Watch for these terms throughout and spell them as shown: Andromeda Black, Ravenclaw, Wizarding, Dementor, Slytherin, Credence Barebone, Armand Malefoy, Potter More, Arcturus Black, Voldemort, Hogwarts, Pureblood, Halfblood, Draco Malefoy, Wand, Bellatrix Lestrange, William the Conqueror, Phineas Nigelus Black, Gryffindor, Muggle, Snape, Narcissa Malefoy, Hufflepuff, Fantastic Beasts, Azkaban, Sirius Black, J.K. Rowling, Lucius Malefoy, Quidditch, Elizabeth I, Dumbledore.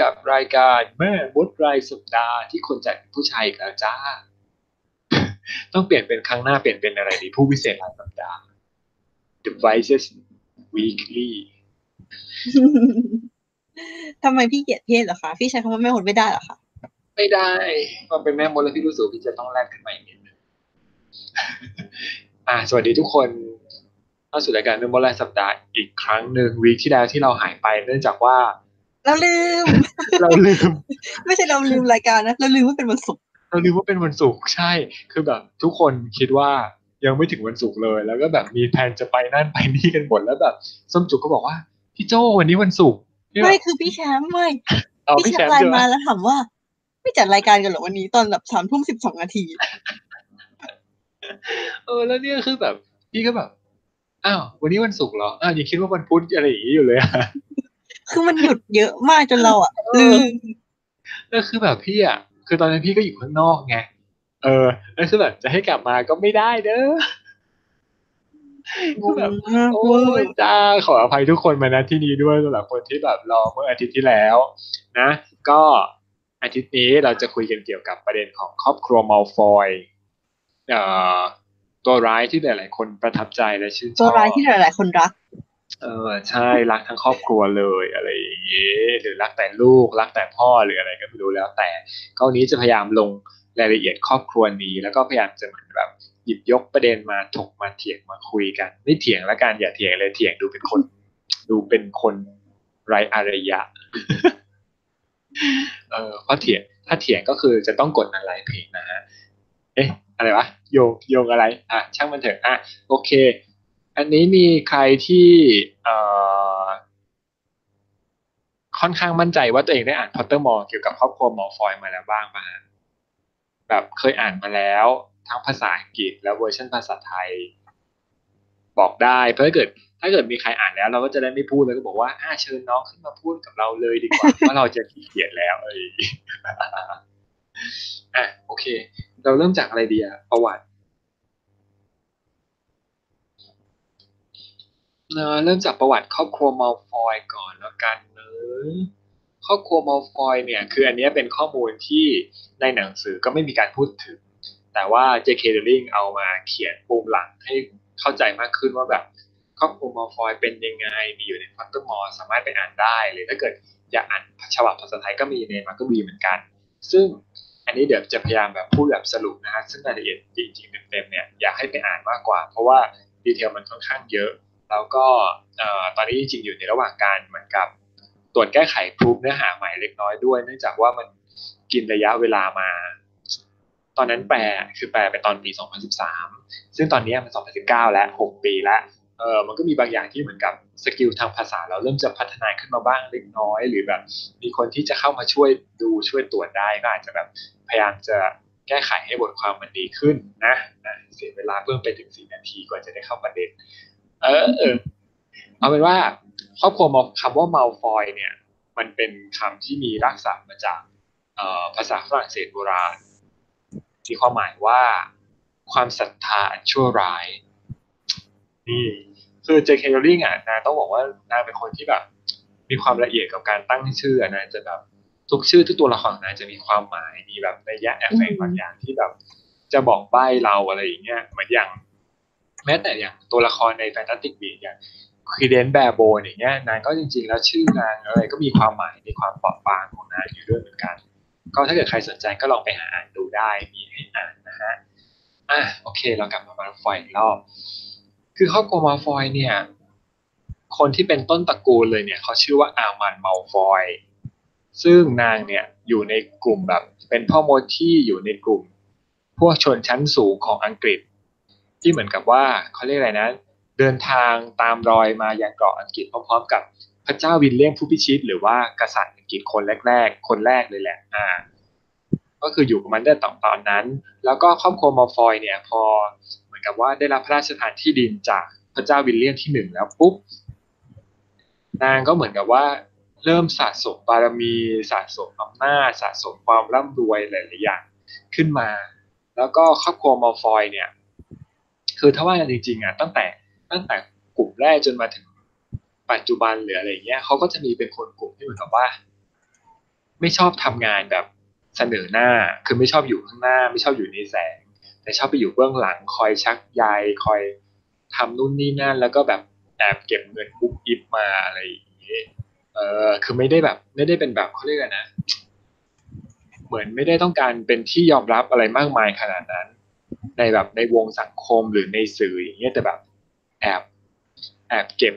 กับรายการแม่มดรายสัปดาห์ที่คนจัดผู้ชายอีกแล้วจ้า ต้องเปลี่ยนเป็นครั้งหน้าเปลี่ยนเป็นอะไรดีผู้พิเศษรายสัปดาห์ The Vices Weekly ทำไมพี่เกลียดเพศเหรอคะพี่ใช้คำว่าแม่มดไม่ได้เหรอคะไม่ได้พอเป็นแม่มดแล้วพี่รู้สึกพี่จะต้องแลกกันใหม่นิดนึง สวัสดีทุกคนเข้าสู่รายการแม่มดรายสัปดาห์อีกครั้งนึงวีคที่แล้วที่เราหายไปเนื่องจากว่าเราลืมไม่ใช่เราลืมรายการนะเราลืมว่าเป็นวันศุกร์ใช่คือแบบทุกคนคิดว่ายังไม่ถึงวันศุกร์เลยแล้วก็แบบมีแผนจะไปนั่นไปนี่กันหมดแล้วแบบส้มจุกก็บอกว่าพี่โจ้วันนี้วันศุกร์ไม่คือพี่แชมป์ไม่พี่แชมป์ไลน์มาแล้วถามว่าไม่จัดรายการกันหรอวันนี้ตอนแบบ 3:12 นาทีแล้วเนี่ยคือแบบพี่ก็แบบอ้าววันนี้วันศุกร์เหรอยังคิดว่าวันพุธอะไรอย่างงี้อยู่เลยคือมันหยุดเยอะมากจนเราลืมแล้วคือแบบพี่คือตอนนั้นพี่ก็อยู่ข้างนอกไงแล้วคือแบบจะให้กลับมาก็ไม่ได้เด้อก็แบบโอ้ยจ้าขออภัยทุกคนมาณที่นี้ด้วยสำหรับคนที่แบบรอเมื่ออาทิตย์ที่แล้วนะก็อาทิตย์นี้เราจะคุยกันเกี่ยวกับประเด็นของครอบครัวมัลฟอยตัวร้ายที่หลายๆคนประทับใจและชื่นชอบตัวร้ายที่หลายๆคนรักใช่รักทั้งครอบครัวเลยอะไรอย่างเงี้ยหรือรักแต่ลูกรักแต่พ่อหรืออะไรก็ไม่รู้แล้วแต่คราวนี้จะพยายามลงรายละเอียดครอบครัวนี้แล้วก็พยายามจะเหมือนแบบหยิบยกประเด็นมาถกมาเถียงมาคุยกันไม่เถียงละกันอย่าเถียงเลยเถียงดูเป็นคนไร้อารยะเพราะเถียงถ้าเถียงก็คือจะต้องกดอะไรเพลงนะฮะเอ๊ะอะไรวะโยงอะไรช่างมันเถอะโอเคอันนี้มีใครที่ค่อนข้างมั่นใจว่าตัวเองได้อ่านพอตเตอร์มอร์เกี่ยวกับครอบครัวมัลฟอยมาแล้วบ้างป่ะแบบเคยอ่านมาแล้วทั้งภาษาอังกฤษแล้วเวอร์ชันภาษาไทยบอกได้เพราะถ้าเกิดมีใครอ่านแล้วเราก็จะได้ไม่พูดแล้วก็บอกว่าเชิญน้องขึ้นมาพูดกับเราเลยดีกว่าเพราะเราจะขี้เกียจแล้วโอเคเราเริ่มจากอะไรดีประวัติเริ่มจากประวัติครอบครัวมัลฟอยก่อนแล้วกันครอบครัวมัลฟอยเนี่ยคืออันนี้เป็นข้อมูลที่ในหนังสือก็ไม่มีการพูดถึงแต่ว่า J.K. Rowling เอามาเขียนปูมหลังให้เข้าใจมากขึ้นว่าแบบครอบครัวมัลฟอยเป็นยังไงมีอยู่ในพอตเตอร์มอร์สามารถไปอ่านได้เลยถ้าเกิดอยากอ่านฉบับภาษาไทยก็มีในมักกะบีเหมือนกันซึ่งอันนี้เดี๋ยวจะพยายามแบบพูดแบบสรุปนะฮะซึ่งรายละเอียดจริงๆเต็มๆเนี่ยอยากให้ไปอ่านมากกว่าเพราะว่าดีเทลมันค่อนข้างเยอะแล้วก็ตอนนี้จริงๆอยู่ในระหว่างการเหมือนกับตรวจแก้ไขพรูฟเนื้อหาใหม่เล็กน้อยด้วยเนื่องจากว่ามันกินระยะเวลามาตอนนั้นแปลไปตอนปี2013ซึ่งตอนนี้มัน2019แล้ว6ปีแล้วมันก็มีบางอย่างที่เหมือนกับสกิลทางภาษาเราเริ่มจะพัฒนาขึ้นมาบ้างเล็กน้อยหรือแบบมีคนที่จะเข้ามาช่วยดูช่วยตรวจได้ก็อาจจะแบบพยายามจะแก้ไขให้บทความมันดีขึ้นนะเสียเวลาเพิ่มไปถึง4นาทีกว่าจะได้เข้าประเด็นเอาเป็นว่าครอบครัวคำว่ามัลฟอยเนี่ยมันเป็นคำที่มีรากศัพท์มาจากภาษาฝรั่งเศสโบราณมีความหมายว่าความศรัทธาอันชั่วร้ายนี่คือ J.K. Rowling นะต้องบอกว่านางเป็นคนที่แบบมีความละเอียดกับการตั้งชื่อนะจะแบบทุกชื่อทุกตัวละครนะจะมีความหมายมีแบบนัยยะแอบแฝงบางอย่างที่แบบจะบอกใบ้เราอะไรอย่างเงี้ยเหมือนอย่างแม้แต่อย่างตัวละครใน Fantastic Beasts อย่าง Credence Bearbones อย่างเงี้ยนางก็จริงๆแล้วชื่อนางอะไรก็มีความหมายมีความเปราะบางของนางอยู่ด้วยเหมือนกันก็ถ้าเกิดใครสนใจก็ลองไปหาอ่านดูได้มีให้อ่านนะฮะโอเคเรากลับมามัลฟอยอีกรอบคือครอบครัวมัลฟอยเนี่ยคนที่เป็นต้นตระกูลเลยเนี่ยเขาชื่อว่าอาร์มันมัลฟอยซึ่งนางเนี่ยอยู่ในกลุ่มแบบเป็นพ่อมดที่อยู่ในกลุ่มพวกชนชั้นสูงของอังกฤษที่เหมือนกับว่าเขาเรียกอะไรนะเดินทางตามรอยมายังเกาะอังกฤษพร้อมๆกับพระเจ้าวิลเลียมผู้พิชิตหรือว่ากษัตริย์อังกฤษคนแรกเลยแหละก็คืออยู่กับมันได้ตอนนั้นแล้วก็ครอบครัวมัลฟอยเนี่ยพอเหมือนกับว่าได้รับพระราชทานที่ดินจากพระเจ้าวิลเลียมที่1แล้วปุ๊บนางก็เหมือนกับว่าเริ่มสะสมบารมีสะสมอำนาจสะสมความร่ำรวยหลายๆอย่างขึ้นมาแล้วก็ครอบครัวมัลฟอยเนี่ยคือถ้าว่ากันจริงๆตั้งแต่กลุ่มแรกจนมาถึงปัจจุบันหรืออะไรเงี้ยเขาก็จะมีเป็นคนกลุ่มที่เหมือนกับว่า ไม่ชอบทำงานแบบเสนอหน้าคือไม่ชอบอยู่ข้างหน้าไม่ชอบอยู่ในแสงแต่ชอบไปอยู่เบื้องหลังคอยชักใยคอยทำนู่นนี่นั่นแล้วก็แบบแอบเก็บเงินปุ๊บอิบมาอะไรอย่างเงี้ยคือไม่ได้แบบไม่ได้เป็นแบบเขาเรียกนะเหมือนไม่ได้ต้องการเป็นที่ยอมรับอะไรมากมายขนาดนั้นในแบบในวงสังคมหรือในสื่ออย่างเงี้ยแต่แบบแอบเก็บ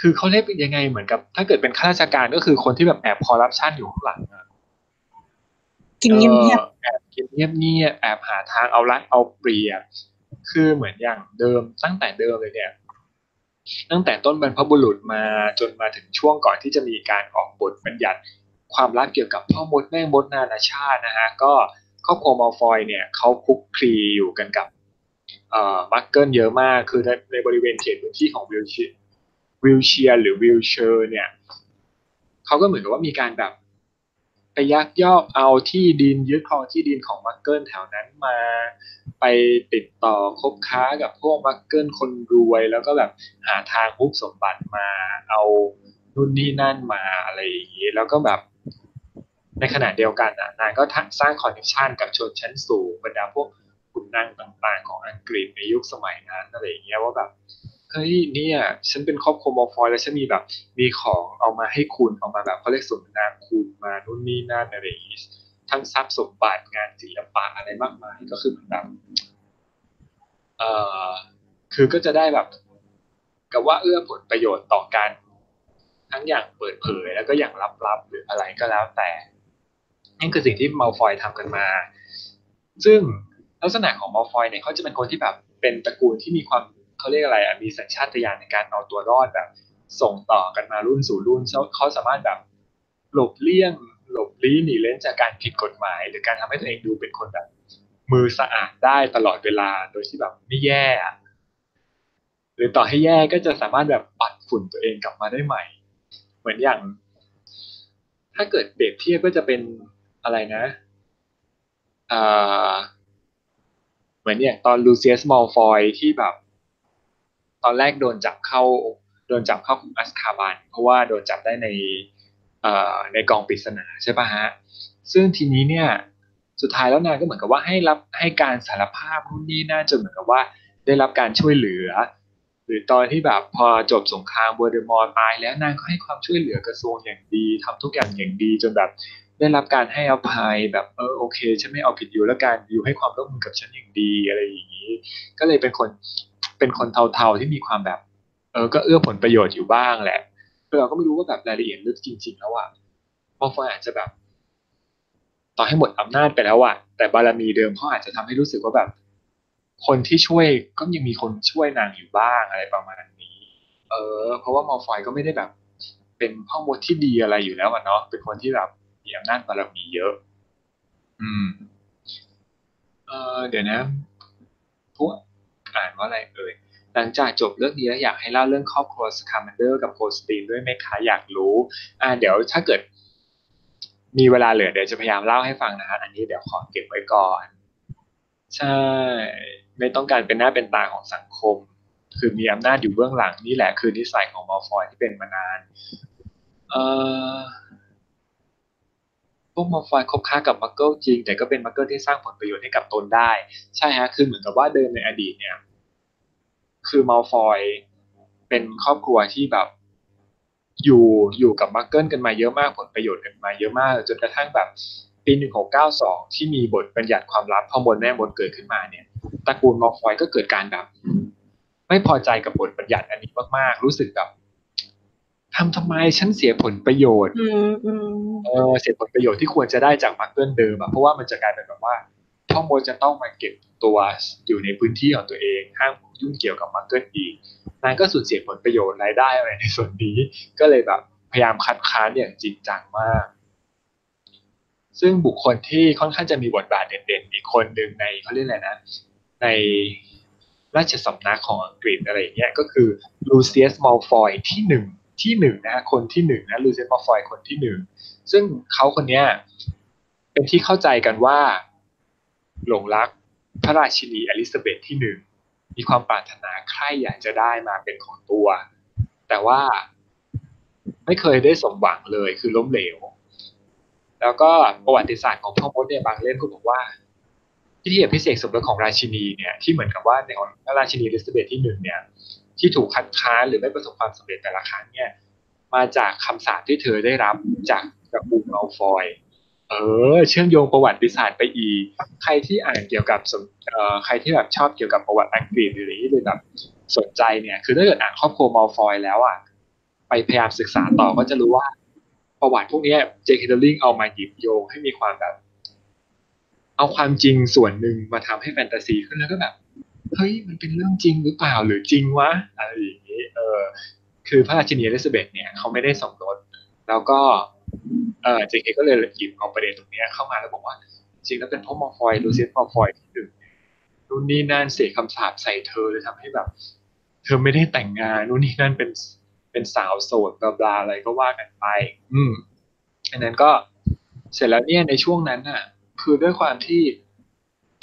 คือเขาเรียกยังไงเหมือนกับถ้าเกิดเป็นข้าราชการก็คือคนที่แบบแอบคอร์รัปชันอยู่ข้างหลังอ่ะกินเงียบๆแอบกินเงียบๆแอบหาทางเอารัดเอาเปรียบคือเหมือนอย่างเดิมตั้งแต่เดิมเลยเนี่ยตั้งแต่ต้นบรรพบุรุษมาจนมาถึงช่วงก่อนที่จะมีการออกบทบัญญัติความลับเกี่ยวกับพ่อมดแม่มดนานาชาตินะฮะก็ครอบครัวมัลฟอยเนี่ยเขาคุกคลีอยู่กันกับมักเกิลเยอะมากคือในบริเวณเขตพื้นที่ของวิลเชียร์หรือวิลเชอร์เนี่ยเขาก็เหมือนกับว่ามีการแบบไปยักยอกเอาที่ดินยึดครองที่ดินของมักเกิลแถวนั้นมาไปติดต่อคบค้ากับพวกมักเกิลคนรวยแล้วก็แบบหาทางฮุบสมบัติมาเอานู่นนี่นั่นมาอะไรอย่างนี้แล้วก็แบบในขณะเดียวกันนางก็สร้างคอนเนคชันกับชนชั้นสูงบรรดาพวกขุนนางต่างๆของอังกฤษในยุคสมัยนั้นอะไรอย่างเงี้ยว่าแบบเฮ้ยเนี่ยฉันเป็นครอบครัวมัลฟอยแล้วฉันมีแบบมีของเอามาให้คุณเอามาแบบเขาเรียกสมนาคุณมานู่นนี่นั่นอะไรอย่างงี้ทั้งทรัพย์สมบัติงานศิลปะอะไรมากมายก็คือมันแบบคือก็จะได้แบบกับว่าเอื้อผลประโยชน์ต่อกันทั้งอย่างเปิดเผยแล้วก็อย่างลับๆหรืออะไรก็แล้วแต่นั่นคือสิ่งที่มัลฟอยทำกันมาซึ่งลักษณะของมัลฟอยเนี่ยเขาจะเป็นคนที่แบบเป็นตระกูลที่มีความเขาเรียกอะไรมีสัญชาตญาณในการเอาตัวรอดแบบส่งต่อกันมารุ่นสู่รุ่นเขาสามารถแบบหลบลี้หนีเล่นจากการผิดกฎหมายหรือการทำให้ตัวเองดูเป็นคนแบบมือสะอาดได้ตลอดเวลาโดยที่แบบไม่แย่หรือต่อให้แย่ก็จะสามารถแบบปัดฝุ่นตัวเองกลับมาได้ใหม่เหมือนอย่างถ้าเกิดเปรียบเทียบก็จะเป็นอะไรนะเหมือนอย่างตอนลูเซียสมัลฟอยที่แบบตอนแรกโดนจับเข้าคุกอัสคาบันเพราะว่าโดนจับได้ในกองปริศนาใช่ป่ะฮะซึ่งทีนี้เนี่ยสุดท้ายแล้วนางก็เหมือนกับว่าให้การสารภาพนู่นนี่นั่นจนเหมือนกับว่าได้รับการช่วยเหลือหรือตอนที่แบบพอจบสงครามโวลเดอมอร์ตายแล้วนางก็ให้ความช่วยเหลือกระทรวงอย่างดีทำทุกอย่างอย่างดีจนแบบได้รับการให้อภัยแบบโอเคฉันไม่เอาผิดอยู่แล้วกันอยู่ให้ความร่วมมือกับฉันอย่างดีอะไรอย่างนี้ก็เลยเป็นคนเทาๆที่มีความแบบก็เอื้อผลประโยชน์อยู่บ้างแหละเราก็ไม่รู้ว่าแบบรายละเอียดลึกจริงๆแล้วอ่ะมัลฟอยอาจจะแบบต่อให้หมดอำนาจไปแล้วอ่ะแต่บารมีเดิมเขาอาจจะทำให้รู้สึกว่าแบบคนที่ช่วยก็ยังมีคนช่วยนางอยู่บ้างอะไรประมาณนี้เพราะว่ามัลฟอยก็ไม่ได้แบบเป็นพ่อมดที่ดีอะไรอยู่แล้วอ่ะเนาะเป็นคนที่แบบมีอำนาจบารมีเยอะเดี๋ยวนะพวกอ่านว่าอะไรหลังจากจบเรื่องนี้แล้วอยากให้เล่าเรื่องครอบครัวสคาแมนเดอร์กับโคสตีนด้วยไหมคะอยากรู้เดี๋ยวถ้าเกิดมีเวลาเหลือเดี๋ยวจะพยายามเล่าให้ฟังนะฮะอันนี้เดี๋ยวขอเก็บไว้ก่อนใช่ไม่ต้องการเป็นหน้าเป็นตาของสังคมคือมีอำนาจอยู่เบื้องหลังนี่แหละคือนิสัยของมัลฟอยที่เป็นมานานพวกมัลฟอยคบค้ากับมักเกิลจริงแต่ก็เป็นมักเกิลที่สร้างผลประโยชน์ให้กับตนได้ใช่ฮะคือเหมือนกับว่าเดิมในอดีตเนี่ยคือมัลฟอยเป็นครอบครัวที่แบบอยู่กับมักเกิลกันมาเยอะมากผลประโยชน์กันมาเยอะมากจนกระทั่งแบบปี1692ที่มีบทบัญญัติความลับพ่อมดแม่มดเกิดขึ้นมาเนี่ยตระกูลมัลฟอยก็เกิดการแบบไม่พอใจกับบทบัญญัติอันนี้มากๆรู้สึกแบบทำไมฉันเสียผลประโยชน์เสียผลประโยชน์ที่ควรจะได้จากมักเกิลเดิมอะเพราะว่ามันจะกลายเป็นแบบว่าพ่อมดจะต้องมาเก็บตัวอยู่ในพื้นที่ของตัวเองห้ามยุ่งเกี่ยวกับมักเกิลอีกนางก็สูญเสียผลประโยชน์รายได้อะไรในส่วนนี้ก็เลยแบบพยายามคัดค้านอย่างจริงจังมากซึ่งบุคคลที่ค่อนข้างจะมีบทบาทเด่นๆอีกคนหนึ่งในเขาเรียกอะไรนะในราชสำนักของอังกฤษอะไรเงี้ยก็คือลูเซียสมัลฟอยที่หนึ่งนะคนที่หนึ่งนะลูเซียสมัลฟอยคนที่หนึ่งซึ่งเขาคนเนี้ยเป็นที่เข้าใจกันว่าหลงรักพระราชินีอลิซาเบธที่หนึ่งมีความปรารถนาใคร่อยากจะได้มาเป็นของตัวแต่ว่า ไม่เคยได้สมหวังเลยคือล้มเหลวแล้วก็ประวัติศาสตร์ของพ่อมดเนี่ยบางเล่มก็บอกว่าพิธีอภิเษกสมรสของราชินีเนี่ยที่เหมือนกับว่าในของราชินีเอลิซาเบธที่1เนี่ยที่ถูกคัดค้านหรือไม่ประสบความสำเร็จแต่ละครั้งเนี่ยมาจากคำสาปที่เธอได้รับจากตระกูลมัลฟอยเชื่อมโยงประวัติศาสตร์ไปอีกใครที่อ่านเกี่ยวกับใครที่แบบชอบเกี่ยวกับประวัติอังกฤษหรืออะไรที่แบบสนใจเนี่ยคือถ้าเกิดอ่านครอบครัวมัลฟอยแล้วอ่ะไปพยายามศึกษาต่อก็จะรู้ว่าประวัติพวกนี้เจค โรลลิ่งเอามาหยิบโยงให้มีความแบบเอาความจริงส่วนหนึ่งมาทำให้แฟนตาซีขึ้นแล้วก็แบบเฮ้ยมันเป็นเรื่องจริงหรือเปล่าหรือจริงวะอะไรอย่างนี้คือพระราชินีอลิซาเบธเนี่ยเขาไม่ได้สมรสแล้วก็เจคก็เลยหยิบเอาประเด็นตรงนี้เข้ามาแล้วบอกว่าจริงแล้วเป็นเพราะมัลฟอยลูเซียสมัลฟอยที่1นู่นนี่นั่นเสกคำสาปใส่เธอเลยทำให้แบบเธอไม่ได้แต่งงานนู่นนี่นั่นเป็นสาวโสดบลาๆอะไรก็ว่ากันไปอันนั้นก็เสร็จแล้วเนี่ยในช่วงนั้นน่ะคือด้วยความที่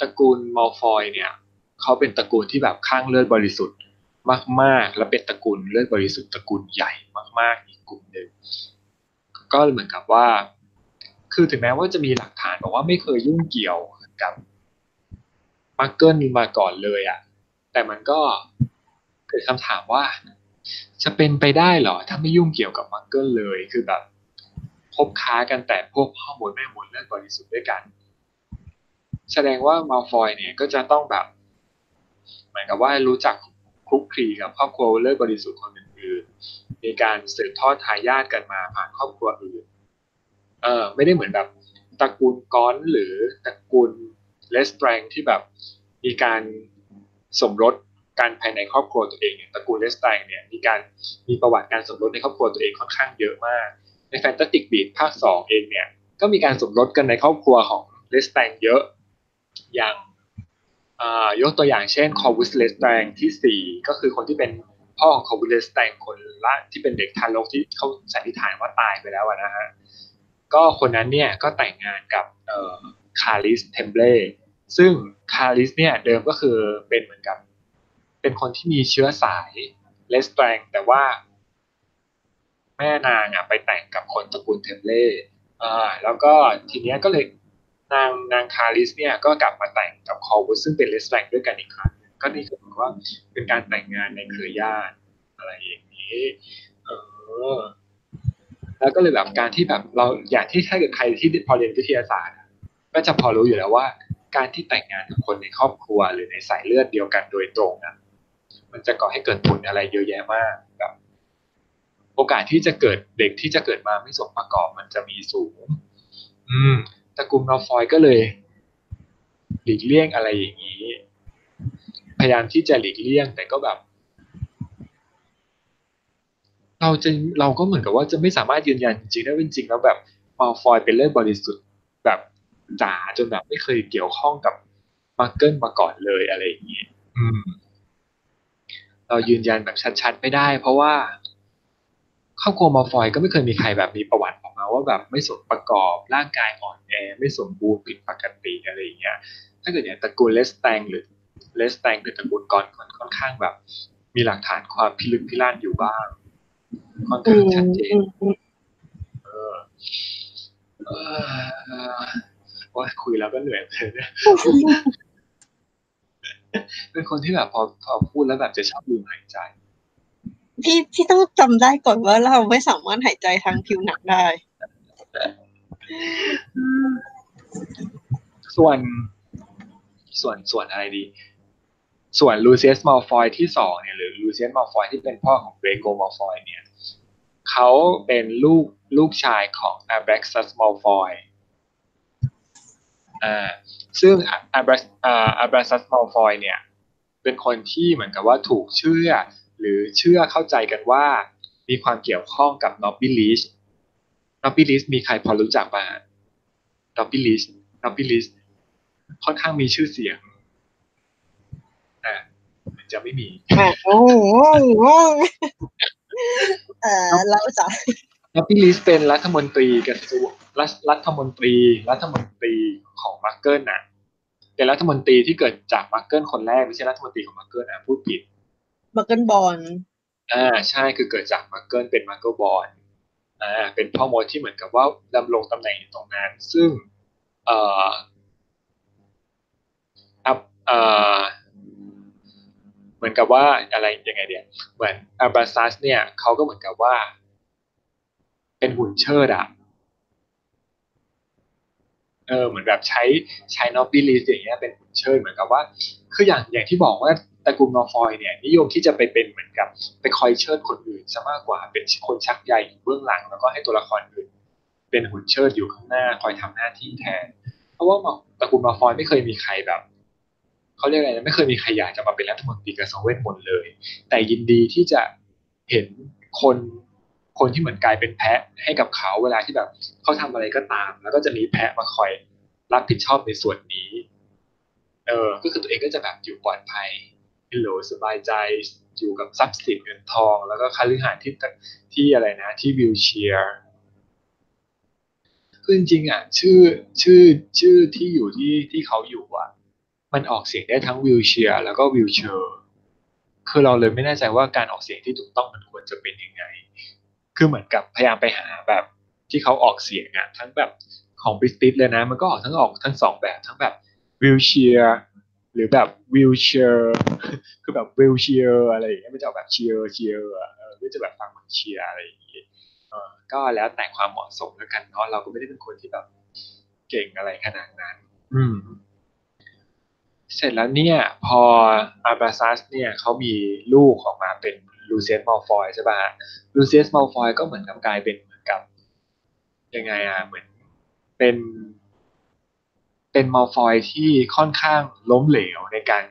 ตระกูลมัลฟอยเนี่ยเขาเป็นตระกูลที่แบบข้างเลือดบริสุทธิ์มากๆและเป็นตระกูลเลือดบริสุทธิ์ตระกูลใหญ่มากๆอีกกลุ่มนึงก็เหมือนกับว่าคือถึงแม้ว่าจะมีหลักฐานบอกว่าไม่เคยยุ่งเกี่ยวกับมาเกิลมาก่อนเลยอ่ะแต่มันก็เกิดคำถามว่าจะเป็นไปได้เหรอถ้าไม่ยุ่งเกี่ยวกับมาเกิลเลยคือแบบคบค้ากันแต่พวกพ่อมดแม่มดเลือดบริสุทธิ์ด้วยกันแสดงว่ามัลฟอยเนี่ยก็จะต้องแบบเหมือนกับว่ารู้จักคลุกคลีกับครอบครัวเลือดบริสุทธิ์คนอื่นๆมีการสืบทอดทายาทกันมาผ่านครอบครัวอื่นไม่ได้เหมือนแบบตระกูลกอนหรือตระกูลเลสแตรงที่แบบมีการสมรสการภายในครอบครัวตัวเองเนี่ยตระกูลเลสแตรงเนี่ยมีประวัติการสมรสในครอบครัวตัวเองค่อนข้างเยอะมากในแฟนตาติกบีทภาค2เองเนี่ยก็มีการสมรสกันในครอบครัวของเลสแตรงเยอะอย่างยกตัวอย่างเช่นคอร์วุสเลสแตรงที่4ก็คือคนที่เป็นพ่อของคอร์วุสเลสแตรงคนละที่เป็นเด็กทารกที่เขาสันนิษฐานว่าตายไปแล้วนะฮะก็คนนั้นเนี่ยก็แต่งงานกับคาริสเทมเบลซึ่งคาริสเนี่ยเดิมก็คือเป็นเหมือนกับเป็นคนที่มีเชื้อสายเลสแตรงแต่ว่าแม่นางไปแต่งกับคนตระกูลเทมเบลแล้วก็ทีเนี้ยก็เลยนางคาริสเนี่ยก็กลับมาแต่งกับคอร์วุสซึ่งเป็นเลสแตรงด้วยกันอีกครั้งก็นี่คือว่าเป็นการแต่งงานในเครือญาติอะไรอย่างนี้แล้วก็เลยแบบการที่แบบเราอย่างที่ถ้าเกิดใครที่พอเรียนวิทยาศาสตร์ก็จะพอรู้อยู่แล้วว่าการที่แต่งงานกับคนในครอบครัวหรือในสายเลือดเดียวกันโดยตรงนะมันจะก่อให้เกิดผลอะไรเยอะแยะมากแบบโอกาสที่จะเกิดเด็กที่จะเกิดมาไม่สมประกอบมันจะมีสูงตระกูลมัลฟอยก็เลยหลีกเลี่ยงอะไรอย่างนี้พยายามที่จะหลีกเลี่ยงแต่ก็แบบเราก็เหมือนกับว่าจะไม่สามารถยืนยันจริงๆได้ว่าจริงแล้วแบบมัลฟอยเป็นเลือดบริสุทธิ์แบบจ๋าจนแบบไม่เคยเกี่ยวข้องกับมาเกิลมาก่อนเลยอะไรอย่างนี้เรายืนยันแบบชัดๆไม่ได้เพราะว่าครอบครัวมัลฟอยก็ไม่เคยมีใครแบบมีประวัติออกมาว่าแบบไม่สมประกอบร่างกายอ่อนแอไม่สมบูรณ์ผิดปกติอะไรอย่างเงี้ยถ้าเกิดอย่างตระกูลเลสแตรงหรือตระกูลกอนค่อนข้างแบบมีหลักฐานความพิลึกพิลั่นอยู่บ้างค่อนข้างชัดเจนว่าคุยแล้วก็เหนื่อยเลยเนี่ยเป็นคนที่แบบพอพูดแล้วแบบจะชอบลืมหายใจพี่ต้องจำได้ก่อนว่าเราไม่สามารถหายใจทางผิวหนังได้ส่วนอะไรดีส่วนลูเซียสมัลฟอยที่2เนี่ยหรือลูเซียสมัลฟอยที่เป็นพ่อของเกรโกมัลฟอยเนี่ยเขาเป็นลูกชายของอาแบร็กซัสมัลฟอยซึ่งอาแบร็กซัสมัลฟอยเนี่ยเป็นคนที่เหมือนกับว่าถูกเชื่อเข้าใจกันว่ามีความเกี่ยวข้องกับนอบบี้ลิชมีใครพอรู้จักบ้างนอบบี้ลิชค่อนข้างมีชื่อเสียงมันจะไม่มีเราจะนอบบี้ลิชเป็นรัฐมนตรีของมาร์เกิลน่ะเป็นรัฐมนตรีที่เกิดจากมาร์เกิลคนแรกไม่ใช่รัฐมนตรีของมาร์เกิลนะพูดผิดมาร์เกิลบอลใช่คือเกิดจากมาร์เกิลเป็นมาร์เกิลบอล เป็นพ่อมดที่เหมือนกับว่าดำรงตำแหน่งอยู่ตรงนั้นซึ่งเหมือนกับว่าอะไรยังไงเดี๋ยวเหมือนอัลบาซัสเนี่ยเขาก็เหมือนกับว่าเป็นหุ่นเชิดอ่ะเหมือนแบบใช้นอปปี้ลีสอย่างเงี้ยเป็นหุ่นเชิดเหมือนกับว่าคืออย่างที่บอกว่าตระกูลนอร์ฟอยเนี่ยนิยมที่จะไปเป็นเหมือนกับไปคอยเชิดคนอื่นซะมากกว่าเป็นคนชักใยอยู่เบื้องหลังแล้วก็ให้ตัวละครอื่นเป็นหุ่นเชิดอยู่ข้างหน้าคอยทำหน้าที่แทนเพราะว่าตระกูลนอร์ฟอยไม่เคยมีใครแบบเขาเรียกอะไรนะไม่เคยมีใครอยากจะมาเป็นรัฐมนตรีกระทรวงเวทมนตร์เลยแต่ยินดีที่จะเห็นคนที่เหมือนกลายเป็นแพะให้กับเขาเวลาที่แบบเขาทำอะไรก็ตามแล้วก็จะมีแพะมาคอยรับผิดชอบในส่วนนี้ก็คือตัวเองก็จะแบบอยู่ปลอดภัยโหลสบายใจอยู่กับทรัพย์สินเงินทองแล้วก็คฤหาสน์ที่อะไรนะที่วิลเชียร์คือจริงๆอ่ะชื่อที่อยู่ที่เขาอยู่อ่ะมันออกเสียงได้ทั้งวิลเชียร์แล้วก็วิลเชอร์คือเราเลยไม่แน่ใจว่าการออกเสียงที่ถูกต้องมันควรจะเป็นยังไงคือเหมือนกับพยายามไปหาแบบที่เขาออกเสียงอ่ะทั้งแบบของบริติชเลยนะมันก็ออกทั้งสองแบบทั้งแบบวิลเชียร์หรือแบบวิลเชียร์คือแบบวิลเชียร์อะไรอย่างเงี้ยไม่จะออกแบบเชียร์ไม่จะแบบฟังเหมือนเชียร์อะไรอย่างเงี้ยก็แล้วแต่ความเหมาะสมแล้วกันเนาะเราก็ไม่ได้เป็นคนที่แบบเก่งอะไรขนาดนั้นเสร็จแล้วเนี่ยพออาร์บาซัสเนี่ยเขามีลูกออกมาเป็นลูเซียสมัลฟอยใช่ป่ะลูเซียสมัลฟอยก็เหมือนกับกลายเป็นเหมือนกับยังไงอ่ะเหมือนเป็นมัลฟอยที่ค่อนข้างล้มเหลวในการ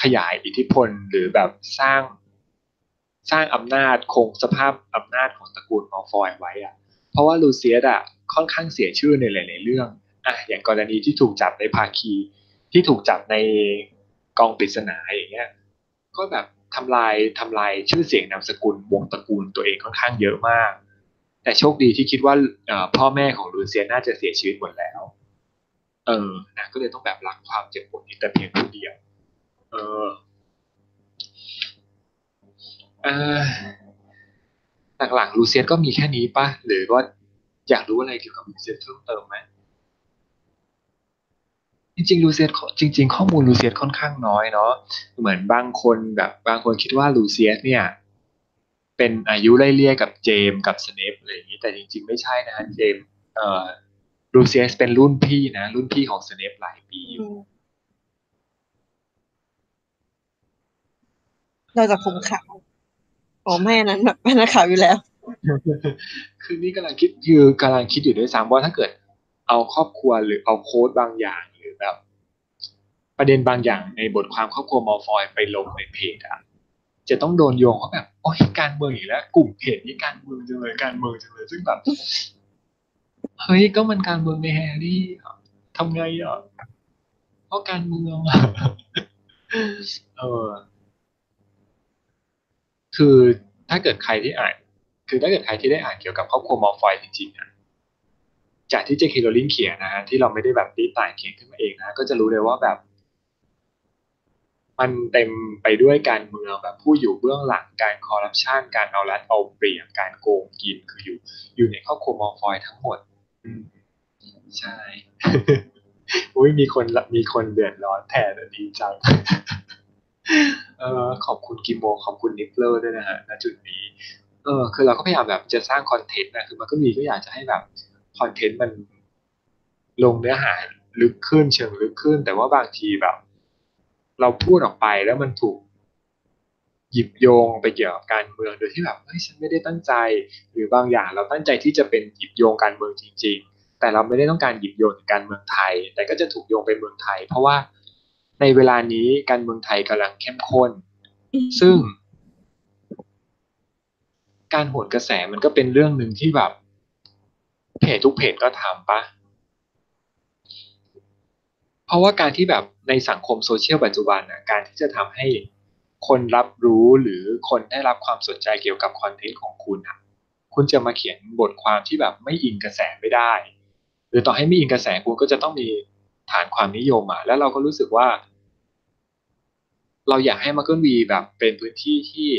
ขยายอิทธิพลหรือแบบสร้างอำนาจคงสภาพอำนาจของตระกูลมัลฟอยไว้อ่ะเพราะว่าลูเซียสอ่ะค่อนข้างเสียชื่อในหลายๆเรื่องอย่างกรณีที่ถูกจับในภาคีที่ถูกจับในกองปริศนาอย่างเงี้ยก็แบบทำลายชื่อเสียงนามสกุลวงตระกูลตัวเองค่อนข้างเยอะมากแต่โชคดีที่คิดว่าพ่อแม่ของลูเซียน่าจะเสียชีวิตหมดแล้วนะก็เลยต้องแบบรักความเจ็บปวดนี้แต่เพียงผู้เดียวหลังๆลูเซียก็มีแค่นี้ป่ะหรือว่าอยากรู้อะไรเกี่ยวกับลูเซียเพิ่มเติมไหมจริงๆลูเซียจริงๆข้อมูลลูเซียค่อนข้างน้อยเนาะเหมือนบางคนคิดว่าลูเซียเนี่ยเป็นอายุไล่เลี่ยกับเจมกับสเนปอะไรอย่างนี้แต่จริงๆไม่ใช่นะเจมลูเซียสเป็นรุ่นพี่นะรุ่นพี่ของสเนปหลายปีอยู่เราจะคงข่าวอ๋อแม่นั้นแบบแม่นักข่าวอยู่แล้วคือนี่กำลังคิดอยู่ด้วยซ้ำว่าถ้าเกิดเอาครอบครัวหรือเอาโค้ดบางอย่างหรือแบบประเด็นบางอย่างในบทความครอบครัวมอลฟอยไปลงในเพจอ่ะจะต้องโดนโยงเขาแบบโอ้ยการเมืองอีกแล้วกลุ่มเพจนี่การเมืองจังเลยซึ่งแบบเฮ้ยก็มันการเมืองในแฮร์รี่ทำไงอ่ะเพราะการเมืองคือถ้าเกิดใครที่ได้อ่านเกี่ยวกับครอบครัวมอลฟอยจริงๆอ่ะจากที่เจเคโรลินเขียนนะฮะที่เราไม่ได้แบบตีต่ายเขียนขึ้นมาเองนะก็จะรู้เลยว่าแบบมันเต็มไปด้วยการเมืองแบบผู้อยู่เบื้องหลังการคอร์รัปชันการเอารัดเอาเปรียบการโกงกินคืออยู่ในครอบครัวมอลฟอยทั้งหมดใช่ อุ้ยมีคนเดือดร้อนแทนดีจัง ขอบคุณกิโมขอบคุณนิกเลอร์ด้วยนะฮะณจุดนี้คือเราก็พยายามแบบจะสร้างคอนเทนต์นะคือมันก็มีก็อยากจะให้แบบคอนเทนต์มันลงเนื้อหาลึกขึ้นเชิงลึกขึ้นแต่ว่าบางทีแบบเราพูดออกไปแล้วมันถูกหยิบโยงไปเกี่ยวกับการเมืองโดยที่แบบเฮ้ยฉันไม่ได้ตั้งใจหรือบางอย่างเราตั้งใจที่จะเป็นหยิบโยงการเมืองจริงๆแต่เราไม่ได้ต้องการหยิบโยงการเมืองไทยแต่ก็จะถูกโยงไปเมืองไทยเพราะว่าในเวลานี้การเมืองไทยกำลังเข้มข้นซึ่งการโหนกระแสมันก็เป็นเรื่องนึงที่แบบเพจทุกเพจก็ถามปะเพราะว่าการที่แบบในสังคมโซเชียลปัจจุบันนะการที่จะทำให้คนรับรู้หรือคนได้รับความสนใจเกี่ยวกับคอนเทนต์ของคุณนะคุณจะมาเขียนบทความที่แบบไม่อิงกระแสไม่ได้หรือต่อให้ไม่อิงกระแสคุณก็จะต้องมีฐานความนิยมอ่ะแล้วเราก็รู้สึกว่าเราอยากให้มาร์เก็ตวีแบบเป็นพื้นที่ที่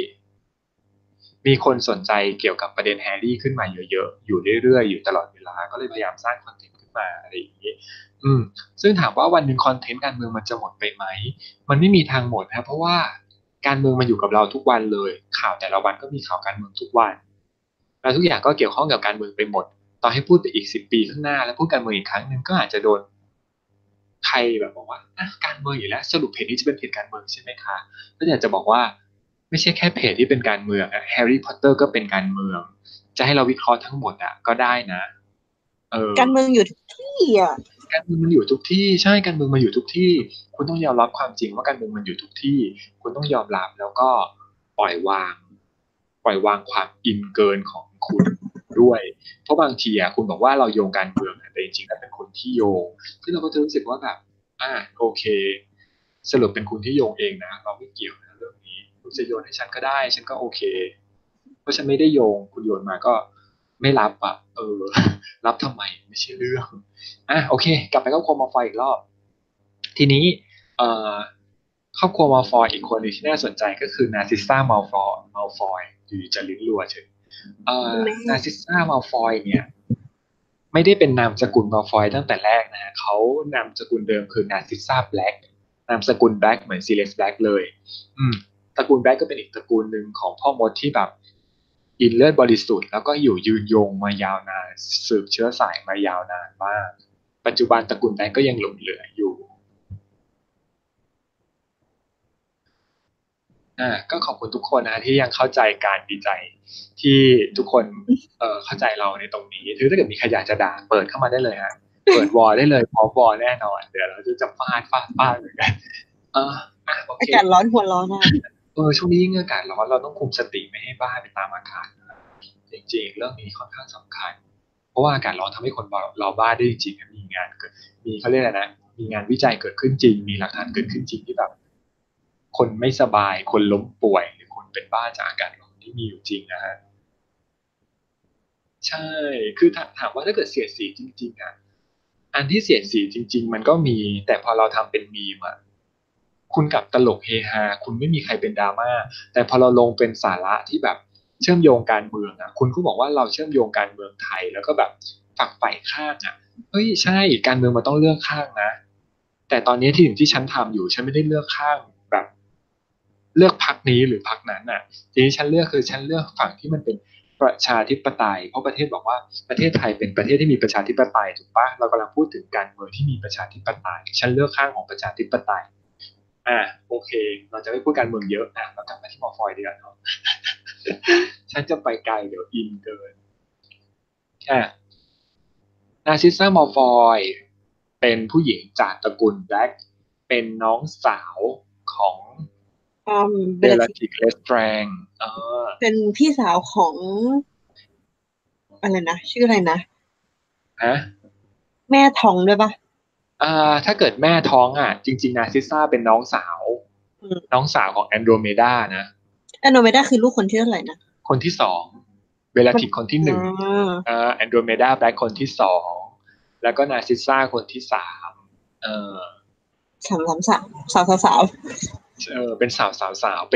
มีคนสนใจเกี่ยวกับประเด็นแฮร์รี่ขึ้นมาเยอะๆอยู่เรื่อยๆอยู่ตลอดเวลาก็เลยพยายามสร้างคอนเทนต์ขึ้นมาอะไรอย่างนี้ซึ่งถามว่าวันนึงคอนเทนต์การเมืองมันจะหมดไปไหมมันไม่มีทางหมดนะเพราะว่าการเมืองมันอยู่กับเราทุกวันเลยข่าวแต่ละวันก็มีข่าวการเมืองทุกวันแล้วทุกอย่างก็เกี่ยวข้องกับการเมืองไปหมดต่อให้พูดไปอีก10ปีข้างหน้าแล้วพูดการเมืองอีกครั้งนึงก็อาจจะโดนใครแบบบอกว่าการเมืองอยู่แล้วสรุปเพจนี้จะเป็นเพจการเมืองใช่ไหมคะก็อยากจะบอกว่าไม่ใช่แค่เพจที่เป็นการเมืองแฮร์รี่พอตเตอร์ก็เป็นการเมืองจะให้เราวิเคราะห์ทั้งหมดอ่ะก็ได้นะการเมืองอยู่ทุกที่อ่ะการเมืองมันอยู่ทุกที่ใช่การเมืองมันอยู่ทุกที่คุณต้องยอมรับความจริงว่าการเมืองมันอยู่ทุกที่คุณต้องยอมรับแล้วก็ปล่อยวางความอินเกินของคุณด้วยเพราะบางทีอ่ะคุณบอกว่าเราโยงการเมืองแต่จริงๆแล้วเป็นคนที่โยงซึ่งเราก็จะรู้สึกว่าแบบโอเคสรุปเป็นคุณที่โยงเองนะเราไม่เกี่ยวนะเรื่องนี้คุณจะโยนให้ฉันก็ได้ฉันก็โอเคเพราะฉันไม่ได้โยงคุณโยนมาก็ไม่รับอ่ะรับทำไมไม่ใช่เรื่องโอเคกลับไปครอบครัวมาฟอยอีกรอบทีนี้ครอบครัวมาฟอยอีกคนนึงที่น่าสนใจก็คือนาร์ซิสซามาลฟอยอยู่จะลิ้นรัวเฉยนาร์ซิสซามาลฟอยเนี่ยไม่ได้เป็นนามสกุลมาลฟอยตั้งแต่แรกนะเขานามสกุลเดิมคือนาร์ซิสซาแบล็กนามสกุลแบล็กเหมือนซีเรียสแบล็กเลยตระกูลแบล็กก็เป็นอีกตระกูลนึงของพ่อมดที่แบบอินเลือดบริสุทธิ์แล้วก็อยู่ยืนยงมายาวนานสืบเชื้อสายมายาวนานมากปัจจุบันตระกูลแบล็กก็ยังหลงเหลืออยู่ก็ขอบคุณทุกคนนะที่ยังเข้าใจการดีใจที่ทุกคนเข้าใจเราในตรงนี้ถ้าเกิดมีใครอยากจะด่าเปิดเข้ามาได้เลยฮะเปิดวอลได้เลยพอวอลแน่นอนเดี๋ยวเราจะฟาดเหมือนกันอากาศร้อนหัวร้อนนะช่วงนี้ยิ่งอากาศร้อนเราต้องคุมสติไม่ให้บ้าไปตามอากาศจริงๆเรื่องนี้ค่อนข้างสำคัญเพราะว่าอากาศร้อนทำให้คนเราบ้าได้จริงๆมีงานเกิดมีเขาเรียกอะไรนะมีงานวิจัยเกิดขึ้นจริงมีหลักฐานเกิดขึ้นจริงที่แบบคนไม่สบายคนล้มป่วยหรือคนเป็นบ้าจากอากาศร้อนที่มีอยู่จริงนะฮะใช่คือถามว่าถ้าเกิดเสียดสีจริงๆอ่ะอันที่เสียดสีจริงๆมันก็มีแต่พอเราทำเป็นมีมอ่ะคุณกับตลกเฮฮาคุณไม่มีใครเป็นดราม่าแต่พอเราลงเป็นสาระที่แบบเชื่อมโยงการเมืองอ่ะคุณก็บอกว่าเราเชื่อมโยงการเมืองไทยแล้วก็แบบฝักใฝ่ข้างอ่ะเฮ้ยใช่การเมืองมันต้องเลือกข้างนะแต่ตอนนี้ที่ฉันทำอยู่ฉันไม่ได้เลือกข้างแบบเลือกพรรคนี้หรือพรรคนั้นอ่ะทีนี้ฉันเลือกคือฉันเลือกฝั่งที่มันเป็นประชาธิปไตยเพราะประเทศบอกว่าประเทศไทยเป็นประเทศที่มีประชาธิปไตยถูกปะเรากำลังพูดถึงการเมืองที่มีประชาธิปไตยฉันเลือกข้างของประชาธิปไตยโอเคเราจะไม่พูดการเมืองเยอะเรากลับมาที่มอฟอยดีกว่าเนาะฉันจะไปไกลเดี๋ยวอินเกินนาร์ซิสซามอฟอยเป็นผู้หญิงจากตระกูลแบล็กเป็นน้องสาวของเบลลาทิกซ์ เลสแตรนจ์เป็นพี่สาวของอะไรนะชื่ออะไรนะแม่ท้องด้วยปะถ้าเกิดแม่ท้องอ่ะจริงๆนาร์ซิสซาเป็นน้องสาวของแอนโดรเมดานะแอนโดรเมดาคือลูกคนที่เท่าไหร่นะคนที่2เวลาทิกคนที่1แอนโดรเมดาแบล็กคนที่2แล้วก็นาร์ซิสซาคนที่3สาวเป็นสาวเ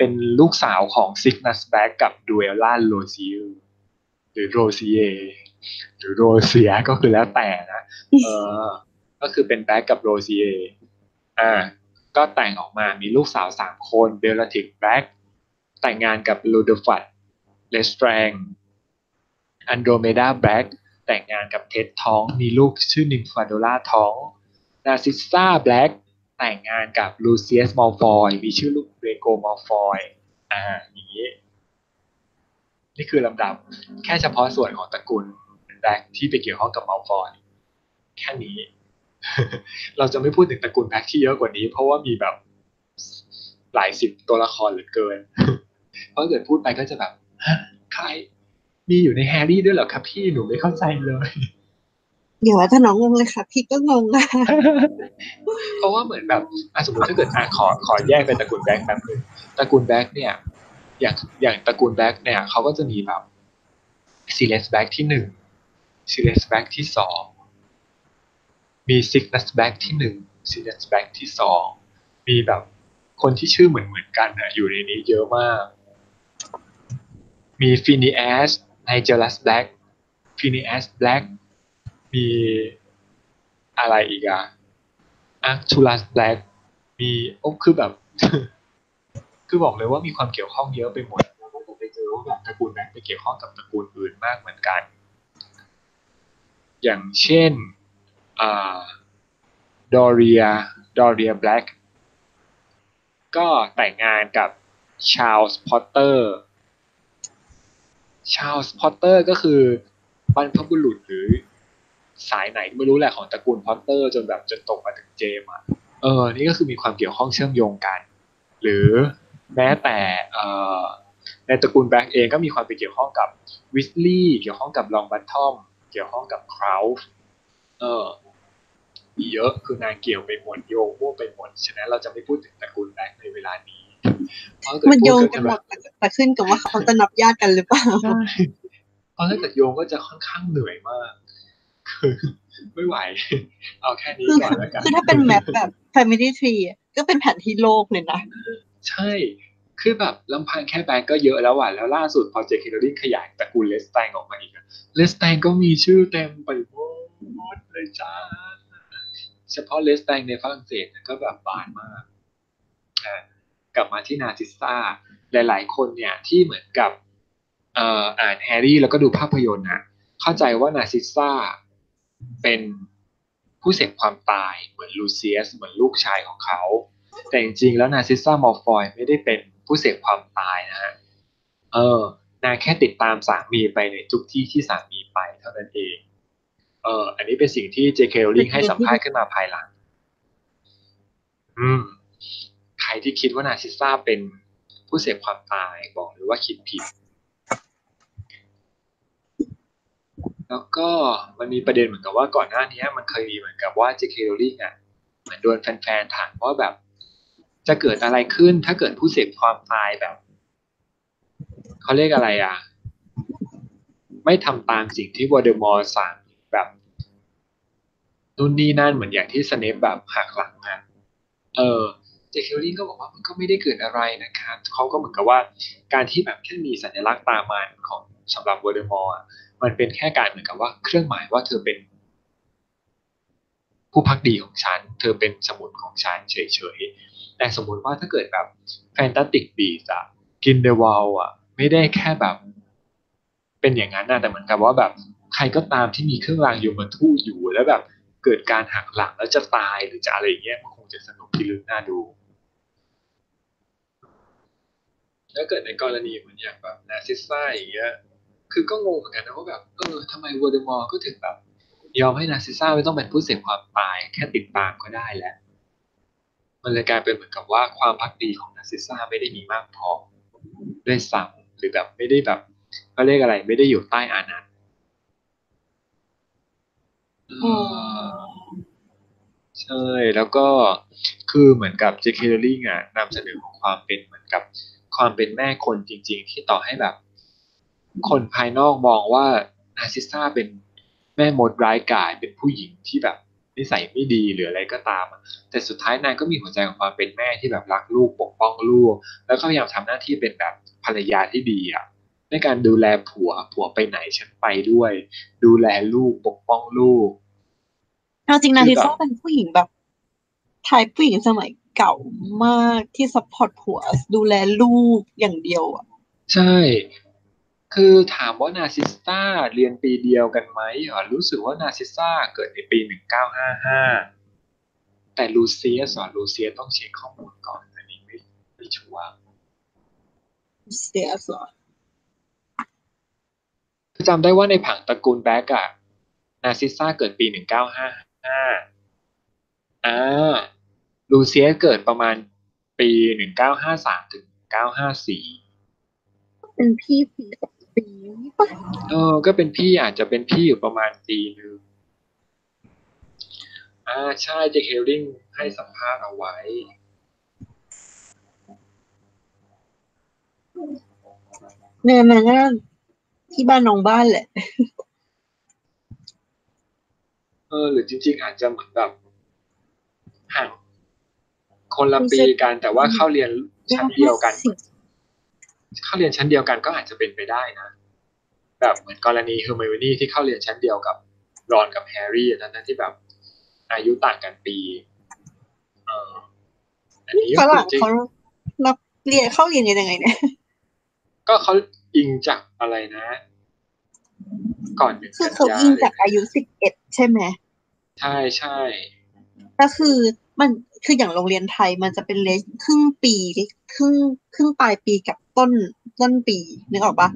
ป็นลูกสาวของซิกนัสแบล็กกับดูเอลล่าโรซิเอหรือโรซิเอหรือโรเซียก็คือแล้วแต่นะก็คือเป็นแบล็กกับโรซิเอก็แต่งออกมามีลูกสาว3คนเบลลาทิกซ์แบล็กแต่งงานกับลูดอฟัดเลสแตรงค์อันโดรเมดาแบล็กแต่งงานกับเท็ดท้องมีลูกชื่อนิมฟาโดล่าท้องนาร์ซิสซาแบล็กแต่งงานกับลูเซียสมอลฟอยมีชื่อลูกเดรโกมอลฟอยอย่างนี้นี่คือลำดับแค่เฉพาะส่วนของตระกูลแบล็กที่ไปเกี่ยวข้องกับมอลฟอยแค่นี้เราจะไม่พูดถึงตระกูลแบล็กที่เยอะกว่านี้เพราะว่ามีแบบหลายสิบตัวละครเหลือเกินเพราะเกิดพูดไปก็จะแบบใครมีอยู่ในแฮร์รี่ด้วยเหรอครับพี่หนูไม่เข้าใจเลยเดี๋ยวถ้าน้องงงเลยค่ะพี่ก็งงนะเพราะว่าเหมือนแบบสมมติถ้าเกิดขอแยกเป็นตระกูลแบล็กแป๊บนึงตระกูลแบล็กเนี่ยอย่างตระกูลแบล็กเนี่ยเขาก็จะมีแบบซีเรียสแบล็กที่1ซีเรียสแบล็กที่2มีซิกนัสแบล็กที่1ซิกนัสแบล็กที่2มีแบบคนที่ชื่อเหมือนกันนะอยู่ในนี้เยอะมาก มี Phineas Nigelus Black Phineas Black มีอะไรอีกอะArcturus Black มีคือแบบ คือบอกเลยว่ามีความเกี่ยวข้องเยอะไปหมดแล้วก็ผมไปเจอว่าแบบตระกูลนั้นไปเกี่ยวข้องกับตระกูลอื่นมากเหมือนกันอย่างเช่นดอเรียแบล็กก็แต่งงานกับชาร์ลส์พอตเตอร์ก็คือบรรพบุรุษหรือสายไหนไม่รู้แหละของตระกูลพอตเตอร์จนแบบจนตกมาถึงเจมอ่ะนี่ก็คือมีความเกี่ยวข้องเชื่อมโยงกันหรือแม้แต่ในตระกูลแบล็กเองก็มีความไปเกี่ยวข้องกับวิสลีย์เกี่ยวข้องกับลองบัตทอมเกี่ยวข้องกับคราวส์เยอะคือนางเกี่ยวไปหมดโยงพวกไปหมดฉะนั้นเราจะไม่พูดถึงตระกูลแบล็กในเวลานี้มันโยงกันหมดแต่ขึ้นกับว่าเขาจะนับญาติกันหรือเปล่าเพราะถ้าเกิดโยงก็จะค่อนข้างเหนื่อยมากคือไม่ไหวเอาแค่นี้ก่อนแล้วกันคือถ้าเป็นแมปแบบ Family Tree ก็เป็นแผนที่โลกเลยนะใช่คือแบบลำพังแค่แบงก์ก็เยอะแล้วว่ะแล้วล่าสุดพอเจคฮิลลี่ขยายตระกูลเลสไตน์ออกมาอีกเลสไตน์ก็มีชื่อเต็มไปหมดเลยจ้าเฉพาะเลสไตน์ในฝรั่งเศสก็แบบบานมากกลับมาที่นาซิสซ่าหลายๆคนเนี่ยที่เหมือนกับอ่านแฮร์รี่แล้วก็ดูภาพยนตร์นะเข้าใจว่านาซิสซ่าเป็นผู้เสพความตายเหมือนลูเซียสเหมือนลูกชายของเขาแต่จริงๆแล้วนาซิสซ่ามอลฟอยไม่ได้เป็นผู้เสพความตายนะฮะนางแค่ติดตามสามีไปในทุกที่ที่สามีไปเท่านั้นเองอันนี้เป็นสิ่งที่เจเคโรลิ่งให้สัมภาษณ์ขึ้นมาภายหลังใครที่คิดว่านาซิสซ่าเป็นผู้เสพความตายบอกเลยว่าคิดผิดแล้วก็มันมีประเด็นเหมือนกับว่าก่อนหน้านี้มันเคยมีเหมือนกับว่าเจเคโรลิ่งอ่ะเหมือนโดนแฟนๆถามว่าแบบจะเกิดอะไรขึ้นถ้าเกิดผู้เสพความตายแบบเขาเรียกอะไรอ่ะไม่ทำตามสิ่งที่วอลเดอมอร์สั่งแบบนู่นนี่นั่นเหมือนอย่างที่สเนปแบบหักหลังอ่ะเจคคิลลิงก็บอกว่ามันก็ไม่ได้เกิดอะไรนะครับเขาก็เหมือนกับว่าการที่แบบแค่มีสัญลักษณ์ตามันของสำหรับวอลเดอมอร์อ่ะมันเป็นแค่การเหมือนกับว่าเครื่องหมายว่าเธอเป็นผู้ภักดีของฉันเธอเป็นสมุนของฉันเฉยๆแต่สมมติว่าถ้าเกิดแบบแฟนตาติกบีสอะกินเดวอลอะไม่ได้แค่แบบเป็นอย่างนั้นนะแต่เหมือนกับว่าแบบใครก็ตามที่มีเครื่องรางยมทูตอยู่แล้วแบบเกิดการหักหลังแล้วจะตายหรือจะอะไรอย่างเงี้ยมันคงจะสนุกที่ลึกน่าดูแล้วเกิดในกรณีเหมือนอย่างแบบนาซิสซ่าอย่างเงี้ยคือก็งงเหมือนกันนะว่าแบบทำไมวอลเดอมอร์ก็ถึงแบบยอมให้นาซิสซ่าไม่ต้องเป็นผู้เสพความตายแค่ติดตามก็ได้แล้วมันเลยกลายเป็นเหมือนกับว่าความภักดีของนาซิสซ่าไม่ได้มีมากพอด้วยซ้ำหรือแบบไม่ได้แบบเขาเรียกอะไรไม่ได้อยู่ใต้อานันต์ใช่แล้วก็คือเหมือนกับเจค เคลลิงอ่ะนำเสนอของความเป็นเหมือนกับความเป็นแม่คนจริงๆที่ต่อให้แบบคนภายนอกมองว่านาซิสซ่าเป็นแม่มดร้ายกาจเป็นผู้หญิงที่แบบนิสัยไม่ดีหรืออะไรก็ตามแต่สุดท้ายนางก็มีหัวใจของความเป็นแม่ที่แบบรักลูกปกป้องลูกแล้วก็พยายามทำหน้าที่เป็นแบบภรรยาที่ดีอ่ะในการดูแลผัวไปไหนฉันไปด้วยดูแลลูกปกป้องลูกเอาจริงนาซิสซ่าเป็นผู้หญิงแบบไทยผู้หญิงสมัยเก่ามากที่ซัพพอร์ตผัวดูแลลูกอย่างเดียวอ่ะใช่คือถามว่านาซิสซ่าเรียนปีเดียวกันไหมรู้สึกว่านาซิสซ่าเกิดในปี1955แต่ลูเซียสต้องเช็คข้อมูลก่อนอันนี้ไม่ชัวร์ลูเซียสจำได้ว่าในผังตระกูลแบล็กอะนาซิสซ่าเกิดปี1955ลูเซียสเกิดประมาณปี1953ถึง1954เป็นพี่ปีป่ะก็เป็นพี่อาจจะเป็นพี่อยู่ประมาณปีนึงใช่เจค เคลลิ่งให้สัมภาษณ์เอาไว้เนี่ยมันก็ที่บ้านน้องบ้านแหละหรือจริงๆอาจจะเหมือนแบบห่างคนละปีกันแต่ว่าเข้าเรียนชั้นเดียวกัน เข้าเรียนชั้นเดียวกันก็อาจจะเป็นไปได้นะแบบเหมือนกรณีเฮอร์ไมโอนี่ที่เข้าเรียนชั้นเดียวกับรอนกับแฮร์รี่นั้นที่แบบอายุต่างกันปีอันนี้ก็จริงรับเรียนเข้าเรียนยังไงเนี่ยก็เขาอิงจากอะไรนะก่อนคือเขาอิงจากอายุ11ใช่ไหมใช่ใช่ก็คือมันคืออย่างโรงเรียนไทยมันจะเป็นเลสครึ่งปีครึ่งปลายปีกับต้นปีนึกออกปะ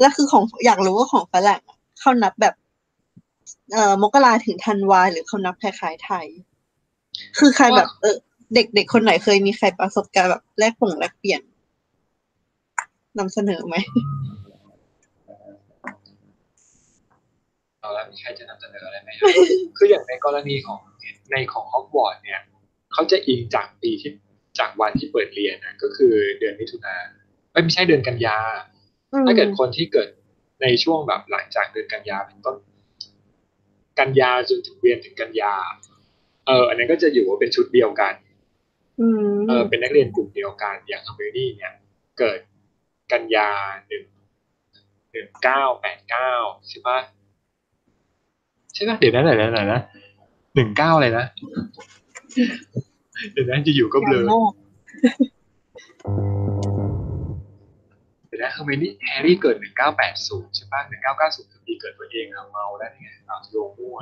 แล้วคือของอยากรู้ว่าของฝรั่งเขานับแบบมกราถึงธันวาหรือเขานับคล้ายๆไทยคือใครแบบเด็กๆคนไหนเคยมีใครประสบการณ์แบบแลกเปลี่ยนนำเสนอไหมเอาละมีใครจะนำเสนออะไรไหม คืออย่างในกรณีของฮอกวอตส์เนี่ยเขาจะอิงจากปีที่จากวันที่เปิดเรียนนะก็คือเดือนมิถุนาไม่ใช่เดือนกันยาถ้าเกิดคนที่เกิดในช่วงแบบหลังจากเดือนกันยาเป็นต้นกันยาจนถึงเดือนถึงกันยาอันนั้นก็จะอยู่ว่าเป็นชุดเดียวกันเป็นนักเรียนกลุ่มเดียวกันอย่างคอมมิวนิตี้เนี่ยเกิดกันยา1989ใช่ปะเดี๋ยวนะไหนนะ19อะไรนะเดี๋ยวนะจะอยู่ก็เบลอเดี๋ยวนะคอมมิวนิตี้แฮร์รี่เกิด1980ใช่ปะ1990คือปีเกิดตัวเองอ่ะเมาแล้วนี่ไงอ่ะโยงมั่ว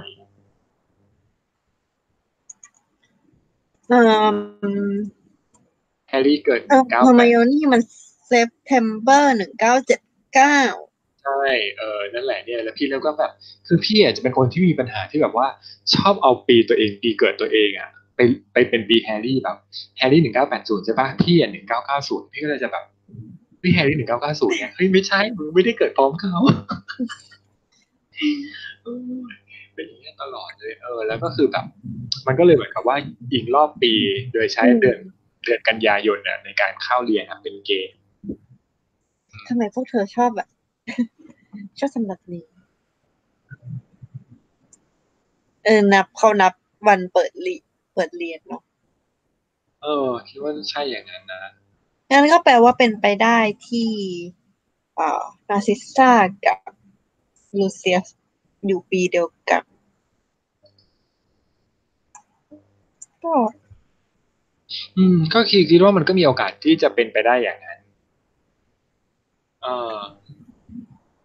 แฮร์รี่เกิด1989 ฮอร์ไมโอนี่มันSeptember 1979ใช่นั่นแหละเนี่ยแล้วพี่แล้วก็แบบคือพี่อาจจะเป็นคนที่มีปัญหาที่แบบว่าชอบเอาปีตัวเองปีเกิดตัวเองอ่ะไปเป็นปีแฮร์รี่แบบแฮร์รี่1980ใช่ป่ะพี่อ่ะ1990พี่ก็เลยจะแบบพี่แฮร์รี่1990เนี่ยเฮ้ยไม่ใช่มึงไม่ได้เกิดพร้อมเขาเป็นอย่างนี้ตลอดเลยแล้วก็คือแบบมันก็เลยเหมือนกับว่าอีกรอบปีโดยใช้เดือนกันยายนในการเข้าเรียนเป็นเกณฑ์ทำไมพวกเธอชอบแบบชอบสำหรับนี้เขานับวันเปิดเรียนเนาะคิดว่าใช่อย่างนั้นนะงั้นก็แปลว่าเป็นไปได้ที่นาร์ซิสซากับลูเซียสอยู่ปีเดียวกันก็คิดว่ามันก็มีโอกาสที่จะเป็นไปได้อย่างนั้น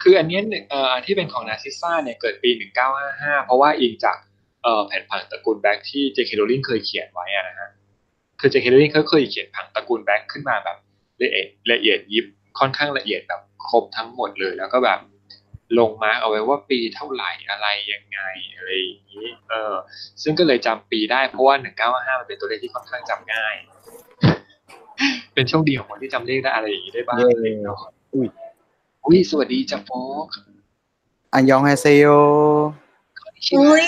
คืออันนี้ที่เป็นของนาร์ซิสซาเนี่ยเกิดปี1955เพราะว่าอิงจากแผนผังตระกูลแบ็คที่เจเคโรลิงเคยเขียนไว้นะฮะคือเจเคโรลิงเคยเขียนผังตระกูลแบ็คขึ้นมาแบบละเอียดยิบค่อนข้างละเอียดแบบครบทั้งหมดเลยแล้วก็แบบลงมาเอาไว้ว่าปีเท่าไหร่อะไรยังไงอะไรอย่างนี้ซึ่งก็เลยจำปีได้เพราะว่า1955มันเป็นตัวเลขที่ค่อนข้างจำง่ายเป็นโชคดีของคนที่จำเลขได้อะไรอย่างนี้ได้บ้างเล็กน้อยอุ้ยสวัสดีจ้าโฟกอันยองไฮเซโยอุ้ย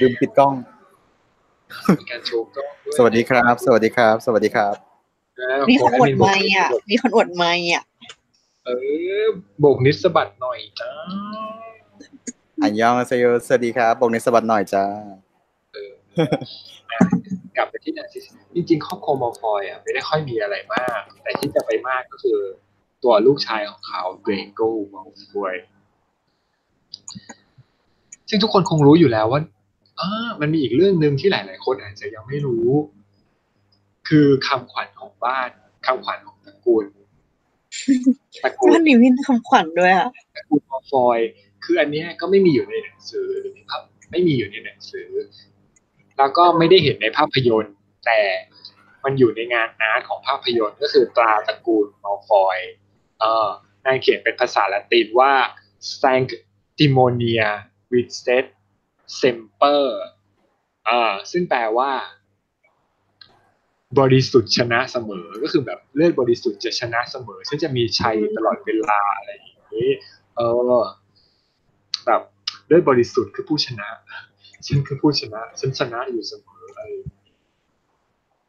ลืมปิดกล้องสวัสดีครับมีคนอวดไมค์อ่ะโบกนิดสะบัดหน่อยจ้าอันยองไฮเซโยสวัสดีครับโบกนิดสะบัดหน่อยจ้ากลับไปที่นาร์ซิสซัสจริงๆครอบครัวมัลฟอยอ่ะไม่ได้ค่อยมีอะไรมากแต่ที่จะไปมากก็คือตัวลูกชายของเขาเกรโกร์มัลฟอยซึ่งทุกคนคงรู้อยู่แล้วว่ามันมีอีกเรื่องนึงที่หลายๆคนอาจจะยังไม่รู้คือคำขวัญของบ้านคำขวัญของตระกูลมันมีวินคำขวัญด้วยอ่ะตระกูลมัลฟอยคืออันนี้ก็ไม่มีอยู่ในหนังสือนะครับไม่มีอยู่ในหนังสือแล้วก็ไม่ได้เห็นในภาพยนตร์แต่มันอยู่ในงานอาร์ตของภาพยนตร์ก็คือตราตระกูลมัลฟอยนายเขียนเป็นภาษาละตินว่า Sanctimonia Vincet Semper ซึ่งแปลว่าบริสุทธิ์ชนะเสมอก็คือแบบเลือดบริสุทธิ์จะชนะเสมอซึ่งจะมีชัยตลอดเวลาอะไรอย่างนี้แบบเลือดบริสุทธิ์คือผู้ชนะฉันคือผู้ชนะฉันชนะอยู่เสมออะไร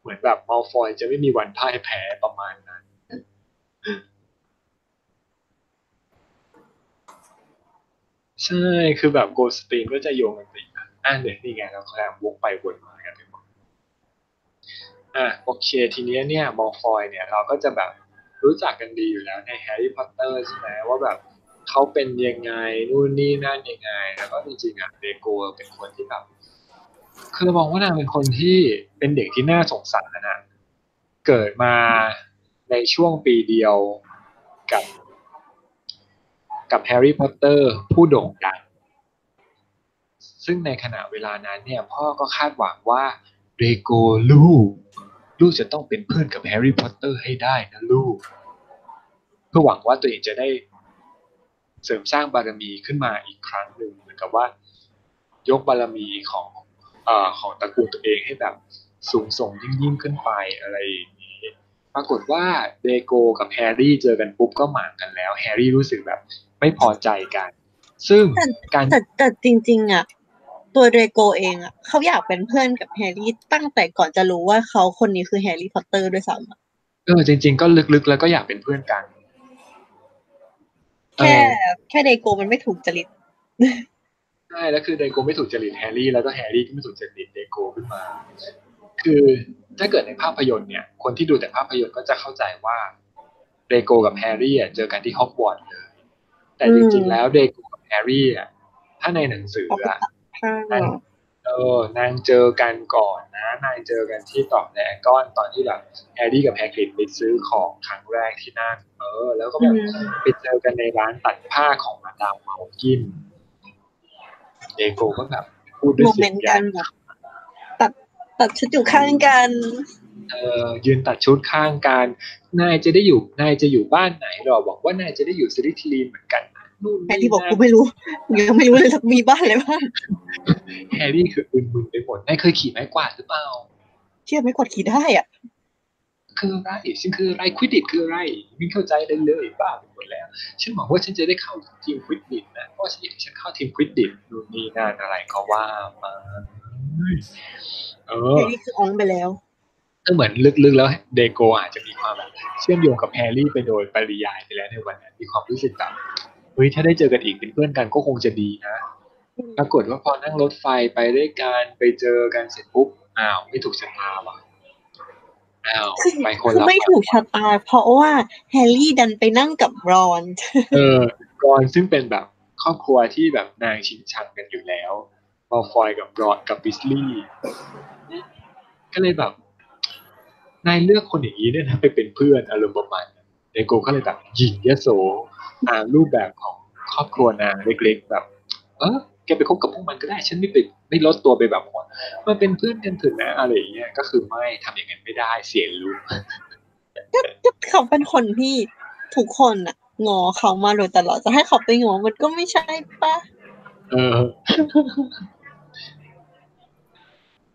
เหมือนแบบมัลฟอยจะไม่มีวันพ่ายแพ้ประมาณนั้นใช่คือแบบโกสตีนก็จะโยงกันติดเดี๋ยวนี่ไงเราแคลงวกไปวนมากันไปหมด โอเคทีนี้เนี่ยมัลฟอยเนี่ยเราก็จะแบบรู้จักกันดีอยู่แล้วในแฮร์รี่พอตเตอร์ใช่ไหมว่าแบบเขาเป็นยังไงนู่นนี่นั่นยังไงแล้วก็จริงๆอ่ะเดโกเป็นคนที่แบบคือมองว่านางเป็นคนที่เป็นเด็กที่น่าสงสารนะเกิดมาในช่วงปีเดียวกับแฮร์รี่พอตเตอร์ผู้โด่งดังซึ่งในขณะเวลานั้นเนี่ยพ่อก็คาดหวังว่าเดโกลูกจะต้องเป็นเพื่อนกับแฮร์รี่พอตเตอร์ให้ได้นะลูกเพื่อหวังว่าตัวเองจะได้เสริมสร้างบารมีขึ้นมาอีกครั้งหนึ่งเหมือนกับว่ายกบารมีของตระกูลตัวเองให้แบบสูงส่งยิ่งขึ้นไปอะไรอย่างนี้ปรากฏว่าเดโกกับแฮร์รี่เจอกันปุ๊บก็หมางกันแล้วแฮร์รี่รู้สึกแบบไม่พอใจกันซึ่งแต่จริงๆอ่ะตัวเดโกเองอ่ะเขาอยากเป็นเพื่อนกับแฮร์รี่ตั้งแต่ก่อนจะรู้ว่าเขาคนนี้คือแฮร์รี่พอตเตอร์ด้วยซ้ำจริงๆก็ลึกๆแล้วก็อยากเป็นเพื่อนกันแค่เดโกมันไม่ถูกจริตใช่แล้วคือเดโกไม่ถูกจริตแฮร์รี่แล้วก็แฮร์รี่ก็ไม่ถูกจริตเดโกขึ้นมาคือถ้าเกิดในภาพยนตร์เนี่ยคนที่ดูแต่ภาพยนตร์ก็จะเข้าใจว่าเดโกกับแฮร์รี่เจอกันที่ฮอกวอตส์เลยแต่จริงๆแล้วเดโกกับแฮร์รี่ถ้าในหนังสืออ่ะนางเจอกันก่อนนะนางเจอกันที่ตอบแดกก้อนตอนที่แบบแฮร์รี่กับแฮกริดไปซื้อของครั้งแรกที่นั่นแล้วก็แบบไปเจอกันในร้านตัดผ้าของมาดามเมากินเดโกก็แบบพูดด้วยเสียงยันตัดชุดอยู่ข้างกันยืนตัดชุดข้างกันนายจะอยู่บ้านไหนหรอบอกว่านายจะได้อยู่สลิธีรินเหมือนกันนู่นแฮร์รี่บอกกูไม่รู้ยังไม่รู้เลยมีบ้านอะไรบ้างแฮร์รี่คือมึนไปหมดนายเคยขี่ไม้กวาดหรือเปล่าเชื่อไม้กวาดขี่ได้อ่ะคืออะไรฉันคืออะไรควิดดิชคืออะไรไม่เข้าใจเลยบ้าไปหมดแล้วฉันหวังว่าฉันจะได้เข้าทีมควิดดิชนะเพราะฉันเข้าทีมควิดดิชนู่นนี่นั่นอะไรก็ว่ามาแฮร์รี่คืออ้องไปแล้วก็เหมือนลึกๆแล้วเดโกอาจจะมีความแบบเชื่อมโยงกับแฮร์รี่ไปโดยปริยายไปแล้วในวันนั้นมีความรู้สึกแบบเฮ้ยถ้าได้เจอกันอีกเป็นเพื่อนกันก็คงจะดีนะปรากฏว่าพอนั่งรถไฟไปด้วยกันไปเจอกันเสร็จปุ๊บอ้าวไม่ถูกชะตาว่ะอ้าวไปคนละไม่ถูกชะตาเพราะว่าแฮร์รี่ดันไปนั่งกับรอนรอนซึ่งเป็นแบบครอบครัวที่แบบนางชิงชังกันอยู่แล้วมัลฟอยกับรอนกับบิสลีย์ก็เลยแบบนายเลือกคนอย่างนี้เนี่ยนะไปเป็นเพื่อนอารมณ์ประมาณเดโกก็เลยแบบหยิ่งยโสรูปแบบของครอบครัวนางเล็กๆแบบแกไปคบกับพวกมันก็ได้ฉันไม่ลดตัวไปแบบว่ามันเป็นเพื่อนกันเถอะนะอะไรอย่างเงี้ยก็คือไม่ทำอย่างนั้นไม่ได้เสียลูกก็เขาเป็นคนที่ทุกคนอ่ะงอเขามาโดยตลอดจะให้เขาไปงอมันก็ไม่ใช่ป่ะ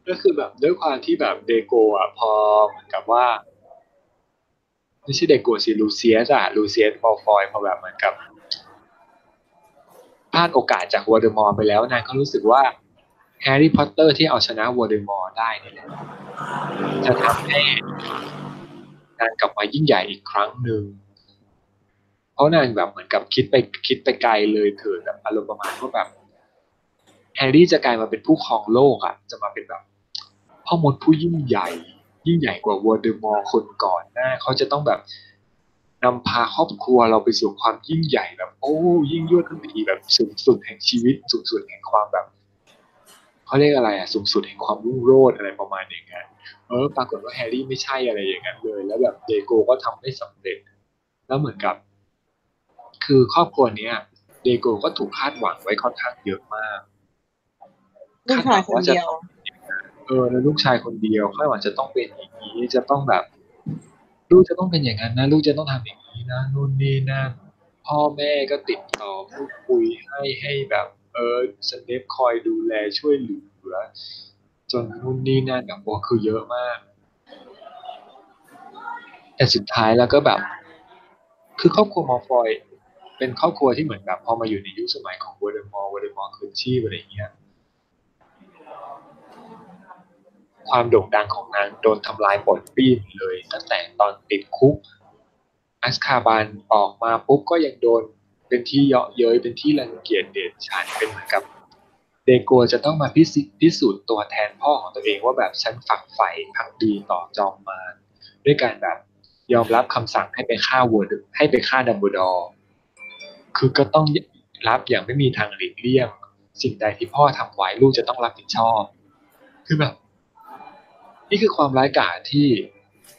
ก็คือแบบด้วยความที่แบบเดโกอ่ะพอเหมือนกับว่าไม่ใช่เดโกสิลูเซียสมัลฟอยพอแบบเหมือนกับพลาดโอกาสจากวอลเดอมอร์ไปแล้วนางก็รู้สึกว่าแฮร์รี่พอตเตอร์ที่เอาชนะวอลเดอมอร์ได้นี่แหละจะทำให้นางกลับมายิ่งใหญ่อีกครั้งหนึ่งเพราะนางแบบเหมือนกับคิดไปไกลเลยเถิดแบบอารมณ์ประมาณว่าแบบแฮร์รี่จะกลายมาเป็นผู้ครองโลกอ่ะจะมาเป็นแบบพ่อมดผู้ยิ่งใหญ่กว่าวอลเดอมอร์คนก่อนหน้าเขาจะต้องแบบนำพาครอบครัวเราไปสู่ความยิ่งใหญ่แบบโอ้ยิ่งยวดขึ้นไปอีกแบบสูงสุดแห่งชีวิตสูงสุดแห่งความแบบเขาเรียกอะไรอ่ะสูงสุดแห่งความรุ่งโรจน์อะไรประมาณอย่างเงี้ยปรากฏว่าแฮร์รี่ไม่ใช่อะไรอย่างนั้นเลยแล้วแบบเดโกก็ทำได้สำเร็จแล้วเหมือนกับคือครอบครัวเนี้ยเดโกก็ถูกคาดหวังไว้ค่อนข้างเยอะมากคาดหวังว่าจะแล้วลูกชายคนเดียวคาดหวังจะต้องเป็นอย่างนี้จะต้องแบบลูกจะต้องเป็นอย่างนั้นนะลูกจะต้องทำอย่างนี้นะนู่นนี่นั่นพ่อแม่ก็ติดต่อพูดคุยให้แบบสเนปคอยดูแลช่วยเหลือจนนู่นนี่นั่นกับโบคือเยอะมากแต่สุดท้ายแล้วก็แบบคือครอบครัวมัลฟอยเป็นครอบครัวที่เหมือนแบบพอมาอยู่ในยุคสมัยของวอลเดอมอร์คืนชีพอะไรอย่างเงี้ยความโด่งดังของนางโดนทำลายหมดปีนเลยตั้งแต่ตอนติดคุกอัสคาบานออกมาปุ๊บก็ยังโดนเป็นที่เยาะเย้ยเป็นที่รังเกียจเดียดฉันเป็นเหมือนกับ เดโกจะต้องมาพิสูจน์ตัวแทนพ่อของตัวเองว่าแบบฉันฝักใฝ่ภักดีต่อจอมมารด้วยการแบบยอมรับคำสั่งให้ไปฆ่าดัมเบิลดอร์คือก็ต้องรับอย่างไม่มีทางหลีกเลี่ยงสิ่งใดที่พ่อทำไว้ลูกจะต้องรับผิดชอบคือแบบนี่คือความร้ายกาจที่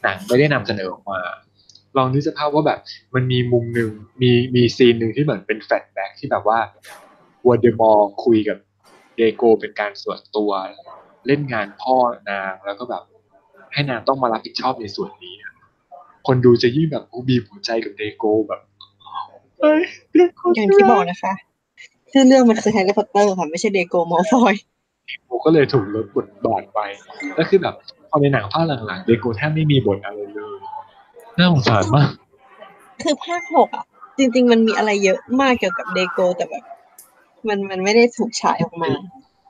หนังไม่ได้นำเสนอออกมาลองนึกสภาพว่าแบบมันมีมุมหนึ่งมีซีนหนึ่งที่เหมือนเป็นแฟลชแบ็กที่แบบว่าวัลเดมอร์คุยกับเดโกเป็นการส่วนตัวเล่นงานพ่อนางแล้วก็แบบให้นางต้องมารับผิดชอบในส่วนนี้คนดูจะยิ่งแบบบีบหัวใจกับเดโกแบบอย่างที่บอกนะคะชื่อเรื่องมันคือแฮร์รี่พอตเตอร์ค่ะไม่ใช่เดโกมอลฟอยเดโกก็เลยถูกลดบทบาทไปก็คือแบบพอในหนังภาคหลังๆเดโกแทบไม่มีบทอะไรเลยน่าสงสารมากคือภาค6อ่ะจริงๆมันมีอะไรเยอะมากเกี่ยวกับเดโกแต่แบบมันไม่ได้ถูกฉายออกมา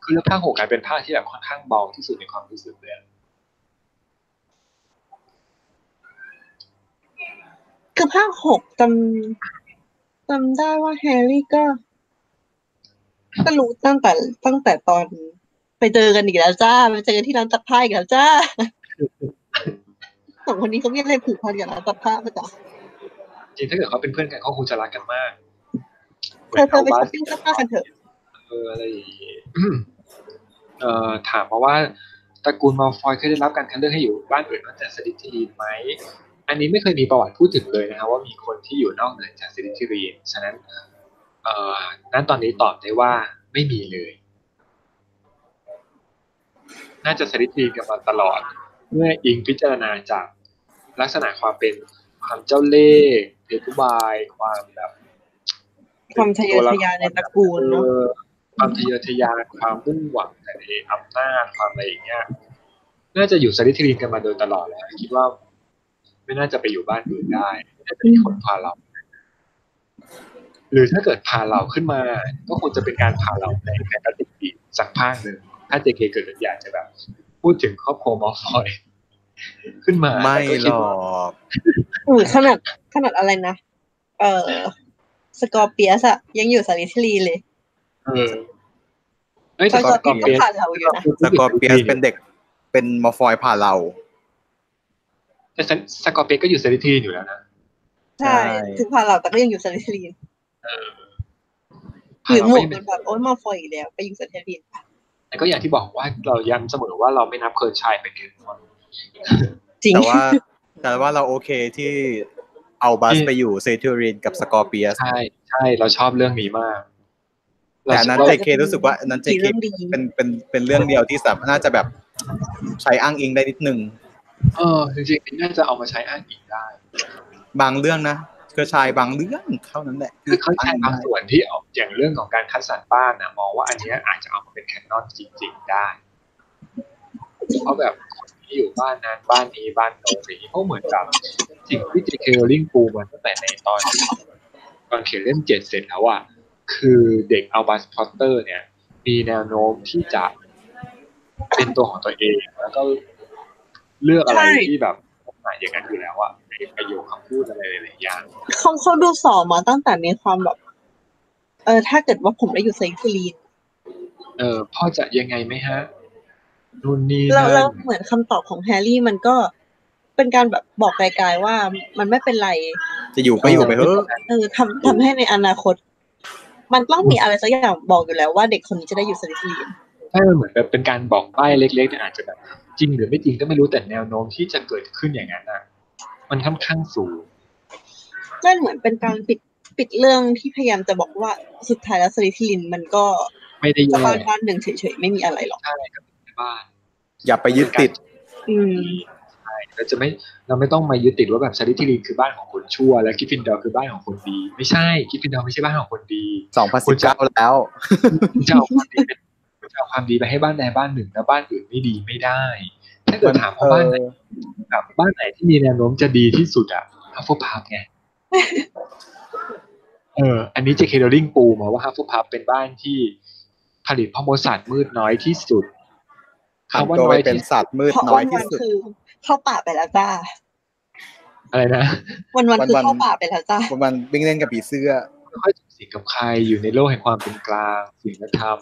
คือภาค6กลายเป็นภาคที่แบบค่อนข้างเบาที่สุดในความรู้สึกเลยคือภาค6จำได้ว่าแฮร์รี่ก็รู้ตั้งแต่ตอนไปเจอกันอีกแล้วจ้าไปเจอกันที่ร้านตัดผ้าอีกแล้วจ้าสองคนนี้เขาไม่ได้ผูกพันกับร้านตัดผ้าป่ะจ๊ะจริงถ้าเกิดเขาเป็นเพื่อนกันเขาคงจะรักกันมากเธอไปช้อปปิ้งตัดผ้ากันเถอะอะไรถามเพราะว่าตระกูลมัลฟอยเคยได้รับการคัดเลือกให้อยู่บ้านอื่นนอกจากสลิธีรินไหมอันนี้ไม่เคยมีประวัติพูดถึงเลยนะครับว่ามีคนที่อยู่นอกเหนือจากสลิธีรินฉะนั้นนั่นตอนนี้ตอบได้ว่าไม่มีเลยน่าจะสลิธีรินกันมาตลอดเมื่ออิงพิจารณาจากลักษณะความเป็นความเจ้าเล่ห์เดชอุบายความแบบความทะเยอทะยานในตระกูลเนาะความทะเยอทะยานความมุ่งหวังในอำนาจความอะไรอย่างเงี้ยน่าจะอยู่สลิธีรินกันมาโดยตลอดแล้วคิดว่าไม่น่าจะไปอยู่บ้านอื่นได้ไม่น่าจะมีคนพาเราหรือถ้าเกิดพาเราขึ้นมาก็คงจะเป็นการพาเราในแฟนตาซีอีกสักภาคหนึ่งถ้าเจเคเกิดอยากจะแบบพูดถึงครอบครัวมัลฟอยขึ้นมาไม่หรอกขนาดอะไรนะสกอร์เปียสอะยังอยู่สลิธีรินเลยสกอร์เปียสเป็นเด็กเป็นมัลฟอยพาเราแต่สกอร์เปียสก็อยู่สลิธีรินอยู่แล้วนะใช่ถึงพาเราแต่ก็ยังอยู่สลิธีรินหรือหมวกเป็นแบบโอ๊ยมัลฟอยอีกแล้วไปอยู่สลิธีรินแต่ก็อย่างที่บอกว่าเราย้ำเสมอว่าเราไม่นับเคิร์ชชัยเป็นเอกคนแต่ว่าเราโอเคที่เอาบัสไปอยู่เซทิรินกับสกอร์เปียสใช่เราชอบเรื่องนี้มากแต่นั้นเจเครู้สึกว่านั้นเจเคเป็นเรื่องเดียวที่สามารถน่าจะแบบใช้อ้างอิงได้นิดนึงจริงๆน่าจะเอามาใช้อ้างอิงได้บางเรื่องนะเคิร์ชชัยบางเรื่องเท่านั้นแหละคือเคิร์ชชัยบางส่วนที่ออกอย่างเรื่องของการคัดสรรบ้านนะมองว่าอันนี้อาจจะเอามาเป็นแคนนอนจริงๆได้เพราะแบบอยู่บ้านนั้นบ้านนี้บ้านโน้นนี่ก็เหมือนกับสิ่งที่เจเคโรลลิ่งปูมาตั้งแต่ในตอนเขียนเล่ม7เสร็จแล้วอ่ะคือเด็กอัลบัสพอตเตอร์เนี่ยมีแนวโน้มที่จะเป็นตัวของตัวเองแล้วก็เลือกอะไรที่แบบอย่างนั้นอยู่แล้วอ่ะในประโยคคำพูดอะไรหลายๆอย่างเขาดูสอบมาตั้งแต่ในความแบบถ้าเกิดว่าผมได้อยู่เซนต์ฟิลีนพ่อจะยังไงไหมฮะแล้วเหมือนคำตอบของแฮร์รี่มันก็เป็นการแบบบอกไกลๆว่ามันไม่เป็นไรจะอยู่ก็อยู่ไปเถอะทำให้ในอนาคตมันต้องมีอะไรสักอย่างบอกอยู่แล้วว่าเด็กคนนี้จะได้อยู่สลิธีรินใช่เหมือนแบบเป็นการบอกใบ้เล็กๆแต่อาจจะแบบจริงหรือไม่จริงก็ไม่รู้แต่แนวโน้มที่จะเกิดขึ้นอย่างนั้นอ่ะมันค่อนข้างสูงนั่นเหมือนเป็นการปิดเรื่องที่พยายามจะบอกว่าสุดท้ายแล้วสลิธีรินมันก็ไม่ได้อยู่บ้านหนึ่งเฉยๆไม่มีอะไรหรอกอย่าไปยึดติดใช่แล้วจะไม่เราไม่ต้องมายึดติดว่าแบบสลิธีรินคือบ้านของคนชั่วและกริฟฟินดอร์คือบ้านของคนดีไม่ใช่กริฟฟินดอร์ไม่ใช่บ้านของคนดี2019แล้วจะเอาความดีไปให้บ้านใดบ้านหนึ่งแล้วบ้านอื่นไม่ดีไม่ได้ถ้าเกิดถามว่าบ้านไหนกับบ้านไหนที่มีแนวโน้มจะดีที่สุดอ่ะฮัฟเฟิลพัฟไงอันนี้เจเคโรลลิ่งปูมาว่าฮัฟเฟิลพัฟเป็นบ้านที่ผลิตพ่อมดสัตว์มืดน้อยที่สุดเขาว่าน้อยเป็นสัตว์มืดน้อยที่สุดเข้าป่าไปแล้วจ้าอะไรนะวันคือเข้าป่าไปแล้วจ้าวันวิ่งเล่นกับผีเสื้อไม่ค่อยสูงสิงกับใครอยู่ในโลกแห่งความเป็นกลางศีลธรรม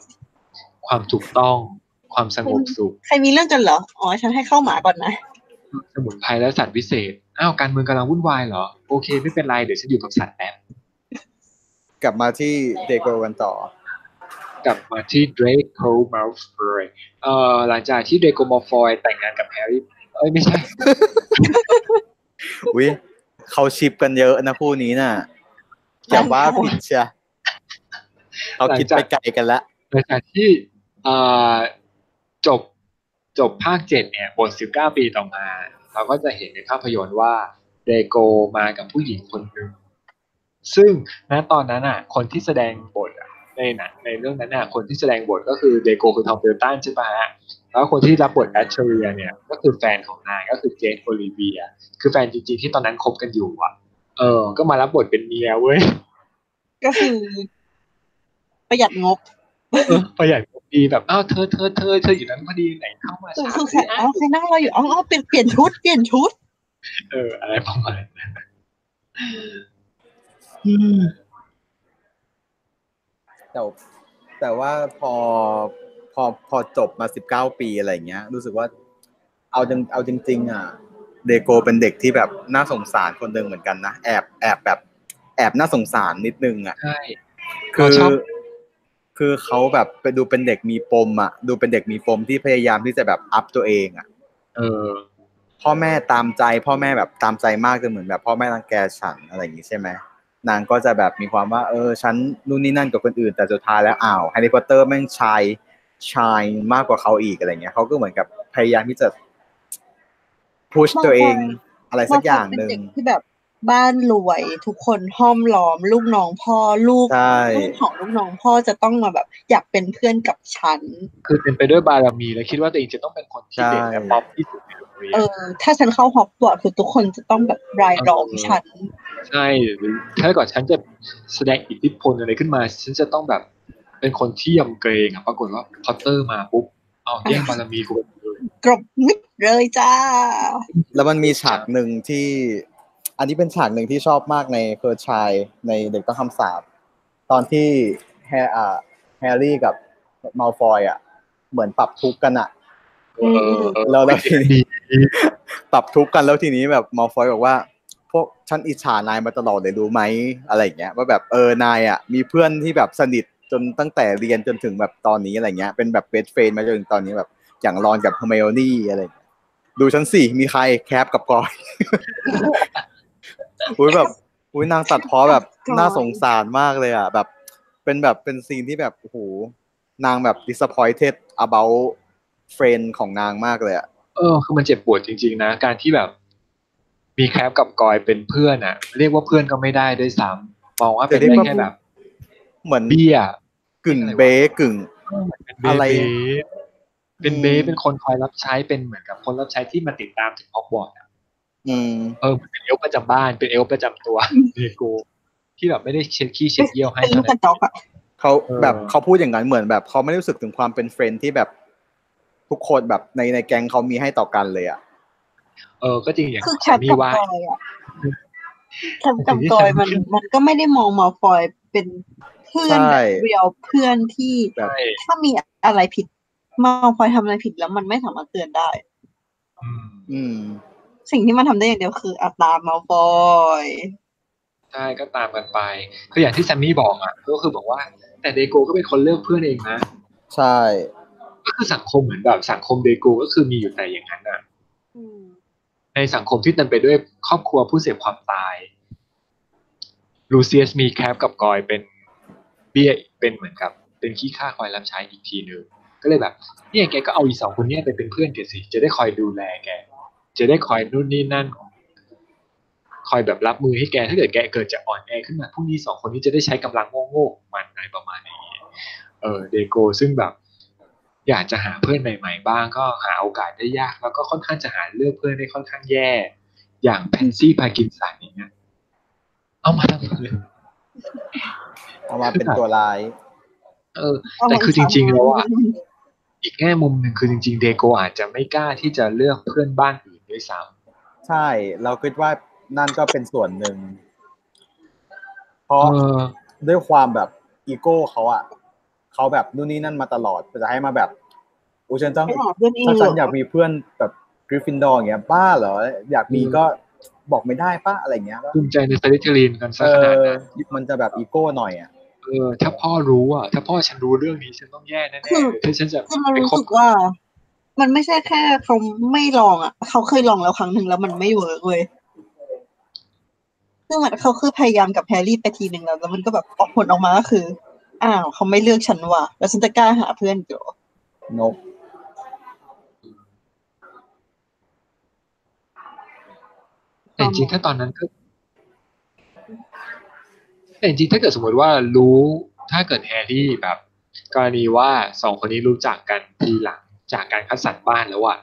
ความถูกต้องความสงบสุขใครมีเรื่องกันเหรออ๋อฉันให้เข้าหมาก่อนนะสมุนไพรและสัตว์วิเศษอ้าวการเมืองกำลังวุ่นวายเหรอโอเคไม่เป็นไรเดี๋ยวฉันอยู่กับสัตว์แป๊บกลับมาที่เดโกกันต่อกลับมาที่เดรโกมัลฟอยหลังจากที่เดรโกมัลฟอยแต่งงานกับแฮร์รี่เอ้ยไม่ใช่อุ้ยเขาชิปกันเยอะนะคู่นี้น่ะแต่ว่าผิดเชียเขาคิดไปไกลกันละหลังจากที่จบภาค 7เนี่ยบท19 ปีต่อมาเราก็จะเห็นในภาพยนตร์ว่าเดโกมากับผู้หญิงคนนึงซึ่งณตอนนั้นน่ะคนที่แสดงบทในหนังในเรื่องนั้นน่ะคนที่แสดงบทก็คือเดโกคือทอมเบลตันใช่ป่ะฮะแล้วคนที่รับบทแบทเชอเรียเนี่ยก็คือแฟนของนางก็คือเจนโอลิเวียคือแฟนจริงๆที่ตอนนั้นคบกันอยู่อ่ะก็มารับบทเป็นเมียเว้ยก็คือประหยัดงบประหยัดดีแบบอ้าวเธออยู่นั้นพอดีไหนเข้ามาช้าคืออ้าวใครนั่งรออยู่อ้าวเปลี่ยนชุดอะไรประมาณนั้นแต่ว่าพอจบมา19ปีอะไรอย่างเงี้ยรู้สึกว่าเอาจริงๆอ่ะเดโกเป็นเด็กที่แบบน่าสงสารคนนึงเหมือนกันนะแอบแบบแอบน่าสงสารนิดนึงอ่ะใช่คือเขาแบบไปดูเป็นเด็กมีปมอ่ะดูเป็นเด็กมีปมที่พยายามที่จะแบบอัพตัวเองอ่ะพ่อแม่ตามใจพ่อแม่แบบตามใจมากจนเหมือนแบบพ่อแม่รังแกฉันอะไรอย่างงี้ใช่ไหมนางก็จะแบบมีความว่าฉันนู่นนี่นั่นกับคนอื่นแต่สุดท้ายแล้วอ้าวแฮร์รี่พอตเตอร์แม่งชายมากกว่าเขาอีกอะไรเงี้ยเขาก็เหมือนกับพยายามที่จะพุชตัวเองอะไรสักอย่างนึงที่แบบบ้านรวยทุกคนห้อมล้อมลูกน้องพ่อลูกของลูกน้องพ่อจะต้องมาแบบอยากเป็นเพื่อนกับฉันคือเป็นไปด้วยบารมีและคิดว่าตัวเองจะต้องเป็นคนที่เด่นและป๊อปที่สุดในโรงเรียนถ้าฉันเข้าฮอกวอตส์คือทุกคนจะต้องแบบรายล้อมฉันใช่ถ้าก่อนฉันจะแสดงอิทธิพลอะไรขึ้นมาฉันจะต้องแบบเป็นคนที่ยำเกรงอ่ะปรากฏว่าพอตเตอร์มาปุ๊บเอาแย่งบารมีกูกรบมิดเลยจ้าแล้วมันมีฉากนึงที่อันนี้เป็นฉากหนึ่งที่ชอบมากในเคิร์ชายในเด็กต้องคำสาปตอนที่แฮร์รี่กับมัลฟอยอ่ะเหมือนปรับทุกข์กันอ่ะแล้วทีนี้ปรับทุกข์กันแล้วทีนี้แบบมัลฟอยบอกว่าพวกฉันอิจฉานายมาตลอดเลยรู้ไหมอะไรอย่างเงี้ยว่าแบบนายอ่ะมีเพื่อนที่แบบสนิทจนตั้งแต่เรียนจนถึงแบบตอนนี้อะไรเงี้ยเป็นแบบเบสเฟรนด์มาจนถึงตอนนี้แบบอย่างรอนกับเฮอร์ไมโอนี่อะไรดูชั้นสี่มีใครแคปกับกอยอุ้ยแบบอุ้ยนางตัดพ้อแบบน่าสงสารมากเลยอ่ะแบบเป็นซีนที่แบบโอ้โหนางแบบ disappointed about friend ของนางมากเลยอ่ะคือมันเจ็บปวดจริงๆนะการที่แบบมีแคปกับกอยเป็นเพื่อนอ่ะเรียกว่าเพื่อนก็ไม่ได้ด้วยซ้ำมองว่าเป็นได้แค่แบบเหมือนเบี้ยกึ่งเบ๊กึ่งอะไรเป็นเบ๊เป็นคนคอยรับใช้เป็นเหมือนกับคนรับใช้ที่มาติดตามถึงฮอกวอตส์เป็นเอลประจำบ้านเป็นเอลประจำตัวเดโกที่แบบไม่ได้เช็ดขี้เช็ดเยี่ยวให้เท่านั้นเขาแบบเขาพูดอย่างนั้นเหมือนแบบเขาไม่รู้สึกถึงความเป็นเฟรนด์ที่แบบทุกคนแบบในแก๊งเขามีให้ต่อกันเลยอ่ะก็จริงอย่างคือแคปกับกอยอ่ะแคปกับกอยมันก็ไม่ได้มองมัลฟอยเป็นเพื่อนเรียลเพื่อนที่ถ้ามีอะไรผิดมัลฟอยทำอะไรผิดแล้วมันไม่สามารถเตือนได้สิ่งที่มันทำได้อย่างเดียวคือตามมัลฟอยใช่ก็ตามกันไปคืออย่างที่แซมมี่บอกอ่ะก็คือบอกว่าแต่เดโกก็เป็นคนเลือกเพื่อนเองนะใช่ก็คือสังคมเหมือนแบบสังคมเดโกก็คือมีอยู่แต่อย่างนั้นอ่ะในสังคมที่เต็มไปด้วยครอบครัวผู้เสพความตายลูเซียสมีแคปกับกอยเป็นเบี้ยเป็นเหมือนกับเป็นขี้ข้าคอยรับใช้อีกทีนึงก็เลยแบบเนี่ยแกก็เอาอีสองคนนี้ไปเป็นเพื่อนแกสิจะได้คอยดูแลแกจะได้คอยนู่นนี่นั่นคอยแบบรับมือให้แกถ้าเกิดแกเกิดจะอ่อนแอขึ้นมาพวกนี้สองคนนี้จะได้ใช้กำลังโง่ๆของมันอะไรประมาณนี้เดโกซึ่งแบบอยากจะหาเพื่อนใหม่ๆบ้างก็หาโอกาสได้ยากแล้วก็ค่อนข้างจะหาเลือกเพื่อนได้ค่อนข้างแย่อย่างแพนซี่พาร์กินสันอย่างเงี้ยเอามาทำอะไรเอามาเป็นตัวร้ายแต่คือจริงๆแล้วอ่ะอีกแง่มุมหนึ่งคือจริงๆเดโกอาจจะไม่กล้าที่จะเลือกเพื่อนบ้านอื่นด้วยซ้ำใช่เราคิดว่านั่นก็เป็นส่วนหนึ่งเพราะด้วยความแบบอีโก้เขาอ่ะ เขาแบบนู่นนี่นั่นมาตลอดจะให้มาแบบโอ้ฉันต้องฉันอยากมีเพื่อนแบบกริฟฟินดอร์อย่างเงี้ยบ้าเหรออยากมีก็บอกไม่ได้ป่ะอะไรเงี้ยภูมิใจในสลิธีรินกันซะขนาดนั้นมันจะแบบอีโก้หน่อยอ่ะถ้าพ่อรู้อ่ะถ้าพ่อฉันรู้เรื่องนี้ฉันต้องแย่แน่ๆถ้าฉันจะไปคบว่ามันไม่ใช่แค่เขาไม่ลองอ่ะเขาเคยลองแล้วครั้งนึงแล้วมันไม่เวิร์กเว้ยซึ่งมันเขาคือพยายามกับแฮร์รี่ไปทีนึงแล้วมันก็แบบออกผลออกมาก็คืออ้าวเขาไม่เลือกฉันว่ะแล้วฉันจะกล้าหาเพื่อนเหรอนกแต่จริงถ้าตอนนั้นคือแต่จริงถ้าเกิดสมมติว่ารู้ถ้าเกิดแฮร์รี่แบบกรณีว่าสองคนนี้รู้จักกันทีหลังจากการคัดสรรบ้านแล้วอ่ะ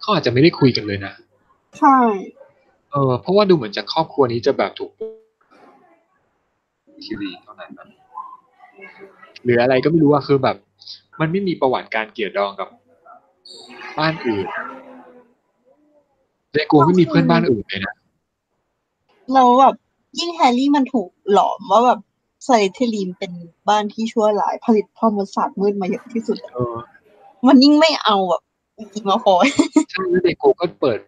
เขาอาจจะไม่ได้คุยกันเลยนะใช่เพราะว่าดูเหมือนจากครอบครัวนี้จะแบบถูกทีวีเท่านั้นหรืออะไรก็ไม่รู้ว่าคือแบบมันไม่มีประวัติการเกี่ยวดองกับบ้านอื่นแต่กลัวไม่มีเพื่อนบ้านอื่นเลยนะเราแบบยิ่งแฮร์รี่มันถูกหลอมว่าแบบสลิธีรินเป็นบ้านที่ชั่วร้ายผลิตพ่อมดศาสตร์มืดมาเยอะที่สุดมันยิ่งไม่เอาแบบกินมาพอใช่แล้วเดโกก็เปิด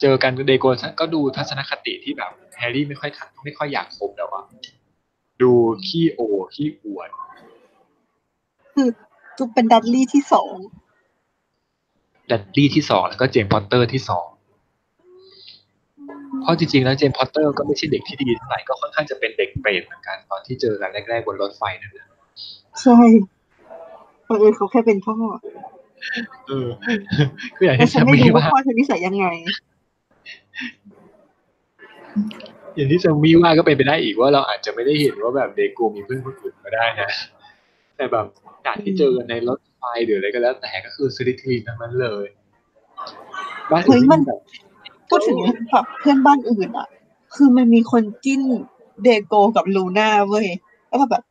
เจอกันเดโกก็ดูทัศนคติที่แบบแฮร์รี่ไม่ค่อยอยากคบแล้วอ่ะดูขี้โอขี้อวดคือจุ๊บเป็นดัดลี่ที่สองแล้วก็เจมส์พอตเตอร์ที่สองเพราะจริงๆแล้วเจมส์พอตเตอร์ก็ไม่ใช่เด็กที่ดีเท่าไหร่ก็ค่อนข้างจะเป็นเด็กเปรตเหมือนกันตอนที่เจอกันแรกๆบนรถไฟนั่นแหละใช่คนอื่นเขาแค่เป็นพ่อก็อยากให้ฉันไม่รู้ว่าพ่อฉันนิสัยยังไงอย่างที่จะมีว่าก็เป็นไปได้อีกว่าเราอาจจะไม่ได้เห็นว่าแบบเดโกมีเพื่อนคนอื่นก็ได้นะแต่แบบการที่เจอกันในรถไฟหรืออะไรก็แล้วแต่ก็คือสลิธีรินทั้งนั้นเลยเฮ้ยมันพูดถึงแบบเพื่อนบ้านอื่นอ่ะคือมันมีคนจิ้นเดโกกับลูน่าเว้ยแล้วแบบ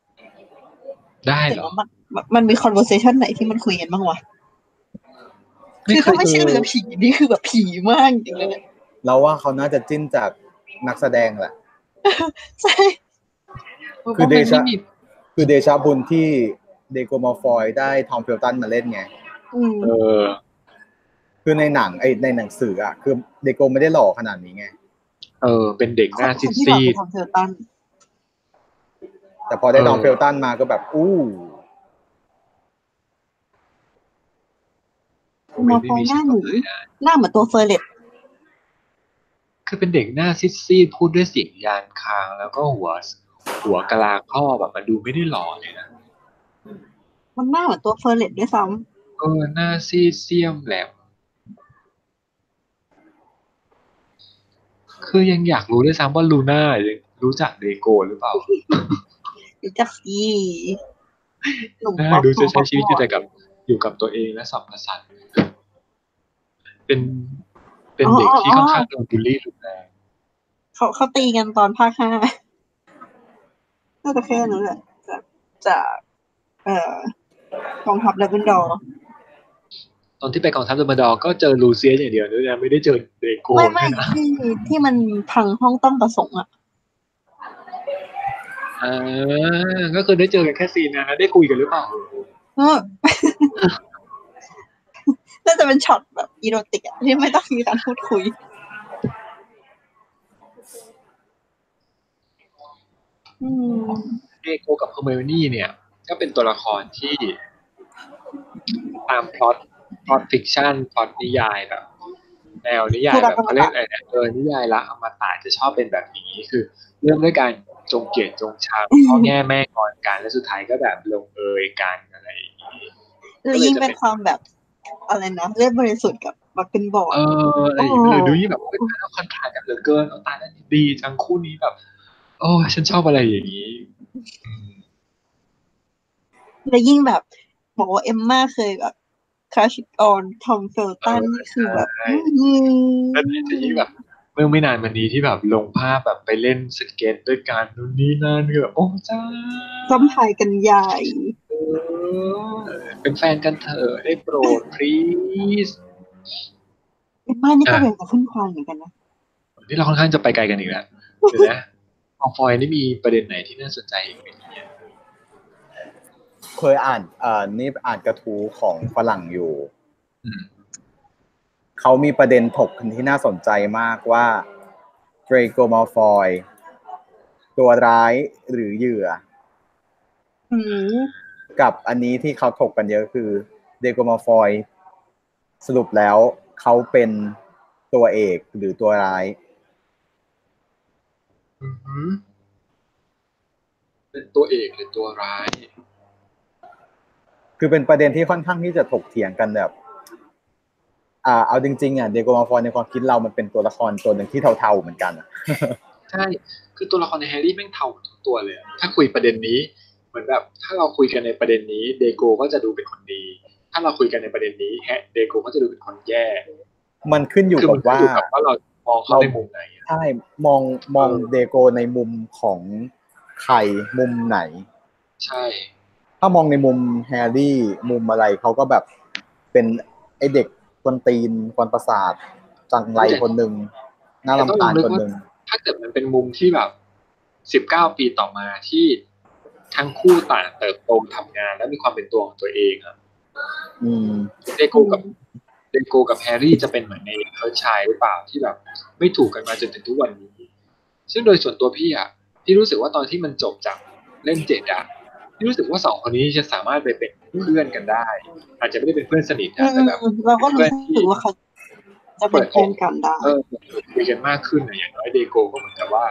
ได้เหรอมันมี conversation ไหนที่มันคุยกันบ้างวะคือเขาไม่ใช่เรื่องผีนี่คือแบบผีมากจริงๆเลยเราว่าเขาน่าจะจิ้นจากนักแสดงแหละใช่คือเดชาบุญที่เดโกมาฟอยได้ทอมเฟลตันมาเล่นไงคือในหนังสืออ่ะคือเดโกไม่ได้หล่อขนาดนี้ไงเป็นเด็กหน้าซีดๆแต่พอได้ทอมเฟลตันมาก็แบบอู้มาฟอยหน้าเหมือนตัวเฟอร์เรตคือเป็นเด็กหน้าซีดๆพูดด้วยเสียงยานคางแล้วก็หัวกะลาข้อแบบมันดูไม่ได้หล่อเลยนะมันหน้าเหมือนตัวเฟอร์เรตด้วยซ้ำหน้าซีดเสี้ยมแหลมคือยังอยากรู้ด้วยซ้ำว่าลูน่ารู้จักเดโกหรือเปล่ารู้จักสิดูจะใช้ชีวิตอยู่กับตัวเองและสัมภาษณ์เป็นเด็กที่ค่อนข้างโดนบูลลี่รุนแรงเขาตีกันตอนภาค 5น่าจะแค่นั้นแหละจากกองทัพดัมเบิลดอร์ตอนที่ไปกองทัพดัมเบิลดอร์ก็เจอลูเซียสอย่างเดียวด้วยนะไม่ได้เจอเดโกนะที่มันพังห้องต้องประสงค์อ่ะก็คือได้เจอกันแค่ซีนนะได้คุยกันหรือเปล่าน่าจะเป็นช็อตแบบอีโรติกที่ไม่ต้องมีการพูดคุยเดโกกับเฮอร์ไมโอนี่เนี่ยก็เป็นตัวละครที่ตามพล็อตฟิกชันพล็อตนิยายแบบแนวนิยายแบบเขาเรียกอะไรนะนิยายละอมตะจะชอบเป็นแบบนี้คือเริ่มด้วยการจงเกลียดจงชังพ่อแง่แม่ก่อนกันและสุดท้ายก็แบบลงเอยกันอะไรอย่างนี้แล้วยิ่งเป็นความแบบอะไรนะเลือดบริสุทธิ์กับมาเป็นบอดอะไรอย่างนี้ดูยิ่งแบบคอนทราสต์กันเหลือเกินตายแล้วดีจังคู่นี้แบบโอ้ฉันชอบอะไรอย่างนี้แล้วยิ่งแบบบอกว่าเอมม่าเคยแบบคราชออนทอมเฟลตันนี่คือแบบแล้วจะยิ่งแบบเมื่อไม่นานมานี้ที่แบบลงภาพแบบไปเล่นสเก็ตด้วยกันนู่นนี่นั่นก็แบบโอ้จ้าซ้อมถ่ายกันใหญ่เป็นแฟนกันเถอะได้โปรด please เอมม่านี่ก็เป็นกับขึ้นควายเหมือนกันนะนี่เราค่อนข้างจะไปไกลกันอีกแล้วเดี๋ยวนะฟอยนี่มีประเด็นไหนที่น่าสนใจอีกไหมเนี่ย เคยอ่านนี่อ่านกระทู้ของฝรั่งอยู่เขามีประเด็นถกที่น่าสนใจมากว่าเดรโกมัลฟอยตัวร้ายหรือเหยื่อกับอันนี้ที่เขาถกกันเยอะคือเดรโกมัลฟอยสรุปแล้วเขาเป็นตัวเอกหรือตัวร้ายเป็นตัวเอกหรือตัวร้ายคือเป็นประเด็นที่ค่อนข้างที่จะถกเถียงกันแบบเอาจริงๆอ่ะเดโกมาฟอนในความคิดเรามันเป็นตัวละครตัวหนึ่งที่เทาๆเหมือนกันใช่คือตัวละครในแฮร์รี่แม่งเทาทุกตัวเลยถ้าคุยประเด็นนี้เหมือนแบบถ้าเราคุยกันในประเด็นนี้เดโกก็จะดูเป็นคนดีถ้าเราคุยกันในประเด็นนี้เดโกก็จะดูเป็นคนแย่มันขึ้นอยู่กับว่าเรามองเขาในมุมไหนใช่มองเดโกในมุมของใครมุมไหนใช่ถ้ามองในมุมแฮร์รี่มุมอะไรเขาก็แบบเป็นไอเด็กคนตีนคนประสาทจังไรคนหนึ่งน่ารำคาญคนหนึ่งถ้าเกิดมันเป็นมุมที่แบบ19ปีต่อมาที่ทั้งคู่ต่างเติบโตทำงานและมีความเป็นตัวของตัวเองครับเดโกกับแฮร์รี่จะเป็นเหมือนในเธอชายหรือเปล่าที่แบบไม่ถูกกันมาจนถึงทุกวันนี้ซึ่งโดยส่วนตัวพี่อ่ะพี่รู้สึกว่าตอนที่มันจบจากเล่น7อ่ะพี่รู้สึกว่า2คนนี้จะสามารถไปเป็นเพื่อนกันได้อาจจะไม่ได้เป็นเพื่อนสนิทนะแต่แบบเราก็รู้สึกว่าเขาจะเป็นเพื่อนกันได้คุยกันมากขึ้นนะอย่างน้อยเดโกก็เหมือนกับว่า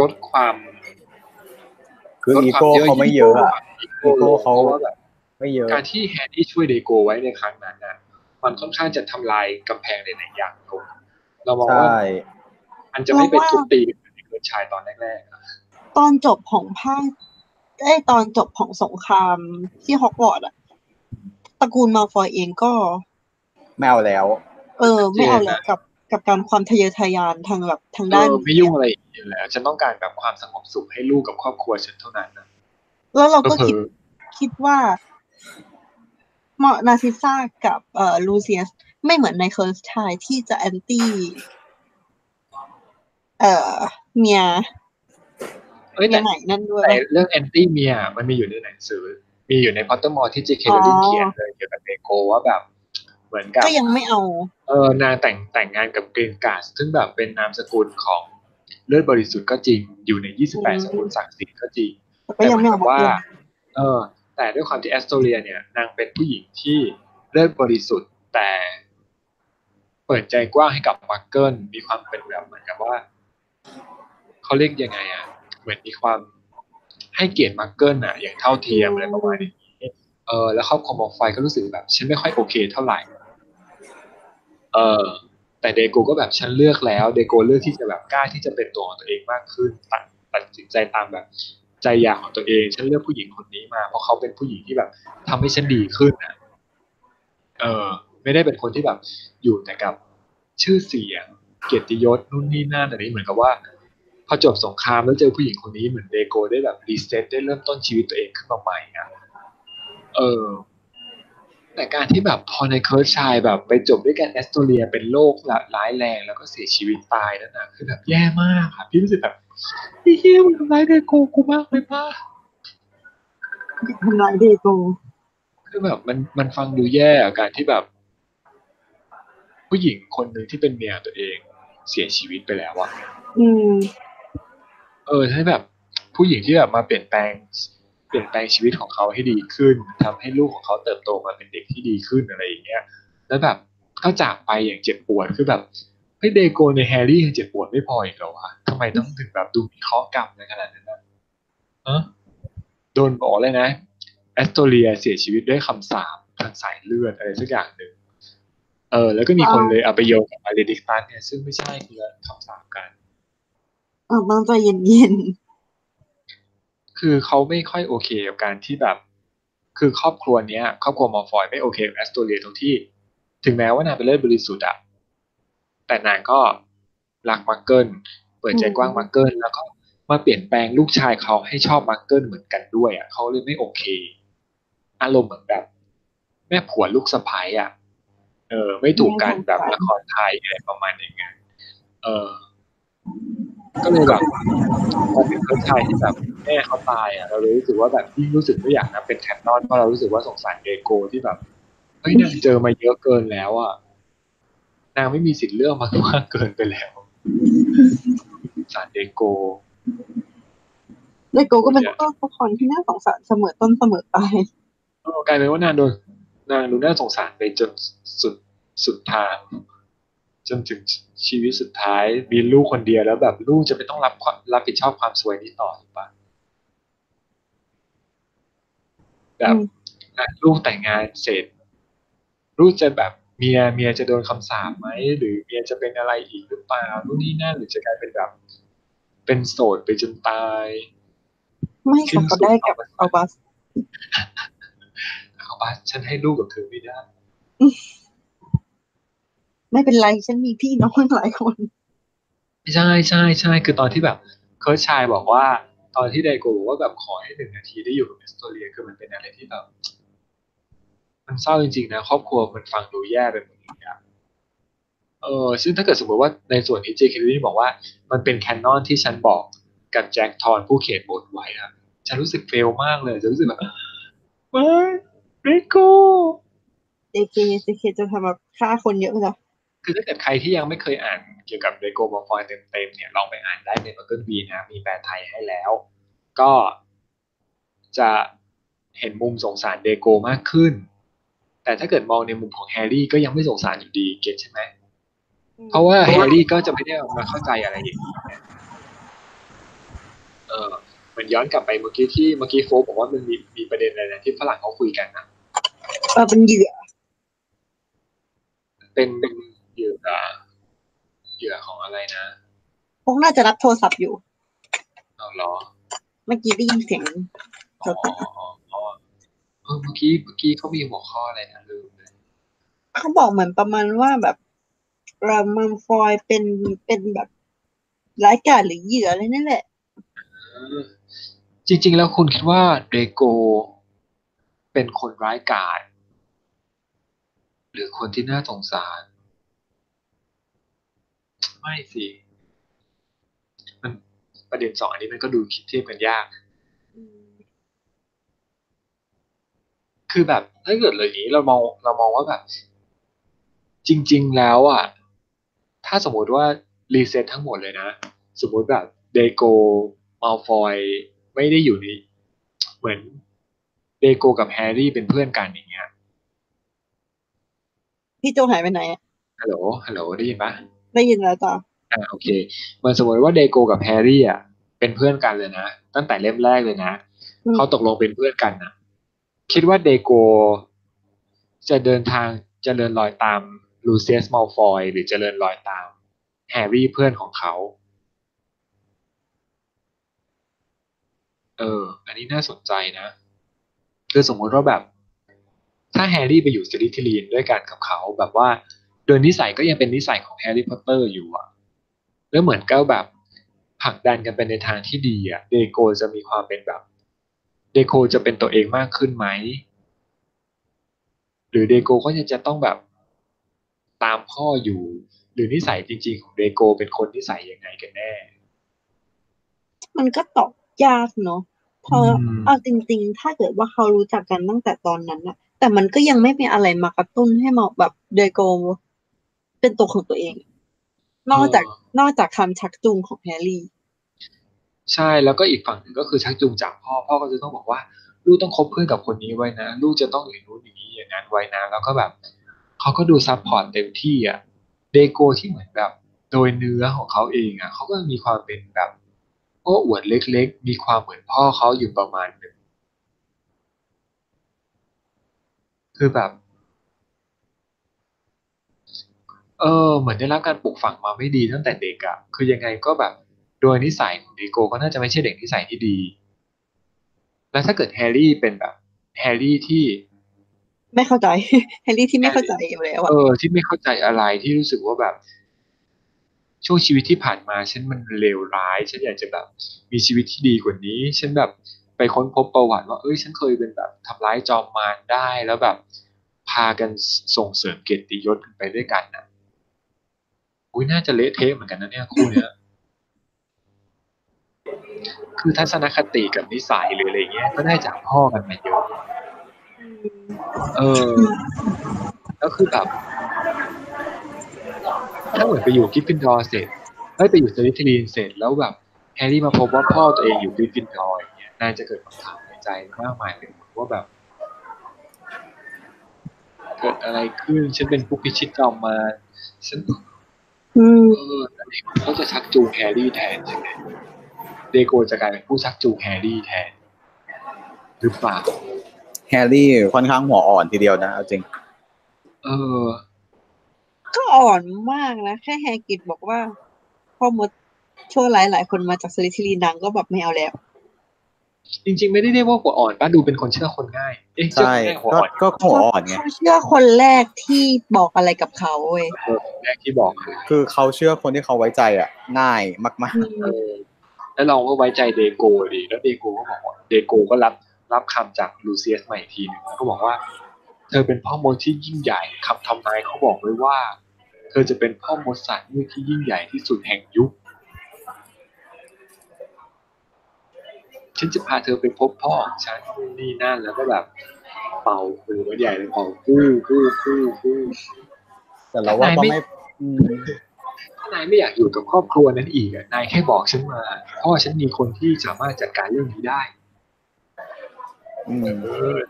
ลดความคืออีโก้เขาไม่เยอะอ่ะอีโก้เขาไม่เยอะการที่แฮร์รี่ช่วยเดโกไว้ในครั้งนั้นน่ะมันค่อนข้างจะทำลายกำแพงหลายๆอย่างลงเรามองว่ามันจะไม่เป็นทุบตีเหมือนในเรื่องชายตอนแรกๆตอนจบของภาคตอนจบของสงครามที่ฮอกวอตส์อ่ะตระกูลมัลฟอยเองก็ไม่เอาแล้วไม่เอาแล้วกับการความทะเยอทะยานทางแบบทางด้านไม่ยุ่งอะไรอยู่แล้วฉันต้องการแบบความสงบสุขให้ลูกกับครอบครัวฉันเท่านั้นนะแล้วเราก็คิดว่านาซิซ่ากับลูเซียสไม่เหมือนในเคิร์สชายที่จะแอนตี้เมียไหนนั่นด้วยเรื่องแอนตี้เมียมันมีอยู่ในหนังสือมีอยู่ในพอตเตอร์มอร์ที่เจเคโรลินเขียนเลยเกี่ยวกับเดโกว่าแบบเหมือนกับก็ยังไม่เอานางแต่งงานกับเกรนการ์ดซึ่งแบบเป็นนามสกุลของเลือดบริสุทธิ์ก็จริงอยู่ใน28สกุลศักดิ์สิทธิ์ก็จริงแต่เหมือนกับว่าแต่ด้วยความที่แอสโตเรียเนี่ยนางเป็นผู้หญิงที่เลือดบริสุทธิ์แต่เปิดใจกว้างให้กับมักเกิลมีความเป็นแบบเหมือนกับว่าเขาเรียกยังไงอ่ะเหมือนมีความให้เกียรติมักเกิลอ่ะอย่างเท่าเทียมอะไรประมาณนี้แล้วครอบครัวมัลฟอยก็รู้สึกแบบฉันไม่ค่อยโอเคเท่าไหร่แต่เดโกก็แบบฉันเลือกแล้วเดโกเลือกที่จะแบบกล้าที่จะเป็นตัวของตัวเองมากขึ้นตัดสินใจตามแบบใจอยากของตัวเองฉันเลือกผู้หญิงคนนี้มาเพราะเขาเป็นผู้หญิงที่แบบทำให้ฉันดีขึ้นนะไม่ได้เป็นคนที่แบบอยู่แต่กับชื่อเสียงเกียรติยศนู่นนี่นั่นอะไรเหมือนกับว่าพอจบสงครามแล้วเจอผู้หญิงคนนี้เหมือนเดโกได้แบบรีเซ็ตได้เริ่มต้นชีวิตตัวเองขึ้นมาใหม่นะแต่การที่แบบพอในเคิร์สชายแบบไปจบด้วยกันแอสโตเรียเป็นโรคร้ายแรงแล้วก็เสียชีวิตตายนั่นนะคือแบบแย่มากค่ะพี่รู้สึกแบบพี่เฮียมันทำร้ายเดโกกูมากเลยป่ะทำร้ายเดโกคือแบบมันฟังดูแย่อาการที่แบบผู้หญิงคนหนึ่งที่เป็นเมียตัวเองเสียชีวิตไปแล้วอ่ะใช่แบบผู้หญิงที่แบบมาเปลี่ยนแปลงชีวิตของเขาให้ดีขึ้นทำให้ลูกของเขาเติบโตมาเป็นเด็กที่ดีขึ้นอะไรอย่างเงี้ยแล้วแบบก็จากไปอย่างเจ็บปวดคือแบบไอ้เดโกในแฮร์รี่เจ็บปวดไม่พออีกเหรอวะทำไมต้องถึงแบบดูมีเคราะห์กรรมในขนาดนั้นนะโดนบอกเลยนะแอสโตเรียเสียชีวิตด้วยคำสาปทางสายเลือดอะไรสักอย่างหนึ่งแล้วก็มีคนเลยเอาไปโยงกับมาเลดิคตัสเนี่ยซึ่งไม่ใช่คือคำสาปกันบางใจเย็นๆคือเขาไม่ค่อยโอเคกับการที่แบบคือครอบครัวมัลฟอยไม่โอเคกับแอสโตเรียตรงที่ถึงแม้ว่านางเป็นเลือดบริสุทธิ์อะแต่นางก็รักมักเกิลเปิดใจกว้างมักเกิลแล้วก็มาเปลี่ยนแปลงลูกชายเขาให้ชอบมักเกิลเหมือนกันด้วยอ่ะเขาเลยไม่โอเคอารมณ์เหมือนแบบแม่ผัวลูกสะใภ้อ่ะไม่ถูกกันแบบละครไทยอะไรประมาณอย่างเงี้ย ก็เลยแบบพอเห็นเขาชายที่แบบแม่เขาตายอ่ะเราเลยรู้สึกว่าแบบรู้สึกไม่อยากนะเป็นแคนนอนเพราะเรารู้สึกว่าสงสารเดโกที่แบบเฮ้ยนางเจอมาเยอะเกินแล้วอ่ะนางไม่มีสิทธิ์เลือกมากเกินไปแล้วสงสารเดโกก็เป็นตัวละครที่น่าสงสารเสมอต้นเสมอปลายกลายเป็นว่านางโดนนางดูน่าสงสารไปจนสุดทางจนถึงชีวิตสุดท้ายมีลูกคนเดียวแล้วแบบลูกจะไม่ต้องรับผิดชอบความสวยนี้ต่อหรือเปล่าแบบลูกแต่งงานเสร็จลูกจะแบบเมียจะโดนคำสาปไหมหรือเมียจะเป็นอะไรอีกหรือเปล่านู่นนี่นั่นหรือจะกลายเป็นแบบเป็นโสดไปจนตายไม่ค่ะเขาได้กับอัลบัสฉันให้ลูกกับเธอไม่ได้ไม่เป็นไรฉันมีพี่น้องหลายคนใช่ใช่ใช่คือตอนที่แบบเคิร์ชชายบอกว่าตอนที่ไดโกบอกว่าแบบขอให้1นาทีได้อยู่กับเอสโตเรียคือมันเป็นอะไรที่แบบมันเศร้าจริงๆนะครอบครัวมันฟังดูแย่ไปหมดเลยอ่ะซึ่งถ้าเกิดสมมติว่าในส่วนที่เจคิลลี่บอกว่ามันเป็นแคนนอนที่ฉันบอกกับแจ็คทอนผู้เขียนบทไว้อ่ะฉันรู้สึกเฟลมากเลยฉันรู้สึกแบบว้ายเดโกเจคิจะทำแบบฆ่าคนเยอะมั้ยคือถ้าเกิดใครที่ยังไม่เคยอ่านเกี่ยวกับเดโกบอฟอยเต็มๆเนี่ยลองไปอ่านได้ใน Marvel V นะมีแปลไทยให้แล้วก็จะเห็นมุมสงสารเดโกมากขึ้นแต่ถ้าเกิดมองในมุมของแฮร์รี่ก็ยังไม่สงสารอยู่ดีเก็ทใช่ไหมเพราะว่าแฮร์รี่ก็จะไม่ได้ออกมาเข้าใจอะไรอย่างนี้มันย้อนกลับไปเมื่อกี้โฟบอกว่ามันมีประเด็นอะไรนะที่ฝรั่งเขาคุยกันนะเป็นเหยื่อเป็นเหยื่อของอะไรนะพวกน่าจะรับโทรศัพท์อยู่เอาเหรอเมื่อกี้ได้ยินเสียงเมื่อกี้เขามีหัวข้ออะไรนะลืมเลยเขาบอกเหมือนประมาณว่าแบบรามัมฟอยเป็นแบบร้ายกาจหรือเหยื่ออะไรนั่นแหละจริงๆแล้วคุณคิดว่าเดโกเป็นคนร้ายกาจหรือคนที่น่าสงสารไม่สิมันประเด็น2อันนี้มันก็ดูคิดเทียบกันยากคือแบบถ้าเกิดเลยอย่างนี้เรามองว่าแบบจริงๆแล้วอ่ะถ้าสมมติว่ารีเซ็ตทั้งหมดเลยนะสมมติแบบเดโกมัลฟอยไม่ได้อยู่ในเหมือนเดโกกับแฮร์รี่เป็นเพื่อนกันอย่างเงี้ยพี่โจหายไปไหนอ่ะฮัลโหลได้ยินปะได้ยินแล้วจ้ะโอเคมันสมมติว่าเดโกกับแฮร์รี่อ่ะเป็นเพื่อนกันเลยนะตั้งแต่เล่มแรกเลยนะเขาตกลงเป็นเพื่อนกันนะคิดว่าเดโกจะเดินรอยตามลูเซียสมัลฟอยหรือจะเดินรอยตามแฮร์รี่เพื่อนของเขาอันนี้น่าสนใจนะคือสมมติว่าแบบถ้าแฮร์รี่ไปอยู่สลิธีรินด้วยกันกับเขาแบบว่าโดยนิสัยก็ยังเป็นนิสัยของแฮร์รี่พอตเตอร์อยู่อ่ะแล้วเหมือนก็แบบผลักดันกันไปในทางที่ดีอ่ะเดโกจะมีความเป็นแบบเดโกจะเป็นตัวเองมากขึ้นไหมหรือเดโกก็จะต้องแบบตามพ่ออยู่หรือนิสัยจริงๆของเดโกเป็นคนนิสัยยังไงกันแน่มันก็ตอบยากเนาะพอเอาจริงๆถ้าเกิดว่าเขารู้จักกันตั้งแต่ตอนนั้นนะแต่มันก็ยังไม่มีอะไรมากระตุ้นให้มองแบบเดโกเป็นตัวของตัวเองนอกจากคำชักจูงของแฮร์รี่ใช่แล้วก็อีกฝั่งหนึ่งก็คือชักจูงจากพ่อก็จะต้องบอกว่าลูกต้องคบเพื่อนกับคนนี้ไว้นะลูกจะต้องอย่างนู้นอย่างนี้อย่างนั้นไว้นะแล้วก็แบบเขาก็ดูซัพพอร์ตเต็มที่อ่ะเดโกที่เหมือนแบบโดยเนื้อของเขาเองอ่ะเขาก็มีความเป็นแบบโอ้อวดเล็กๆมีความเหมือนพ่อเขาอยู่ประมาณนึงคือแบบเหมือนได้รับการปลูกฝังมาไม่ดีตั้งแต่เด็กอ่ะคือยังไงก็แบบโดยนิสัยของเดโกก็น่าจะไม่ใช่เด็กนิสัยที่ดีแล้วถ้าเกิดแฮร์รี่เป็นแบบแฮร์รี่ที่ไม่เข้าใจแฮร์รี่ที่ไม่เข้าใจอยู่แล้วอ่ะที่ไม่เข้าใจอะไรที่รู้สึกว่าแบบช่วงชีวิตที่ผ่านมาฉันมันเลวร้ายฉันอยากจะแบบมีชีวิตที่ดีกว่านี้ฉันแบบไปค้นพบประวัติว่าฉันเคยเป็นแบบทำร้ายจอมมารได้แล้วแบบพากันส่งเสริมเกียรติยศกันไปด้วยกันน่ะน่าจะเละเทะเหมือนกันนะเนี่ยคู่เนี้ย คือทัศนคติกับนิสัยหรืออะไรเงี้ยก็ได้จากพ่อกันมาเยอะแล้วคือแบบถ้าเหมือนไปอยู่กริฟฟินดอร์เสร็จไปอยู่สลิธีรินเสร็จแล้วแบบแฮร์รี่มาพบว่าพ่อตัวเองอยู่กริฟฟินดอร์อย่างเงี้ยน่าจะเกิดคำถามในใจมากมายเลยว่าแบบเกิดอะไรขึ้นฉันเป็นผู้พิชิตจอมมารฉันเขาจะชักจูงแฮร์รี่แทนใช่ไหมเดโกจะกลายเป็นผู้ชักจูงแฮร์รี่แทนหรือเปล่าแฮร์รี่ค่อนข้างหัวอ่อนทีเดียวนะเอาจริงก็อ่อนมากนะแค่แฮร์กิตบอกว่าพ่อมดชั่วร้ายหลายคนมาจากสลิธีรินนางก็แบบไม่เอาแล้วจริงๆไม่ได้เรียกว่าหัวอ่อนป้าดูเป็นคนเชื่อคนง่ายใช่ก็หัวอ่อนไงเชื่อคนแรกที่บอกอะไรกับเขาเว้ยแรกที่บอกคือเขาเชื่อคนที่เขาไว้ใจอ่ะง่ายมากๆแล้วเราก็ไว้ใจเดโกดีแล้วเดโกก็บอกว่าเดโกก็รับคำจากลูเซียสใหม่อีกทีนึงแล้วก็บอกว่าเธอเป็นพ่อมดที่ยิ่งใหญ่คำทำนายเขาบอกไว้ว่าเธอจะเป็นพ่อมดสายมืดที่ยิ่งใหญ่ที่สุดแห่งยุคฉันจะพาเธอไปพบพ่อของฉันนี่นั่นแล้วก็แบบเป่าปืนใหญ่เลยเป่ากู้แต่เราว่าก็ไม่ถ้านายไม่อยากอยู่กับครอบครัวนั้นอีกนายแค่บอกฉันมาพ่อฉันมีคนที่สามารถจัดการเรื่องนี้ได้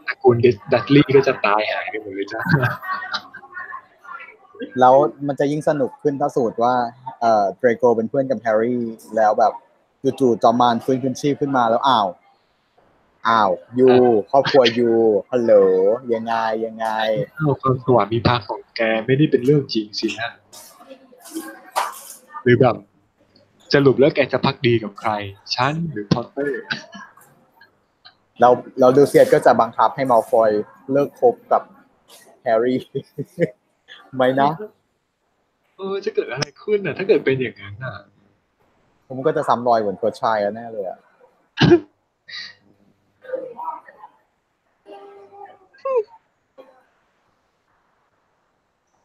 ตระกูลดัตลี่ก็จะตายหายไปหมดเลยจ้าแล้วมันจะยิ่งสนุกขึ้นถ้าสูตรว่าเดรโกเป็นเพื่อนกับแฮร์รี่แล้วแบบจู่ๆจอมมารฟื้นคืนชีพขึ้นมาแล้วอ้าวยูครอบครัวยูฮัลโหลยังไงความสวัสดิภาคของแกไม่ได้เป็นเรื่องจริงสินะหรือแบบสรุปแล้วแกจะพักดีกับใครฉันหรือพอตเตอร์เราดูเซียดก็จะบังคับให้มัลฟอยเลิกคบกับแฮร์รี่ไม่นะจะเกิดอะไรขึ้นน่ะถ้าเกิดเป็นอย่างนั้นน่ะผมก็จะซ้ำรอยเหมือนตัวชายแน่เลยอ่ะ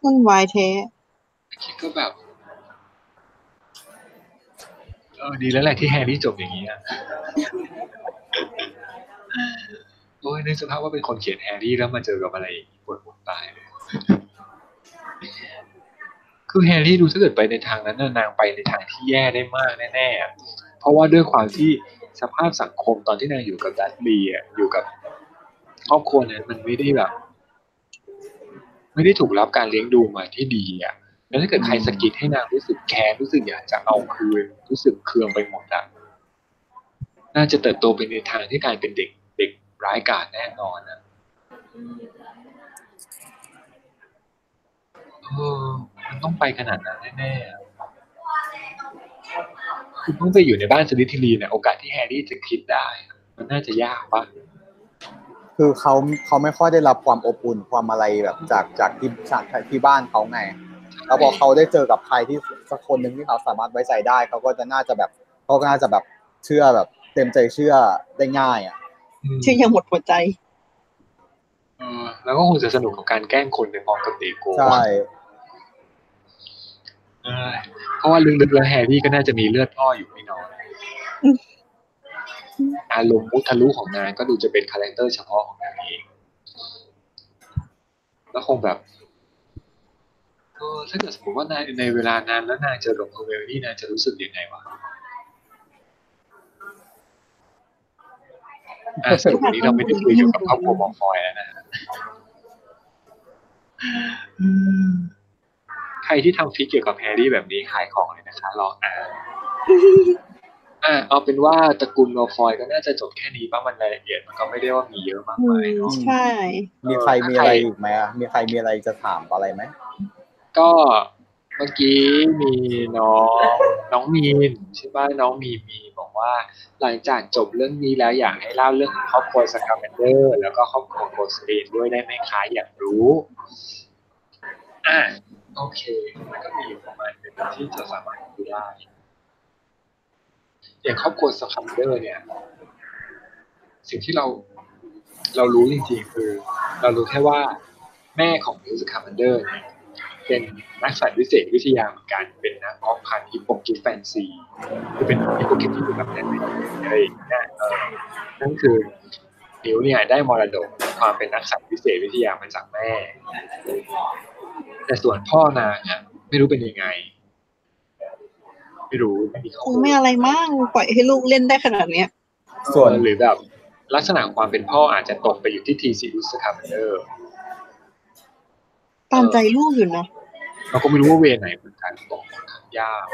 มันวายเทคิดก็แบบดีแล้วแหละที่แฮร์รี่จบอย่างนี้อ่ะโอ้ยนึกสภาพว่าเป็นคนเขียนแฮร์รี่แล้วมาเจอกับอะไรปวดหัวตายเลยคือแฮร์รี่ดูถ้าเกิดไปในทางนั้นนางไปในทางที่แย่ได้มากแน่ๆเพราะว่าด้วยความที่สภาพสังคมตอนที่นางอยู่กับดัตลีอยู่กับครอบครัวนั้นมันไม่ได้แบบไม่ได้ถูกรับการเลี้ยงดูมาที่ดีแล้วถ้าเกิดใครสะกิดให้นางรู้สึกแค้นรู้สึกอยากจะเอาคืนรู้สึกเคืองไปหมดน่าจะเติบโตไปในทางที่กลายเป็นเด็กเด็กร้ายกาจแน่นอนนะมันต้องไปขนาดนั้นแน่ๆคือเพิ่งไปอยู่ในบ้านสลิธีรินเนี่ยโอกาสที่แฮร์รี่จะคิดได้มันน่าจะยากป่ะคือเขาไม่ค่อยได้รับความอบอุ่นความอะไรแบบจากที่บ้านเขาไงแล้วพอเขาได้เจอกับใครที่สักคนหนึ่งที่เขาสามารถไว้ใจได้เขาก็จะน่าจะแบบเชื่อแบบเต็มใจเชื่อได้ง่ายเชื่ออย่างหมดหัวใจแล้วก็คงจะสนุกกับการแกล้งคนในมองกับเดโกใช่เพราะว่าลึกๆแล้วแฮร์รี่ก็น่าจะมีเลือดพ่ออยู่ไม่น้อยอารมณ์มุทะลุของนางก็ดูจะเป็นคาแรคเตอร์เฉพาะของนางเองแล้วคงแบบถ้าเกิดสมมติว่านางในเวลานั้นแล้วนางเจอกับโอเวลลี่นางจะรู้สึกยังไงวะสรุปวันนี้เราไม่ได้คุยเกี่ยวกับครอบครัวมอลฟอยแล้วนะใครที่ทำฟิกเกี่ยวกับแฮร์รี่แบบนี้ขายของเลยนะคะลองเอาเป็นว่าตระกูลมอลฟอยก็น่าจะจบแค่นี้ป่ะมันรายละเอียดมันก็ไม่ได้ว่ามีเยอะมากมายเนาะใช่มีใครมีอะไรอีกไหมมีใครมีอะไรจะถามอะไรไหมก็เมื่อกี้มีน้องมีนใช่ป่ะน้องมีบอกว่าหลังจากจบเรื่องนี้แล้วอยากให้เล่าเรื่องครอบครัวสคาแมนเดอร์แล้วก็ครอบครัวโกสลีนด้วยได้ไหมคะอยากรู้โอเคมันก็มีอยู่ประมาณนึงที่จะสามารถดูได้อย่างครอบครัวสคาแมนเดอร์เนี่ยสิ่งที่เรารู้จริงๆคือเรารู้แค่ว่าแม่ของมิวสคาแมนเดอร์ เช่นนักสัตว์วิเศษวิทยาเหมือนกันเป็นนักเพาะพันธุ์ฮิปโปกิฟแฟนซีที่เป็นฮิปโปกิฟที่อยู่กับแดนในอะไรอย่างเงี้ยนั่นคือนิ้วเนี่ยได้มรดกความเป็นนักสัตว์วิเศษวิทยามาจากแม่แต่ส่วนพ่อนางเนี่ยไม่รู้เป็นยังไงไม่รู้คงไม่อะไรมากปล่อยให้ลูกเล่นได้ขนาดเนี้ยส่วนหรือแบบลักษณะความเป็นพ่ออาจจะตกไปอยู่ที่ทีซิอุสคาเมเดอร์ตามใจลูกอยู่นะเราก็ไม่รู้ว่าเวไหนเป็นการตกค่อนข้างยาก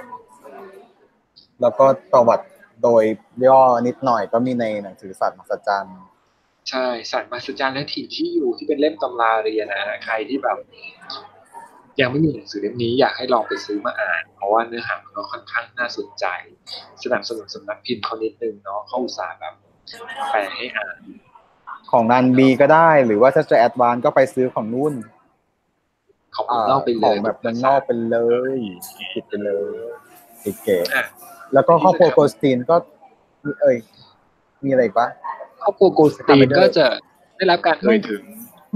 แล้วก็ประวัติโดยย่อนิดหน่อยก็มีในหนังสือสัตว์มหัศจรรย์ใช่สัตว์มหัศจรรย์และถิ่นที่อยู่ที่เป็นเล่มตำราเรียนนะใครที่แบบยังไม่มีหนังสือเล่มนี้อยากให้ลองไปซื้อมาอ่านเพราะว่าเนื้อหามันค่อนข้างน่าสนใจสนับสนุนสำนักพิมพ์เขานิดนึงเนาะเขาอุตส่าห์แบบแปลให้อ่านของนันบีก็ได้หรือว่าถ้าจะแอดวานซ์ก็ไปซื้อของนู่นของเล่าไปเลยแบบมันนอกไปเลยผิดไปเลยเก๋ๆแล้วก็ครอบครัวโกสตีนก็มีอะไรปะครอบครัวโกสตีนก็จะได้รับการเอ่ยถึง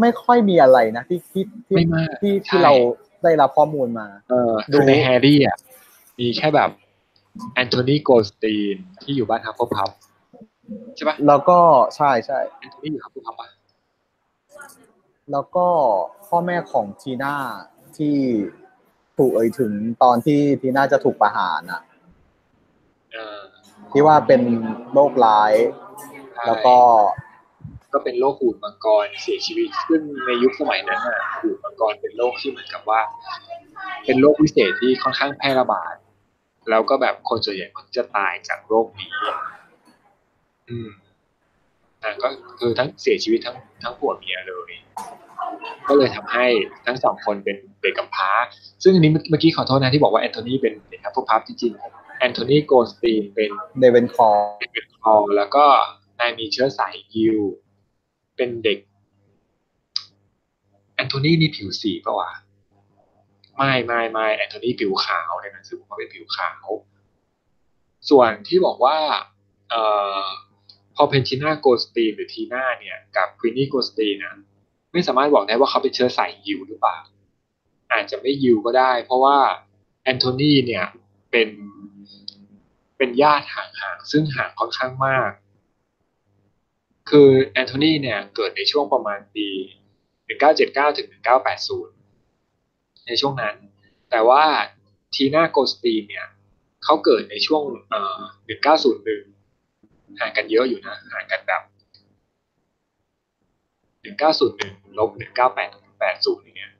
ไม่ค่อยมีอะไรนะที่เราได้รับข้อมูลมาดูในแฮร์รี่อ่ะมีแค่แบบแอนโทนีโกสตีนที่อยู่บ้านฮัฟเฟิลพัฟใช่ปะแล้วก็ใช่ใช่แอนโทนีอยู่ฮัฟเฟิลพัฟปะแล้วก็พ่อแม่ของทีน่าที่ถูกเอ่ยถึงตอนที่ทีน่าจะถูกประหารอ่ะที่ว่าเป็นโรคร้ายแล้วก็เป็นโรคหูดมังกรเสียชีวิตซึ่งในยุคสมัยนั้นน่ะหูดมังกรเป็นโรคที่เหมือนกับว่าเป็นโรคพิเศษที่ค่อนข้างแพร่ระบาดแล้วก็แบบคนส่วนใหญ่มันจะตายจากโรคนี้ก็คือทั้งเสียชีวิตทั้งผัวเมียเลยก็เลยทำให้ทั้งสองคนเป็นเด็กกำพร้าซึ่งอันนี้เมื่อกี้ขอโทษนะที่บอกว่าแอนโทนีเป็นเด็กฮัฟเฟิลพัฟจริงๆแอนโทนีโกสตีนเป็นเดวินคอร์แล้วก็นายมีเชื้อสายยิวเป็นเด็กแอนโทนีนี่ผิวสีป่ะวะไม่แอนโทนีผิวขาวในหนังสือผมว่าเป็นผิวขาวส่วนที่บอกว่าพอเพนชิน่าโกสตีนหรือทีน่าเนี่ยกับควีนี่โกสตีนนะไม่สามารถบอกได้ว่าเขาเป็นเชื้อสายยิวหรือเปล่าอาจจะไม่ยิวก็ได้เพราะว่าแอนโทนีเนี่ยเป็นญาติห่างๆซึ่งห่างค่อนข้างมากคือแอนโทนีเนี่ยเกิดในช่วงประมาณปี1979ถึง1980ในช่วงนั้นแต่ว่าทีน่าโกสตีนเนี่ยเขาเกิดในช่วง1901ห่างกันเยอะอยู่นะห่างกันแบบ1901ลบ1980เนี่ย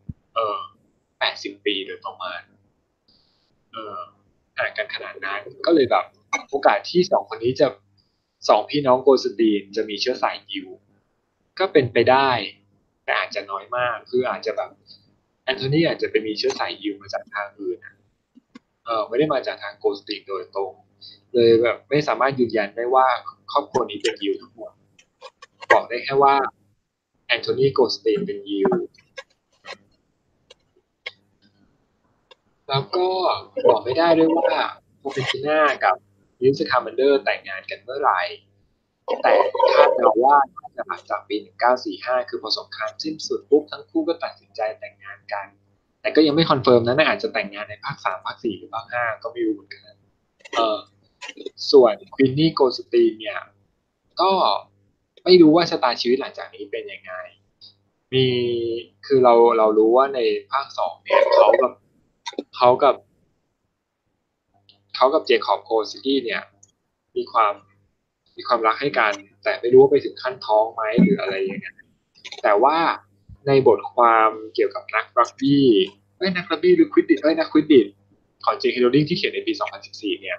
80ปีโดยประมาณห่างกันขนาดนั้นก็เลยแบบโอกาสที่2คนนี้จะ2พี่น้องโกสตีนจะมีเชื้อสายยิวก็เป็นไปได้แต่อาจจะน้อยมากคืออาจจะแบบแอนโทนีอาจจะไปมีเชื้อสายยิวมาจากทางอื่นไม่ได้มาจากทางโกสตีนโดยตรงเลยแบบไม่สามารถยืนยันได้ว่าครอบครัวนี้เป็นยิวทั้งหมดบอกได้แค่ว่าแอนโทนีโกสตีนเป็นยิวแล้วก็บอกไม่ได้ด้วยว่าโพเพนชิน่ากับลิซคาร์มันเดอร์แต่งงานกันเมื่อไหร่แต่คาดเดาว่าจะหลังจากปี1945คือพอสงครามสิ้นสุดปุ๊บทั้งคู่ก็ตัดสินใจแต่งงานกันแต่ก็ยังไม่คอนเฟิร์มนะอาจจะแต่งงานในภาค3ภาค4หรือภาค5ก็ไม่รู้เหมือนกันส่วนควีนนี่โกสตีนเนี่ยก็ไม่รู้ว่าชะตาชีวิตหลังจากนี้เป็นยังไงมีคือเรารู้ว่าในภาค2เนี่ยเขากับเจคอบโคซิตี้เนี่ยมีความรักให้กันแต่ไม่รู้ว่าไปถึงขั้นท้องไหมหรืออะไรอย่างเงี้ยแต่ว่าในบทความเกี่ยวกับนักรักบี้หรือควิดดิชนักควิดดิชของเจคโรลลิ่งที่เขียนในปี2014เนี่ย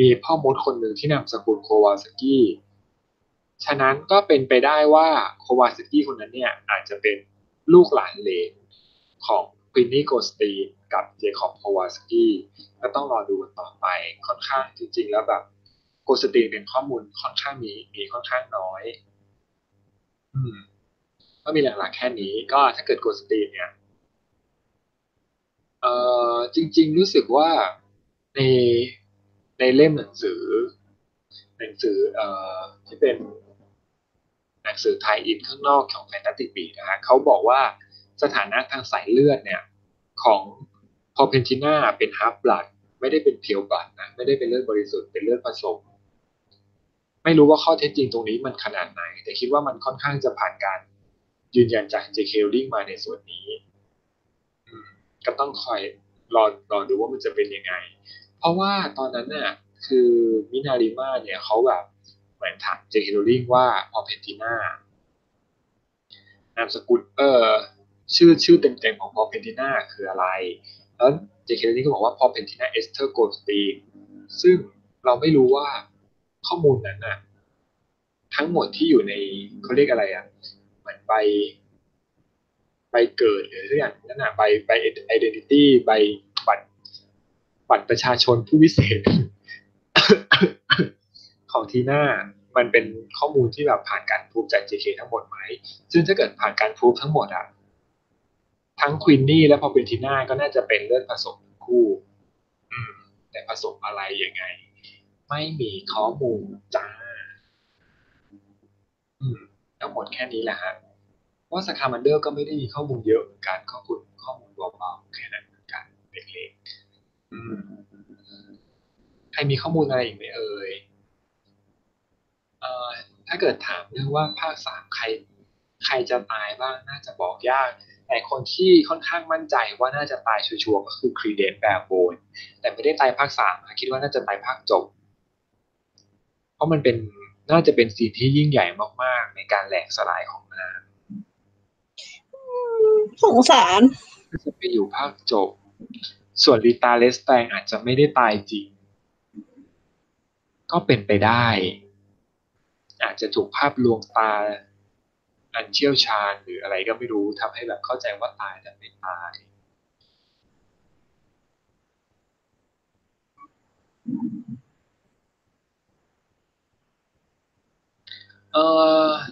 มีพ่อมดคนหนึ่งที่นามสกุลโควาซากิฉะนั้นก็เป็นไปได้ว่าโควาซากิคนนั้นเนี่ยอาจจะเป็นลูกหลานเหลนของควินนี่โกสตีนกับเจคอบโควาซากิก็ต้องรอดูกันต่อไปค่อนข้างจริงๆแล้วแบบโกสตีนเป็นข้อมูลค่อนข้างมีค่อนข้างน้อยก็มีหลักๆแค่นี้ก็ถ้าเกิดโกสตีนเนี่ยจริงๆรู้สึกว่าในเล่มหนังสือที่เป็นหนังสือไทยอินข้างนอกของแฟนตาติกบีนะฮะเขาบอกว่าสถานะทางสายเลือดเนี่ย ของพอเพนทิน่าเป็นฮาฟบลัดไม่ได้เป็นเพียวบลัดนะไม่ได้เป็นเลือดบริสุทธิ์เป็นเลือดผสมไม่รู้ว่าข้อเท็จจริงตรงนี้มันขนาดไหนแต่คิดว่ามันค่อนข้างจะผ่านการยืนยันจาก J.K. Rowling มาในส่วนนี้ก็ต้องคอยรอดูว่ามันจะเป็นยังไงเพราะว่าตอนนั้นน่ะคือมินาริม่าเนี่ยเขาแบบเหมือนถาม J.K. Rowling ว่าพอเพนทิน่านามสกุลชื่อเต็มๆของพอเพนทิน่าคืออะไรแล้ว J.K. Rowling ก็บอกว่าพอเพนทิน่าเอสเธอร์โกลด์สตีนซึ่งเราไม่รู้ว่าข้อมูลนั้นน่ะทั้งหมดที่อยู่ในเขาเรียกอะไรอ่ะเหมือนใบเกิดหรืออย่างนั้นน่ะใบ identity ใบบัตรประชาชนผู้พิเศษ ของทีน่ามันเป็นข้อมูลที่แบบผ่านการพูฟจาก JK ทั้งหมดไหมซึ่งถ้าเกิดผ่านการพูฟทั้งหมดอ่ะทั้งควินนี่และพอเป็นทีน่าก็น่าจะเป็นเลือดผสมคู่แต่ผสมอะไรยังไงไม่มีข้อมูลจ้าทั้งหมดแค่นี้แหละฮะว่าสคามันเดอร์ก็ไม่ได้มีข้อมูลเยอะเหมือนกันก็คุณข้อมูลเบาๆแค่นั้นเหมือนกันเล็กๆใครมีข้อมูลอะไรอีกไหมเอ่ยถ้าเกิดถามเรื่องว่าภาค3ใครจะตายบ้างน่าจะบอกยากแต่คนที่ค่อนข้างมั่นใจว่าน่าจะตายชัวร์ๆก็คือครีเดนแบร์โบนแต่ไม่ได้ตายภาค3คิดว่าน่าจะตายภาคจบเพราะมันเป็นน่าจะเป็นซีนที่ยิ่งใหญ่มากๆในการแหลกสลายของนางสงสารจะไปอยู่ภาคจบส่วนลิตาเลสแตงอาจจะไม่ได้ตายจริงก็เป็นไปได้อาจจะถูกภาพลวงตาอันเชี่ยวชาญหรืออะไรก็ไม่รู้ทำให้แบบเข้าใจว่าตายแต่ไม่ตาย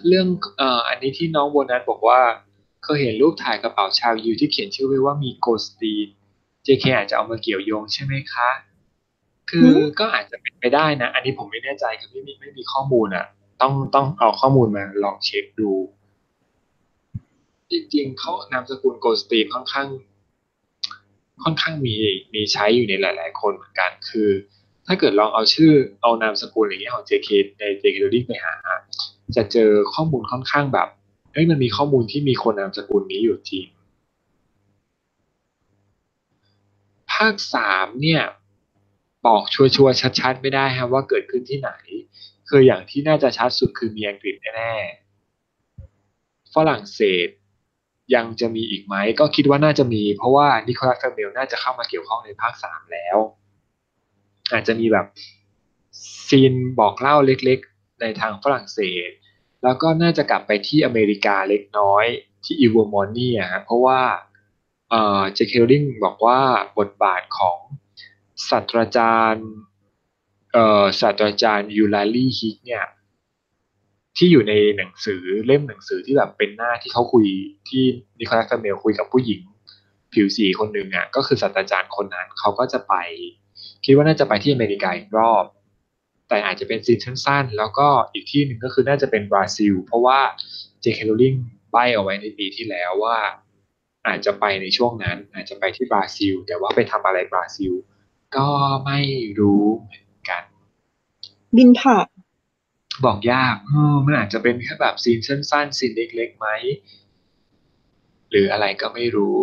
เรื่องอันนี้ที่น้องโบนัสบอกว่าเคยเห็นรูปถ่ายกระเป๋าชาวยิวที่เขียนชื่อไว้ว่ามีโกสตีน JK อาจจะเอามาเกี่ยวโยงใช่ไหมคะคือก็อาจจะเป็นไปได้นะอันนี้ผมไม่แน่ใจคือไม่มีข้อมูลอ่ะต้องเอาข้อมูลมาลองเช็คดูจริงๆเขานามสกุลโกสตีนค่อนข้างมีใช้อยู่ในหลายๆคนเหมือนกันคือถ้าเกิดลองเอาชื่อเอานามสกุลอะไรเงี้ยของ JK ใน JK Rowling ไปหาจะเจอข้อมูลค่อนข้างแบบเอ้ยมันมีข้อมูลที่มีคนนามสกุลนี้อยู่จริงภาค3เนี่ยบอกชัวร์ๆชัดๆไม่ได้ฮะว่าเกิดขึ้นที่ไหนคืออย่างที่น่าจะชัดสุดคือมีอังกฤษแน่ๆฝรั่งเศสยังจะมีอีกไหมก็คิดว่าน่าจะมีเพราะว่านิโคลัส แฟเมลน่าจะเข้ามาเกี่ยวข้องในภาค3แล้วอาจจะมีแบบซีนบอกเล่าเล็กๆในทางฝรั่งเศสแล้วก็น่าจะกลับไปที่อเมริกาเล็กน้อยที่อีวอมอนี่ฮะเพราะว่าเจคลิงบอกว่าบทบาทของศาสตราจารย์ยูลาลีฮิกเนี่ยที่อยู่ในหนังสือเล่มหนังสือที่แบบเป็นหน้าที่เขาคุยที่นิโคลัส แฟเมลคุยกับผู้หญิงผิวสีคนหนึ่งอ่ะก็คือศาสตราจารย์คนนั้นเขาก็จะไปคิดว่าน่าจะไปที่อเมริกาอีกรอบแต่อาจจะเป็นซีนสั้นๆแล้วก็อีกที่หนึ่งก็คือน่าจะเป็นบราซิลเพราะว่า J.K. Rowling ใบ้เอาไว้ในปีที่แล้วว่าอาจจะไปในช่วงนั้นอาจจะไปที่บราซิลแต่ว่าไปทำอะไรบราซิลก็ไม่รู้เหมือนกันบินผ่านบอกยากมันอาจจะเป็นแค่แบบซีนสั้นๆซีนเล็กๆไหมหรืออะไรก็ไม่รู้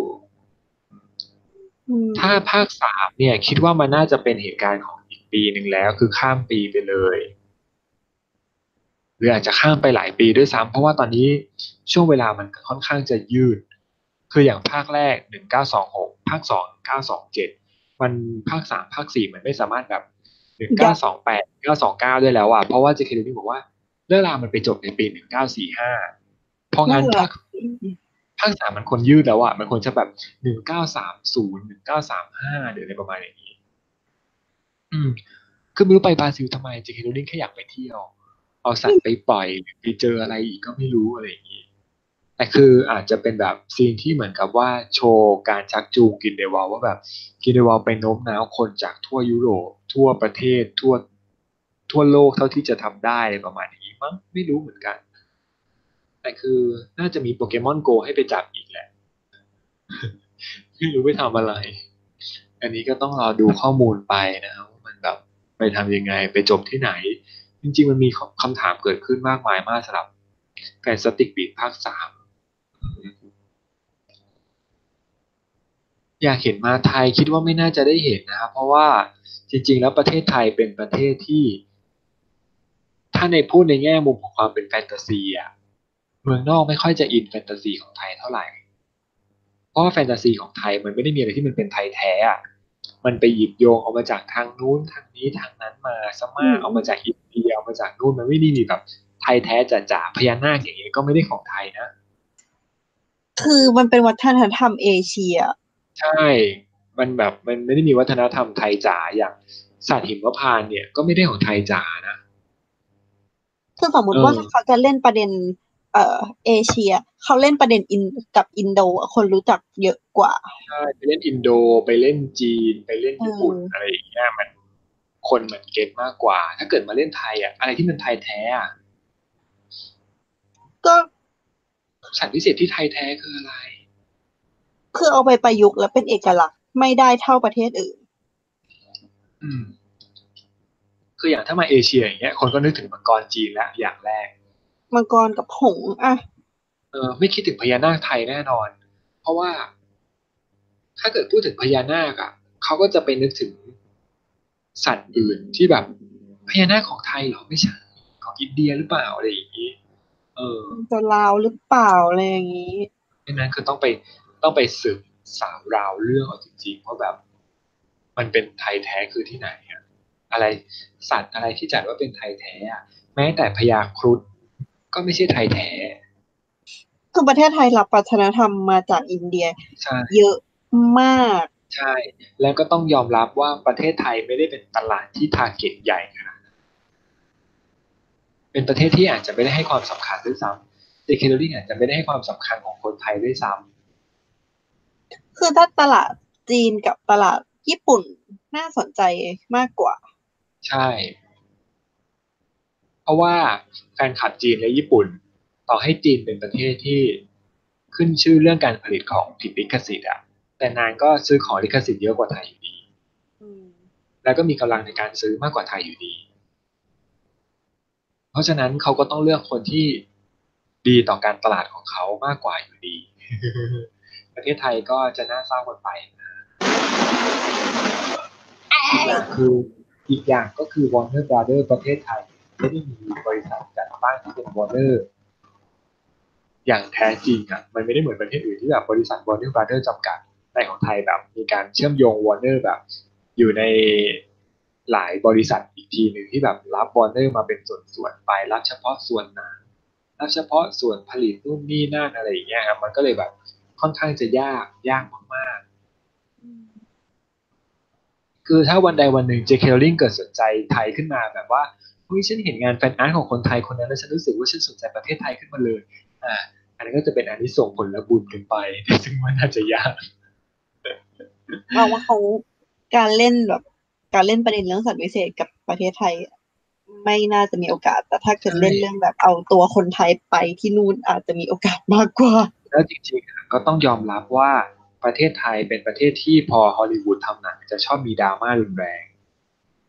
ถ้าภาค3เนี่ยคิดว่ามันน่าจะเป็นเหตุการณ์ของอีกปีหนึ่งแล้วคือข้ามปีไปเลยหรืออาจจะข้ามไปหลายปีด้วยซ้ำเพราะว่าตอนนี้ช่วงเวลามันค่อนข้างจะยืดคืออย่างภาคแรก1926ภาค2 1927มันภาค3ภาค4มันไม่สามารถแบบ1928 1929ได้แล้วอ่ะเพราะว่าเจเคนี่บอกว่าเรื่องราวมันไปจบในปี1945เพราะงั้นภาค3มันคนยืดแล้วอ่ะมันควรจะแบบ1930 1935หรืออะไรประมาณอย่างนี้คือไม่รู้ไปบราซิลทำไมเจเคโรลิงแค่อยากไปเที่ยวเอาสัตว์ไปปล่อยหรือไปเจออะไรอีกก็ไม่รู้อะไรอย่างนี้แต่คืออาจจะเป็นแบบซีนที่เหมือนกับว่าโชว์การชักจูงกินเดวอลว่าแบบกินเดวอลไปโน้มน้าวคนจากทั่วยุโรปทั่วประเทศทั่วโลกเท่าที่จะทำได้ประมาณนี้มั้งไม่รู้เหมือนกันแต่คือน่าจะมีโปเกมอนโกให้ไปจับอีกแหละ ไม่รู้ไปทำอะไรอันนี้ก็ต้องรอดูข้อมูลไปนะครับว่ามันแบบไปทำยังไงไปจบที่ไหนจริงๆมันมีคำถามเกิดขึ้นมากมายมากสำหรับแฟนสติกบีทภาค 3อยากเห็นมาไทยคิดว่าไม่น่าจะได้เห็นนะครับเพราะว่าจริงๆแล้วประเทศไทยเป็นประเทศที่ถ้าในพูดในแง่มุมของความเป็นแฟนตาซีอ่ะเมืองนอกไม่ค่อยจะอินแฟนตาซีของไทยเท่าไหร่เพราะแฟนตาซีของไทยมันไม่ได้มีอะไรที่มันเป็นไทยแท้อ่ะมันไปหยิบโยงเอามาจากทางนู้นทางนี้ทางนั้นมาซะมากเอามาจากอินเดียเอามาจากนู่นมันไม่ได้มีแบบไทยแท้จ๋าๆพญานาคอย่างเงี้ยก็ไม่ได้ของไทยนะคือมันเป็นวัฒนธรรมเอเชียใช่มันแบบมันไม่ได้มีวัฒนธรรมไทยจ๋าอย่างสัตว์หิมพานต์เนี่ยก็ไม่ได้ของไทยจ๋านะคือสมมติว่าเขาจะเล่นประเด็นเอเชียเขาเล่นประเด็นอินกับอินโดคนรู้จักเยอะกว่าใช่ไปเล่นอินโดไปเล่นจีนไปเล่นญี่ปุ่นอะไรอย่างเงี้ยมันคนมันเก็ตมากกว่าถ้าเกิดมาเล่นไทยอ่ะอะไรที่มันไทยแท้อ่ะก็สัตว์พิเศษที่ไทยแท้คืออะไรคือเอาไปประยุกต์แล้วเป็นเอกลักษณ์ไม่ได้เท่าประเทศอื่นคืออย่างถ้ามาเอเชียอย่างเงี้ยคนก็นึกถึงมังกรจีนละอย่างแรกมังกรกับหงส์อ่ะไม่คิดถึงพญานาคไทยแน่นอนเพราะว่าถ้าเกิดพูดถึงพญานาคอ่ะเขาก็จะไปนึกถึงสัตว์อื่นที่แบบพญานาคของไทยเหรอไม่ใช่ของอินเดียหรือเปล่าอะไรอย่างงี้จะลาวหรือเปล่าอะไรอย่างงี้ดังนั้นคือต้องไปสืบสาวราวเรื่องเอาจริงๆว่าแบบมันเป็นไทยแท้คือที่ไหนอะไรสัตว์อะไรที่จัดว่าเป็นไทยแท้แม้แต่พญาครุฑก็ไม่ใช่ไทยแท้คือประเทศไทยรับวัฒนธรรมมาจากอินเดียเยอะมากใช่แล้วก็ต้องยอมรับว่าประเทศไทยไม่ได้เป็นตลาดที่ทาร์เก็ตใหญ่นะเป็นประเทศที่อาจจะไม่ได้ให้ความสำคัญด้วยซ้ำเจเคโรลิ่งอาจจะไม่ได้ให้ความสำคัญของคนไทยด้วยซ้ำคือถ้าตลาดจีนกับตลาดญี่ปุ่นน่าสนใจมากกว่าใช่เพราะว่าการขับจีนและญี่ปุ่นต่อให้จีนเป็นประเทศที่ขึ้นชื่อเรื่องการผลิตของผิดลิขสิทธิ์อ่ะแต่นางก็ซื้อของลิขสิทธิ์เยอะกว่าไทยอยู่ดีแล้วก็มีกำลังในการซื้อมากกว่าไทยอยู่ดีเพราะฉะนั้นเขาก็ต้องเลือกคนที่ดีต่อการตลาดของเขามากกว่าอยู่ดี ประเทศไทยก็จะน่าเศร้ากันไปนะอีกอย่างก็คือ Warner Brothers ประเทศไทยไม่ได้มีบริษัทจัดตั้งที่เป็น Warner อย่างแท้จริงอ่ะมันไม่ได้เหมือนประเทศอื่นที่แบบบริษัท Warner Brothers จำกัดในของไทยแบบมีการเชื่อมโยง Warner แบบอยู่ในหลายบริษัทอีกทีนึงที่แบบรับ Warner มาเป็นส่วนๆไปรับเฉพาะส่วนหนังรับเฉพาะส่วนผลิตนู่นนี่นั่นอะไรอย่างเงี้ยมันก็เลยแบบค่อนข้างจะยากมากๆคือถ้าวันใดวันหนึ่ง JK Rowling เกิดสนใจไทยขึ้นมาแบบว่าเฮ้ยฉันเห็นงานแฟนอาร์ตของคนไทยคนนั้นแล้วฉันรู้สึกว่าฉันสนใจประเทศไทยขึ้นมาเลยอันนั้นก็จะเป็นอานิสงส์ผลและบุญกันไปซึ่งมันน่าจะยากเอาว่าเขาการเล่นประเด็นเรื่องสัตว์วิเศษกับประเทศไทยไม่น่าจะมีโอกาสแต่ถ้าเกิดเล่นเรื่องแบบเอาตัวคนไทยไปที่นู่นอาจจะมีโอกาสมากกว่าแล้วจริงๆก็ต้องยอมรับว่าประเทศไทยเป็นประเทศที่พอฮอลลีวูดทำหนังจะชอบมีดราม่ารุนแรง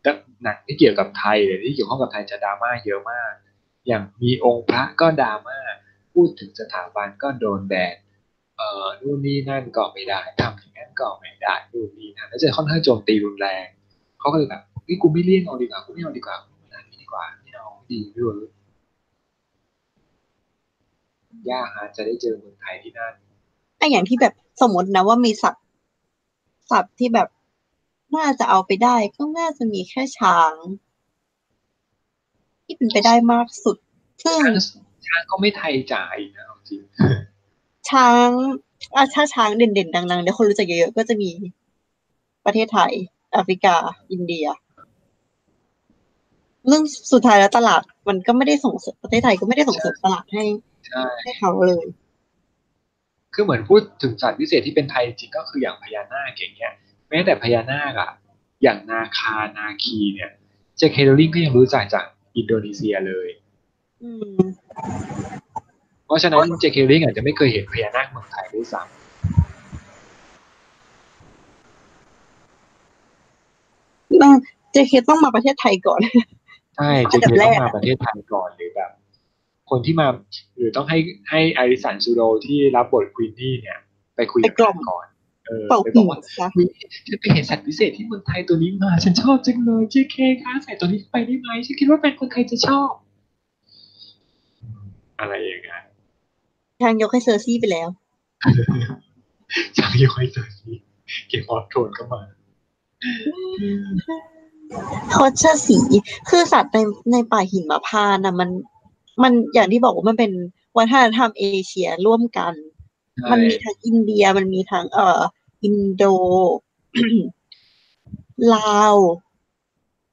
แต่หนังที่เกี่ยวกับไทยหรือที่เกี่ยวข้องกับไทยจะดราม่าเยอะมากอย่างมีองค์พระก็ดราม่าพูดถึงสถาบันก็โดนแบนนู่นนี่นั่นก็ไม่ได้ทำอย่างนั้นก็ไม่ได้นู่นนี่นั่นแล้วจะค่อนข้างโจมตีรุนแรงเขาก็เลยแบบนี่กูไม่เลี่ยงเอาดีกว่ากูไม่เอาดีกว่ากูไม่เอาดีกว่าไม่เอาดีด้วยยากฮะจะได้เจอเมืองไทยที่นั่นอย่างที่แบบสมมตินะว่ามีสัตว์ที่แบบน่าจะเอาไปได้ก็น่าจะมีแค่ช้างที่เป็นไปได้มากสุดซึ่งช้างก็ไม่ไทยจ๋าอีกนะจริงช้างเด่นๆดังๆเดี๋ยวคนรู้จักเยอะๆก็จะมีประเทศไทยแอฟริกาอินเดียเรื่องสุดท้ายแล้วตลาดมันก็ไม่ได้ส่งเสริมประเทศไทยก็ไม่ได้ส่งเสริมตลาดให้เขาเลยคือเหมือนพูดถึงสัตว์พิเศษที่เป็นไทยจริงก็คืออย่างพญานาคอย่างเงี้ยแม้แต่พญานาคอ่ะอย่างนาคานาคีเนี่ยเจเคโรลิ่งก็ยังรู้จักจากอินโดนีเซียเลยเพราะฉะนั้นเจเคโรลิ่งอาจจะไม่เคยเห็นพญานาคเมืองไทยด้วยซ้ ต้องเจเคต้องมาประเทศไทยก่อนใช่เจเคต้องมาประเทศไทยก่อนหรือแบบคนที่มาหรือต้องให้อาริสันซูโดที่รับบทควีนนี่เนี่ยไปคุยกันก่อนไปบอกว่าฉันไปเห็นสัตว์พิเศษที่เมืองไทยตัวนี้มาฉันชอบจังเลยเจเคคะใส่ตัวนี้ไปได้ไหมฉันคิดว่าแฟนคนไทยจะชอบอะไรอย่างเงี้ยทางยกให้เซอร์ซี่ไปแล้วทางยกให้เซอร์ซี่เกมออฟโทนเข้ามาโคชสีคือสัตว์ในป่าหิมพานต์น่ะมันอย่างที่บอกว่ามันเป็นวัฒนธรรมเอเชียร่วมกันมันมีทั้งอินเดียมันมีทั้งอินโด ลาว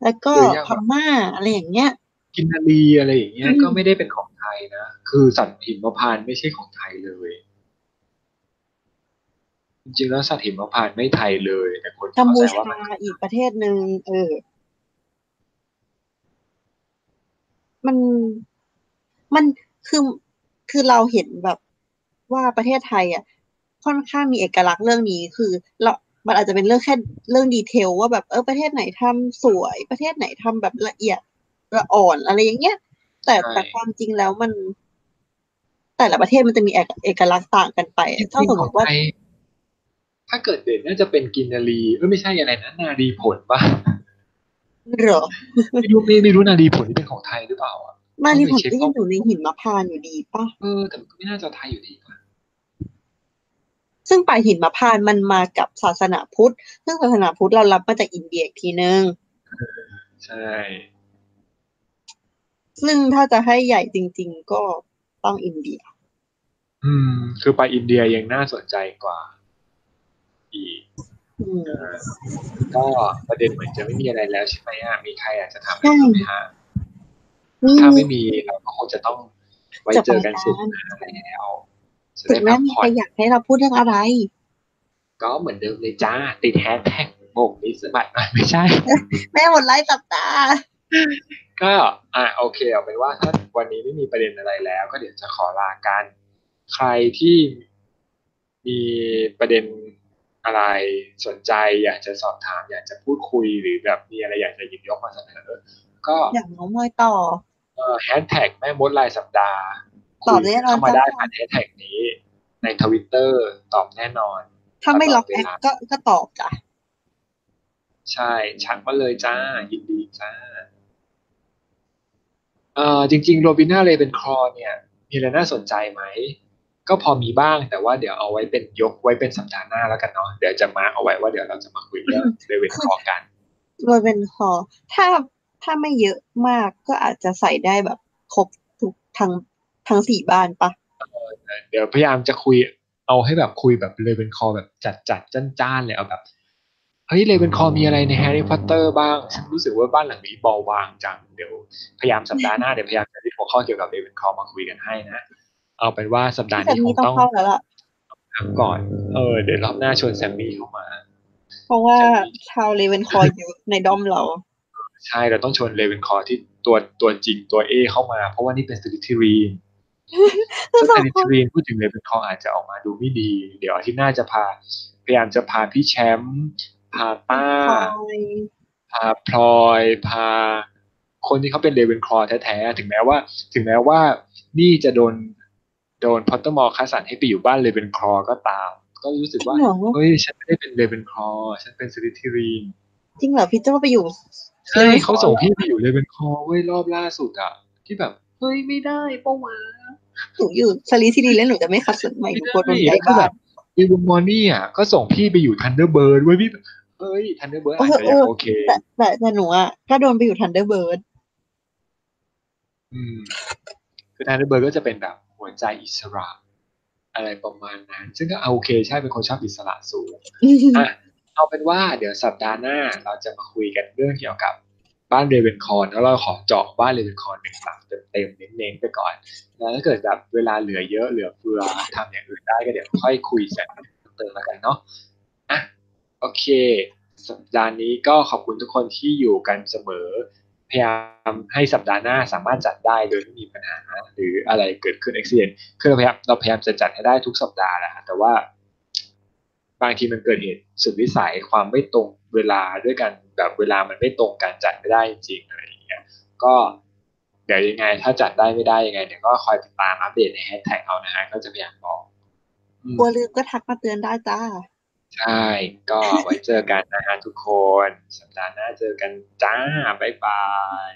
แล้วก็พม่าอะไรอย่างเงี้ยกินนารีอะไรอย่างเงี้ยก็ไม่ได้เป็นของไทยนะคือสัตว์หิมพานต์ไม่ใช่ของไทยเลยจริงๆแล้วสัตว์หิมพานต์ไม่ไทยเลยแต่คนเข้าใจว่ามันอีกประเทศนึงมันคือเราเห็นแบบว่าประเทศไทยอ่ะค่อนข้างมีเอกลักษณ์เรื่องนี้คือเรามันอาจจะเป็นเรื่องแค่เรื่องดีเทลว่าแบบประเทศไหนทำสวยประเทศไหนทำแบบละเอียดละอ่อนอะไรอย่างเงี้ยแต่ความจริงแล้วมันแต่ละประเทศมันจะมีเอกลักษณ์ต่างกันไปถ้าสมมติว่าถ้าเกิดเด่นน่าจะเป็นกินนารีไม่ใช่อะไรนะนารีผลป่ะเหรอไม่รู้นารีผลเป็นของไทยหรือเปล่านารีผลก็ยังอยู่ในหินมะพร้าวอยู่ดีป่ะแต่ก็ไม่น่าจะไทยอยู่ดีป่ะซึ่งป่าหินมะพร้าวมันมากับศาสนาพุทธซึ่งศาสนาพุทธเรารับมาจากอินเดียอีกทีนึงใช่ซึ่งถ้าจะให้ใหญ่จริงๆก็ต้องอินเดียคือไปอินเดียยังน่าสนใจกว่าก็ประเด็นเหมือนจะไม่มีอะไรแล้วใช่ไหมอ่ะมีใครอยากจะถามอะไรไหมฮะถ้าไม่มีเราก็คงจะต้องไว้เจอกันสุดอะไรแล้วสุดนั้นใครอยากให้เราพูดเรื่องอะไรก็เหมือนเดิมเลยจ้าติดแฮชแท็กโบกนิสบัตไม่ใช่แม่หมดไลฟ์ตับตาก็โอเคเอาเป็นว่าถ้าวันนี้ไม่มีประเด็นอะไรแล้วก็เดี๋ยวจะขอลากันใครที่มีประเด็นอะไรสนใจอยากจะสอบถามอยากจะพูดคุยหรือแบบมีอะไรอยากจะหยิบยกมาเสนอก็อยากน้องมวยต่อแฮชแท็กแม่มดรายสัปดาห์ตอบแน่นอนเข้ามาได้ผ่านแฮชแท็กนี้ใน Twitter ตอบแน่นอนถ้าไม่ล็อกแอคก็ตอบจ้ะใช่ชักมาเลยจ้ายินดีจ้าจริงๆโรบิน่าเรเวนคลอว์เนี่ยมีอะไรน่าสนใจไหมก็พอมีบ้างแต่ว่าเดี๋ยวเอาไว้เป็นยกไว้เป็นสัปดาห์หน้าแล้วกันเนาะเดี๋ยวจะมาเอาไว้ว่าเดี๋ยวเราจะมาคุยเรื่องเรเวนคลอว์กันเรเวนคลอว์ถ้าไม่เยอะมากก็อาจจะใส่ได้แบบครบทุกทั้งสี่บ้านปะเดี๋ยวพยายามจะคุยเอาให้แบบคุยแบบเรเวนคลอว์แบบจัดๆจ้านๆเลยเอาแบบเฮ้ยเรเวนคลอว์มีอะไรในแฮร์รี่พอตเตอร์บ้างฉันรู้สึกว่าบ้านหลังนี้บอลวางจังเดี๋ยวพยายามสัปดาห์หน้าเดี๋ยวพยายามจะได้หัวข้อเกี่ยวกับเรเวนคลอว์มาคุยกันให้นะเอาเป็นว่าสัปดาห์นี้คงต้องเข้าแล้วล่ะก่อนเดี๋ยวรอบหน้าชวนแซมมี่เข้ามาเพราะว่าชาวเรเวนคอร์อยู่ในด้อมเราใช่เราต้องชวนเรเวนคอร์ที่ตัวจริงตัวเอเข้ามาเพราะว่านี่เป็นสลิธีรีนสลิธีรีนพูดถึงเรเวนคอร์อาจจะออกมาดูไม่ดีเดี๋ยวอาทิตย์หน้าจะพยายามจะพาพี่แชมป์พาต้าพาพลอยพาคนที่เขาเป็นเรเวนคอร์แท้ๆถึงแม้ว่านี่จะโดนพอตเตอร์มอร์คัสสันให้ไปอยู่บ้านเรเวนคลอว์ก็ตามก็รู้สึกว่าเฮ้ยฉันไม่ได้เป็นเรเวนคลอว์ฉันเป็นสลิธีรีนจริงเหรอพี่เจ้าไปอยู่ใช่เขาส่งพี่ไปอยู่เรเวนคลอว์เว้ยรอบล่าสุดอ่ะที่แบบเฮ้ยไม่ได้ป้าวะหนูอยู่สลิธีรีนแล้วหนูจะไม่คัสสันใหม่หนูโคตรใจบ้าแบบอีวอมอนี่อ่ะก็ส่งพี่ไปอยู่ทันเดอร์เบิร์ดเว้ยพี่เฮ้ยทันเดอร์เบิร์ดอาจจะยังโอเคแต่หนูอ่ะก็โดนไปอยู่ทันเดอร์เบิร์ดคือทันเดอร์เบิร์ดก็จะเป็นแบบหัวใจอิสระอะไรประมาณนั้นซึ่งก็โอเคใช่เป็นคนชอบอิสระสูงเอาเป็นว่าเดี๋ยวสัปดาห์หน้าเราจะมาคุยกันเรื่องเกี่ยวกับบ้านเรเวนคอร์แล้วเราขอเจาะบ้านเรเวนคอร์หนึ่งหลังเต็มเน้นๆไปก่อนแล้วถ้าเกิดแบบเวลาเหลือเยอะเหลือเฟือทำอย่างอื่นได้ก็เดี๋ยวค่อยคุยกันเติมแล้วกันเนาะโอเคสัปดาห์นี้ก็ขอบคุณทุกคนที่อยู่กันเสมอพยายามให้สัปดาห์หน้าสามารถจัดได้โดยไม่มีปัญหาหรืออะไรเกิดขึ้นอุบัติเหตุคือเราพยายามจะจัดให้ได้ทุกสัปดาห์แหละแต่ว่า บางทีมันเกิดเหตุสุดวิสัยความไม่ตรงเวลาด้วยกันแบบเวลามันไม่ตรงกันจัดไม่ได้จริงอะไรอย่างเงี้ยก็เดี๋ยวยังไงถ้าจัดได้ไม่ได้ยังไงเดี๋ยวก็คอยติดตามอัปเดตในแฮชแท็กเอานะฮะก็จะพยายามบอกกลัวลืมก็ทักมาเตือนได้จ้าใช่ก็ไว้เจอกันนะฮะทุกคนสัปดาห์หน้าเจอกันจ้าบ๊ายบาย